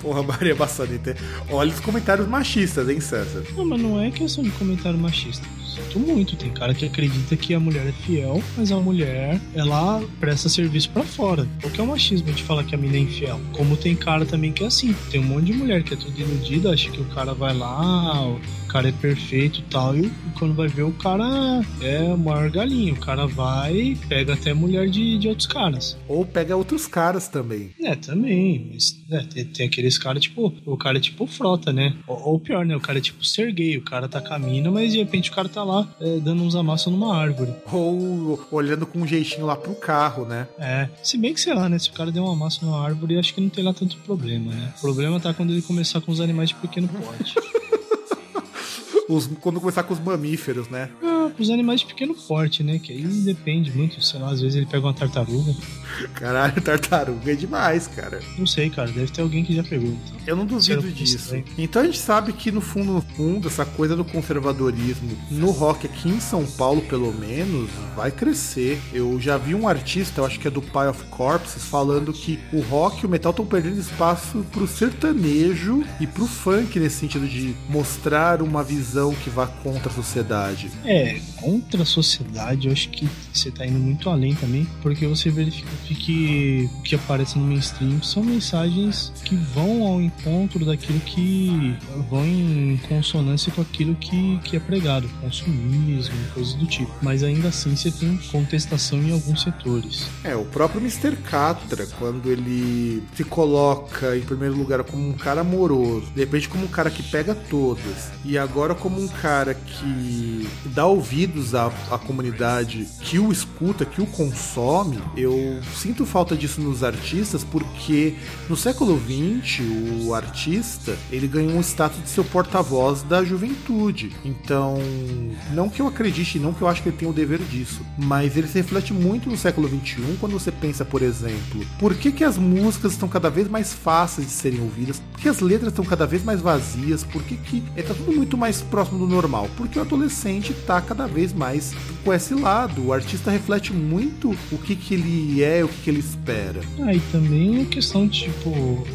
Porra, Maria Maçaneta. Olha os comentários machistas, hein, César? Não, mas não é questão de comentário machista. Sinto muito. Tem cara que acredita que a mulher é fiel, mas a mulher, ela presta serviço pra fora. O que é o machismo de falar que a mina é infiel? Como tem cara também que é assim. Tem um monte de mulher que é tudo iludida, acha que o cara vai lá, o cara é perfeito e tal, e quando vai ver o cara é o maior galinho, o cara vai pega até mulher de, de outros caras. Ou pega outros caras também. É, também, mas né, tem, tem aqueles caras tipo, o cara é tipo frota, né? Ou, ou pior, né, o cara é tipo Serguei, o cara tá caminhando, mas de repente o cara tá lá é, dando uns amassos numa árvore. Ou olhando com um jeitinho lá pro carro, né? É, se bem que sei lá, né, se o cara deu um amasso numa árvore, acho que não tem lá tanto problema, né? O problema tá quando ele começar com os animais de pequeno porte. Os, quando começar com os mamíferos, né? Ah, com os animais de pequeno porte, né? Que aí depende muito, sei lá, às vezes ele pega uma tartaruga. Caralho, tartaruga é demais, cara. Não sei, cara, deve ter alguém que já pegou. Então. Eu não duvido disso. Então a gente sabe que no fundo, no fundo, essa coisa do conservadorismo no rock aqui em São Paulo, pelo menos, vai crescer. Eu já vi um artista, eu acho que é do Pie of Corpses, falando que o rock e o metal estão perdendo espaço pro sertanejo e pro funk, nesse sentido de mostrar uma visão que vá contra a sociedade. É, contra a sociedade eu acho que você tá indo muito além também, porque você verifica que o que aparece no mainstream são mensagens que vão ao encontro daquilo que vão em consonância com aquilo que, que é pregado, consumismo, coisas do tipo, mas ainda assim você tem contestação em alguns setores. É, o próprio mister Catra, quando ele se coloca em primeiro lugar como um cara amoroso, de repente como um cara que pega todas, e agora como um cara que dá ouvidos à, à comunidade que o escuta, que o consome. Eu sinto falta disso nos artistas, porque no século vinte o artista ele ganhou um status de seu porta-voz da juventude. Então, não que eu acredite, não que eu acho que ele tenha o dever disso, mas ele se reflete muito no século vinte e um, quando você pensa, por exemplo, por que que as músicas estão cada vez mais fáceis de serem ouvidas, por que as letras estão cada vez mais vazias, por que que está tudo muito mais próximo do normal, porque o adolescente tá cada vez mais com esse lado. O artista reflete muito o que que ele é, o que que ele espera. Ah, e também a questão, tipo,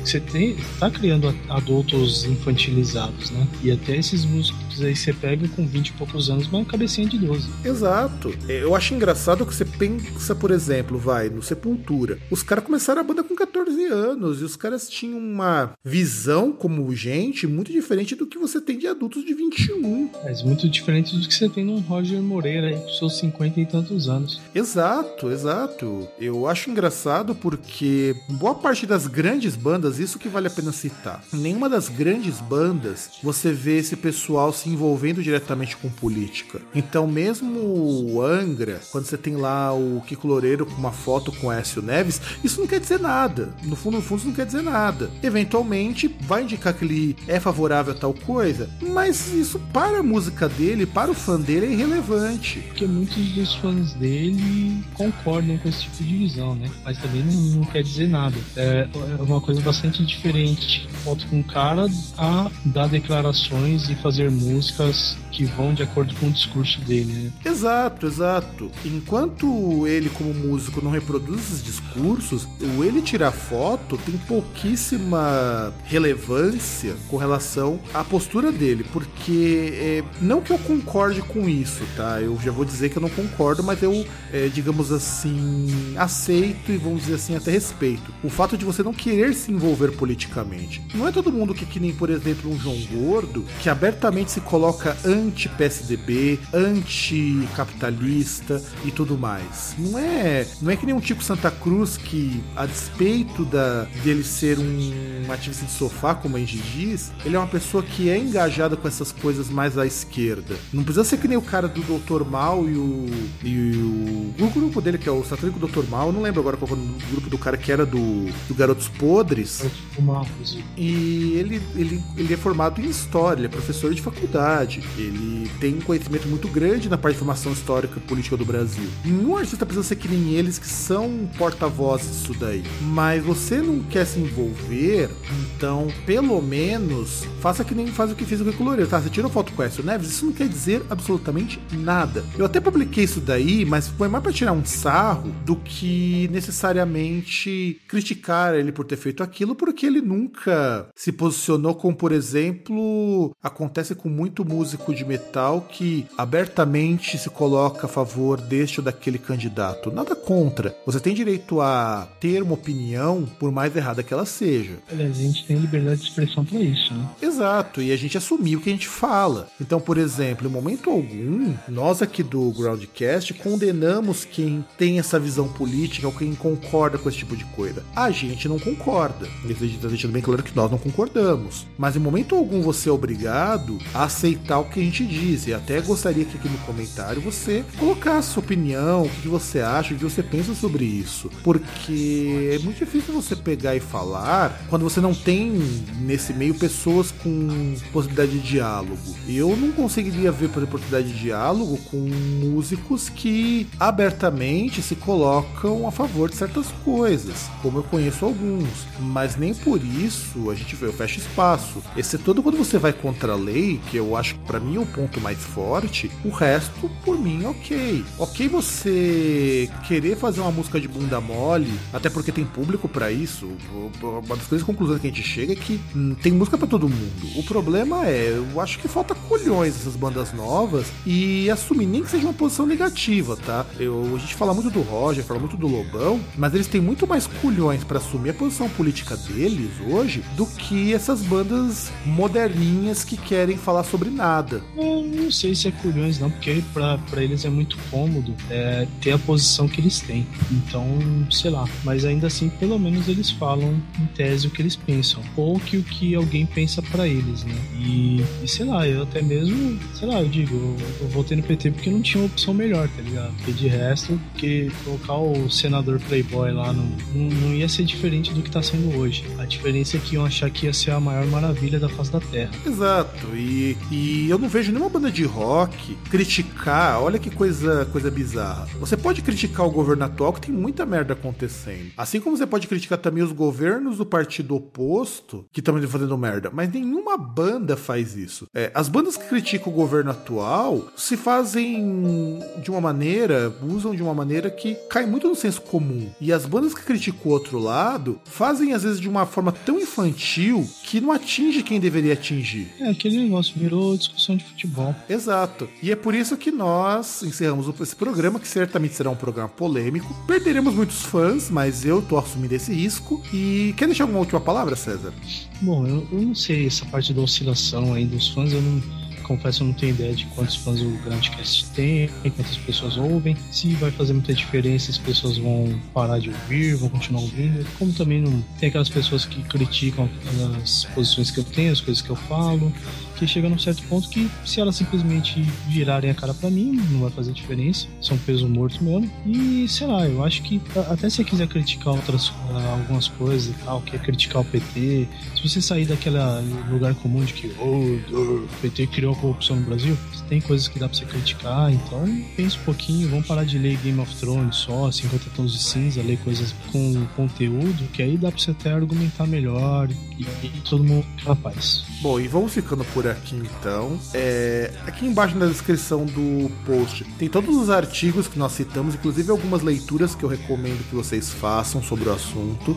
você tem, tá criando adultos infantilizados, né? E até esses músicos aí você pega com vinte e poucos anos, mas cabecinha de doze. Exato. Eu acho engraçado que você pensa, por exemplo, vai, no Sepultura. Os caras começaram a banda com catorze anos, e os caras tinham uma visão como gente muito diferente do que você tem de adultos de vinte e um. Mas muito diferente do que você tem num Roger Moreira aí com seus cinquenta e tantos anos. Exato, exato. Eu acho engraçado porque boa parte das grandes bandas, isso que vale a pena citar, nenhuma das grandes bandas você vê esse pessoal se envolvendo diretamente com política. Então mesmo o Angra, quando você tem lá o Kiko Loureiro com uma foto com o Écio Neves, isso não quer dizer nada. No fundo, no fundo, isso não quer dizer nada. Eventualmente vai indicar que ele é favorável a tal coisa, mas isso para a música dele, para o fã dele, é irrelevante. Porque muitos dos fãs dele concordam com esse tipo de visão, né? Mas também não, não quer dizer nada. É uma coisa bastante diferente. Foto com um cara a dar declarações e fazer músicas que vão de acordo com o discurso dele, né? Exato, exato. Enquanto ele, como músico, não reproduz esses discursos, o ele tirar foto tem pouquíssima relevância com relação à postura dele, porque é, não que eu concorde com isso, tá? Eu já vou dizer que eu não concordo, mas eu, é, digamos assim, aceito e vamos dizer assim, até respeito. O fato de você não querer se envolver politicamente. Não é todo mundo que, que nem, por exemplo, um João Gordo, que abertamente se coloca anti-P S D B, anti-capitalista e tudo mais. Não é, não é que nem um Tico Santa Cruz que, a despeito da, dele ser um ativista de sofá, como a gente diz, ele é uma pessoa que é engajada com essas coisas mais à esquerda. Não precisa ser que nem o cara do doutor Mal e o, e o, o grupo dele, que é o Satânico doutor Mal. não lembro agora qual foi o grupo do cara que era do, do Garotos Podres. E ele, ele, ele é formado em história, ele é professor de faculdade, ele tem um conhecimento muito grande na parte de formação histórica e política do Brasil. Nenhum artista precisa ser que nem eles, que são porta-vozes disso daí. Mas você não quer se envolver, então pelo menos faça que nem faz o que fez o Rico Loureiro, tá? Você tirou foto com o Écio Neves, isso não quer dizer absolutamente nada. Eu até publiquei isso daí, mas foi mais pra tirar um sarro do que necessariamente criticar ele por ter feito aquilo, porque ele nunca se posicionou como, por exemplo, acontece com muito músico de metal que abertamente se coloca a favor deste ou daquele candidato. Nada contra. Você tem direito a ter uma opinião, por mais errada que ela seja. Olha, a gente tem liberdade de expressão pra isso, né? Exato, e a gente assumiu o que a gente fala. Então, por exemplo, em momento algum, nós aqui do Groundcast condenamos quem tem essa visão política ou quem concorda com esse tipo de coisa. A gente não concorda. Deixando bem claro que nós não concordamos. Mas em momento algum você é obrigado a aceitar o que a gente diz. E até gostaria que aqui no comentário você colocasse sua opinião, o que você acha, o que você pensa sobre isso. Porque é muito difícil você pegar e falar quando você não tem nesse meio pessoas com possibilidade de diálogo. Eu não conseguiria ver por oportunidade de diálogo com músicos que abertamente se colocam a favor de certas coisas, como eu conheço alguns, mas nem por isso a gente vê, eu fecho espaço. Exceto quando você vai contra a lei, que eu acho que pra mim é o ponto mais forte, o resto, por mim, ok. Ok você querer fazer uma música de bunda mole, até porque tem público pra isso. Uma das grandes conclusões que a gente chega é que hum, tem música pra todo mundo. O problema é, eu acho que falta colhões essas bandas novas e assumir nem que seja uma posição negativa, tá? Eu, a gente fala muito do Roger, fala muito do Lobão, mas eles têm muito mais culhões pra assumir a posição política deles hoje do que essas bandas moderninhas que querem falar sobre nada. Eu não sei se é culhões não, porque pra, pra eles é muito cômodo é, ter a posição que eles têm. Então, sei lá, mas ainda assim pelo menos eles falam em tese o que eles pensam, ou que o que alguém pensa pra eles, né? E, e sei lá, eu até mesmo, sei lá, eu digo, eu, eu voltei no P T porque não tinha uma opção melhor, tá ligado? Porque de resto, porque colocar o senador playboy lá não, não, não ia ser diferente do que tá sendo hoje. A diferença é que iam achar que ia ser a maior maravilha da face da terra. Exato, e, e eu não vejo nenhuma banda de rock criticar, olha que coisa, coisa bizarra. Você pode criticar o governo atual, que tem muita merda acontecendo. Assim como você pode criticar também os governos do partido oposto, que também estão fazendo merda, mas nenhuma banda faz isso. É, as bandas que criticam o governo atual se fazem de uma maneira, usam de uma maneira que cai muito no senso comum. E as bandas que criticam o outro lado fazem às vezes de uma forma tão infantil que não atinge quem deveria atingir. É, aquele negócio virou discussão de futebol. Exato. E é por isso que nós encerramos esse programa, que certamente será um programa polêmico. Perderemos muitos fãs, mas eu tô assumindo esse risco. E quer deixar alguma última palavra, César? Bom, eu, eu não sei, essa parte da oscilação aí dos fãs, eu não... confesso, eu não tenho ideia de quantos fãs o Groundcast tem, quantas pessoas ouvem, se vai fazer muita diferença, as pessoas vão parar de ouvir, vão continuar ouvindo, como também não tem aquelas pessoas que criticam as posições que eu tenho, as coisas que eu falo, que chega num certo ponto que se elas simplesmente virarem a cara pra mim, não vai fazer diferença, são peso morto mesmo, e sei lá, eu acho que até se você quiser criticar outras, algumas coisas e tal, quer criticar o P T, se você sair daquele lugar comum de que oh, o P T criou a corrupção no Brasil, tem coisas que dá pra você criticar, então pensa um pouquinho, vamos parar de ler Game of Thrones só, cinquenta tons de cinza, ler coisas com conteúdo, que aí dá pra você até argumentar melhor e, e todo mundo capaz. Bom, e vamos ficando por aqui então. É, aqui embaixo na descrição do post tem todos os artigos que nós citamos, inclusive algumas leituras que eu recomendo que vocês façam sobre o assunto.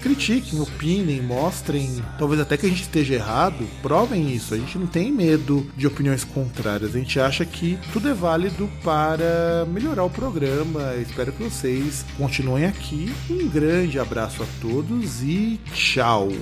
Critiquem, opinem, mostrem, talvez até que a gente esteja errado, provem isso, a gente não tem medo de opiniões contrárias, a gente acha que tudo é válido para melhorar o programa. Espero que vocês continuem aqui, um grande abraço a todos e tchau!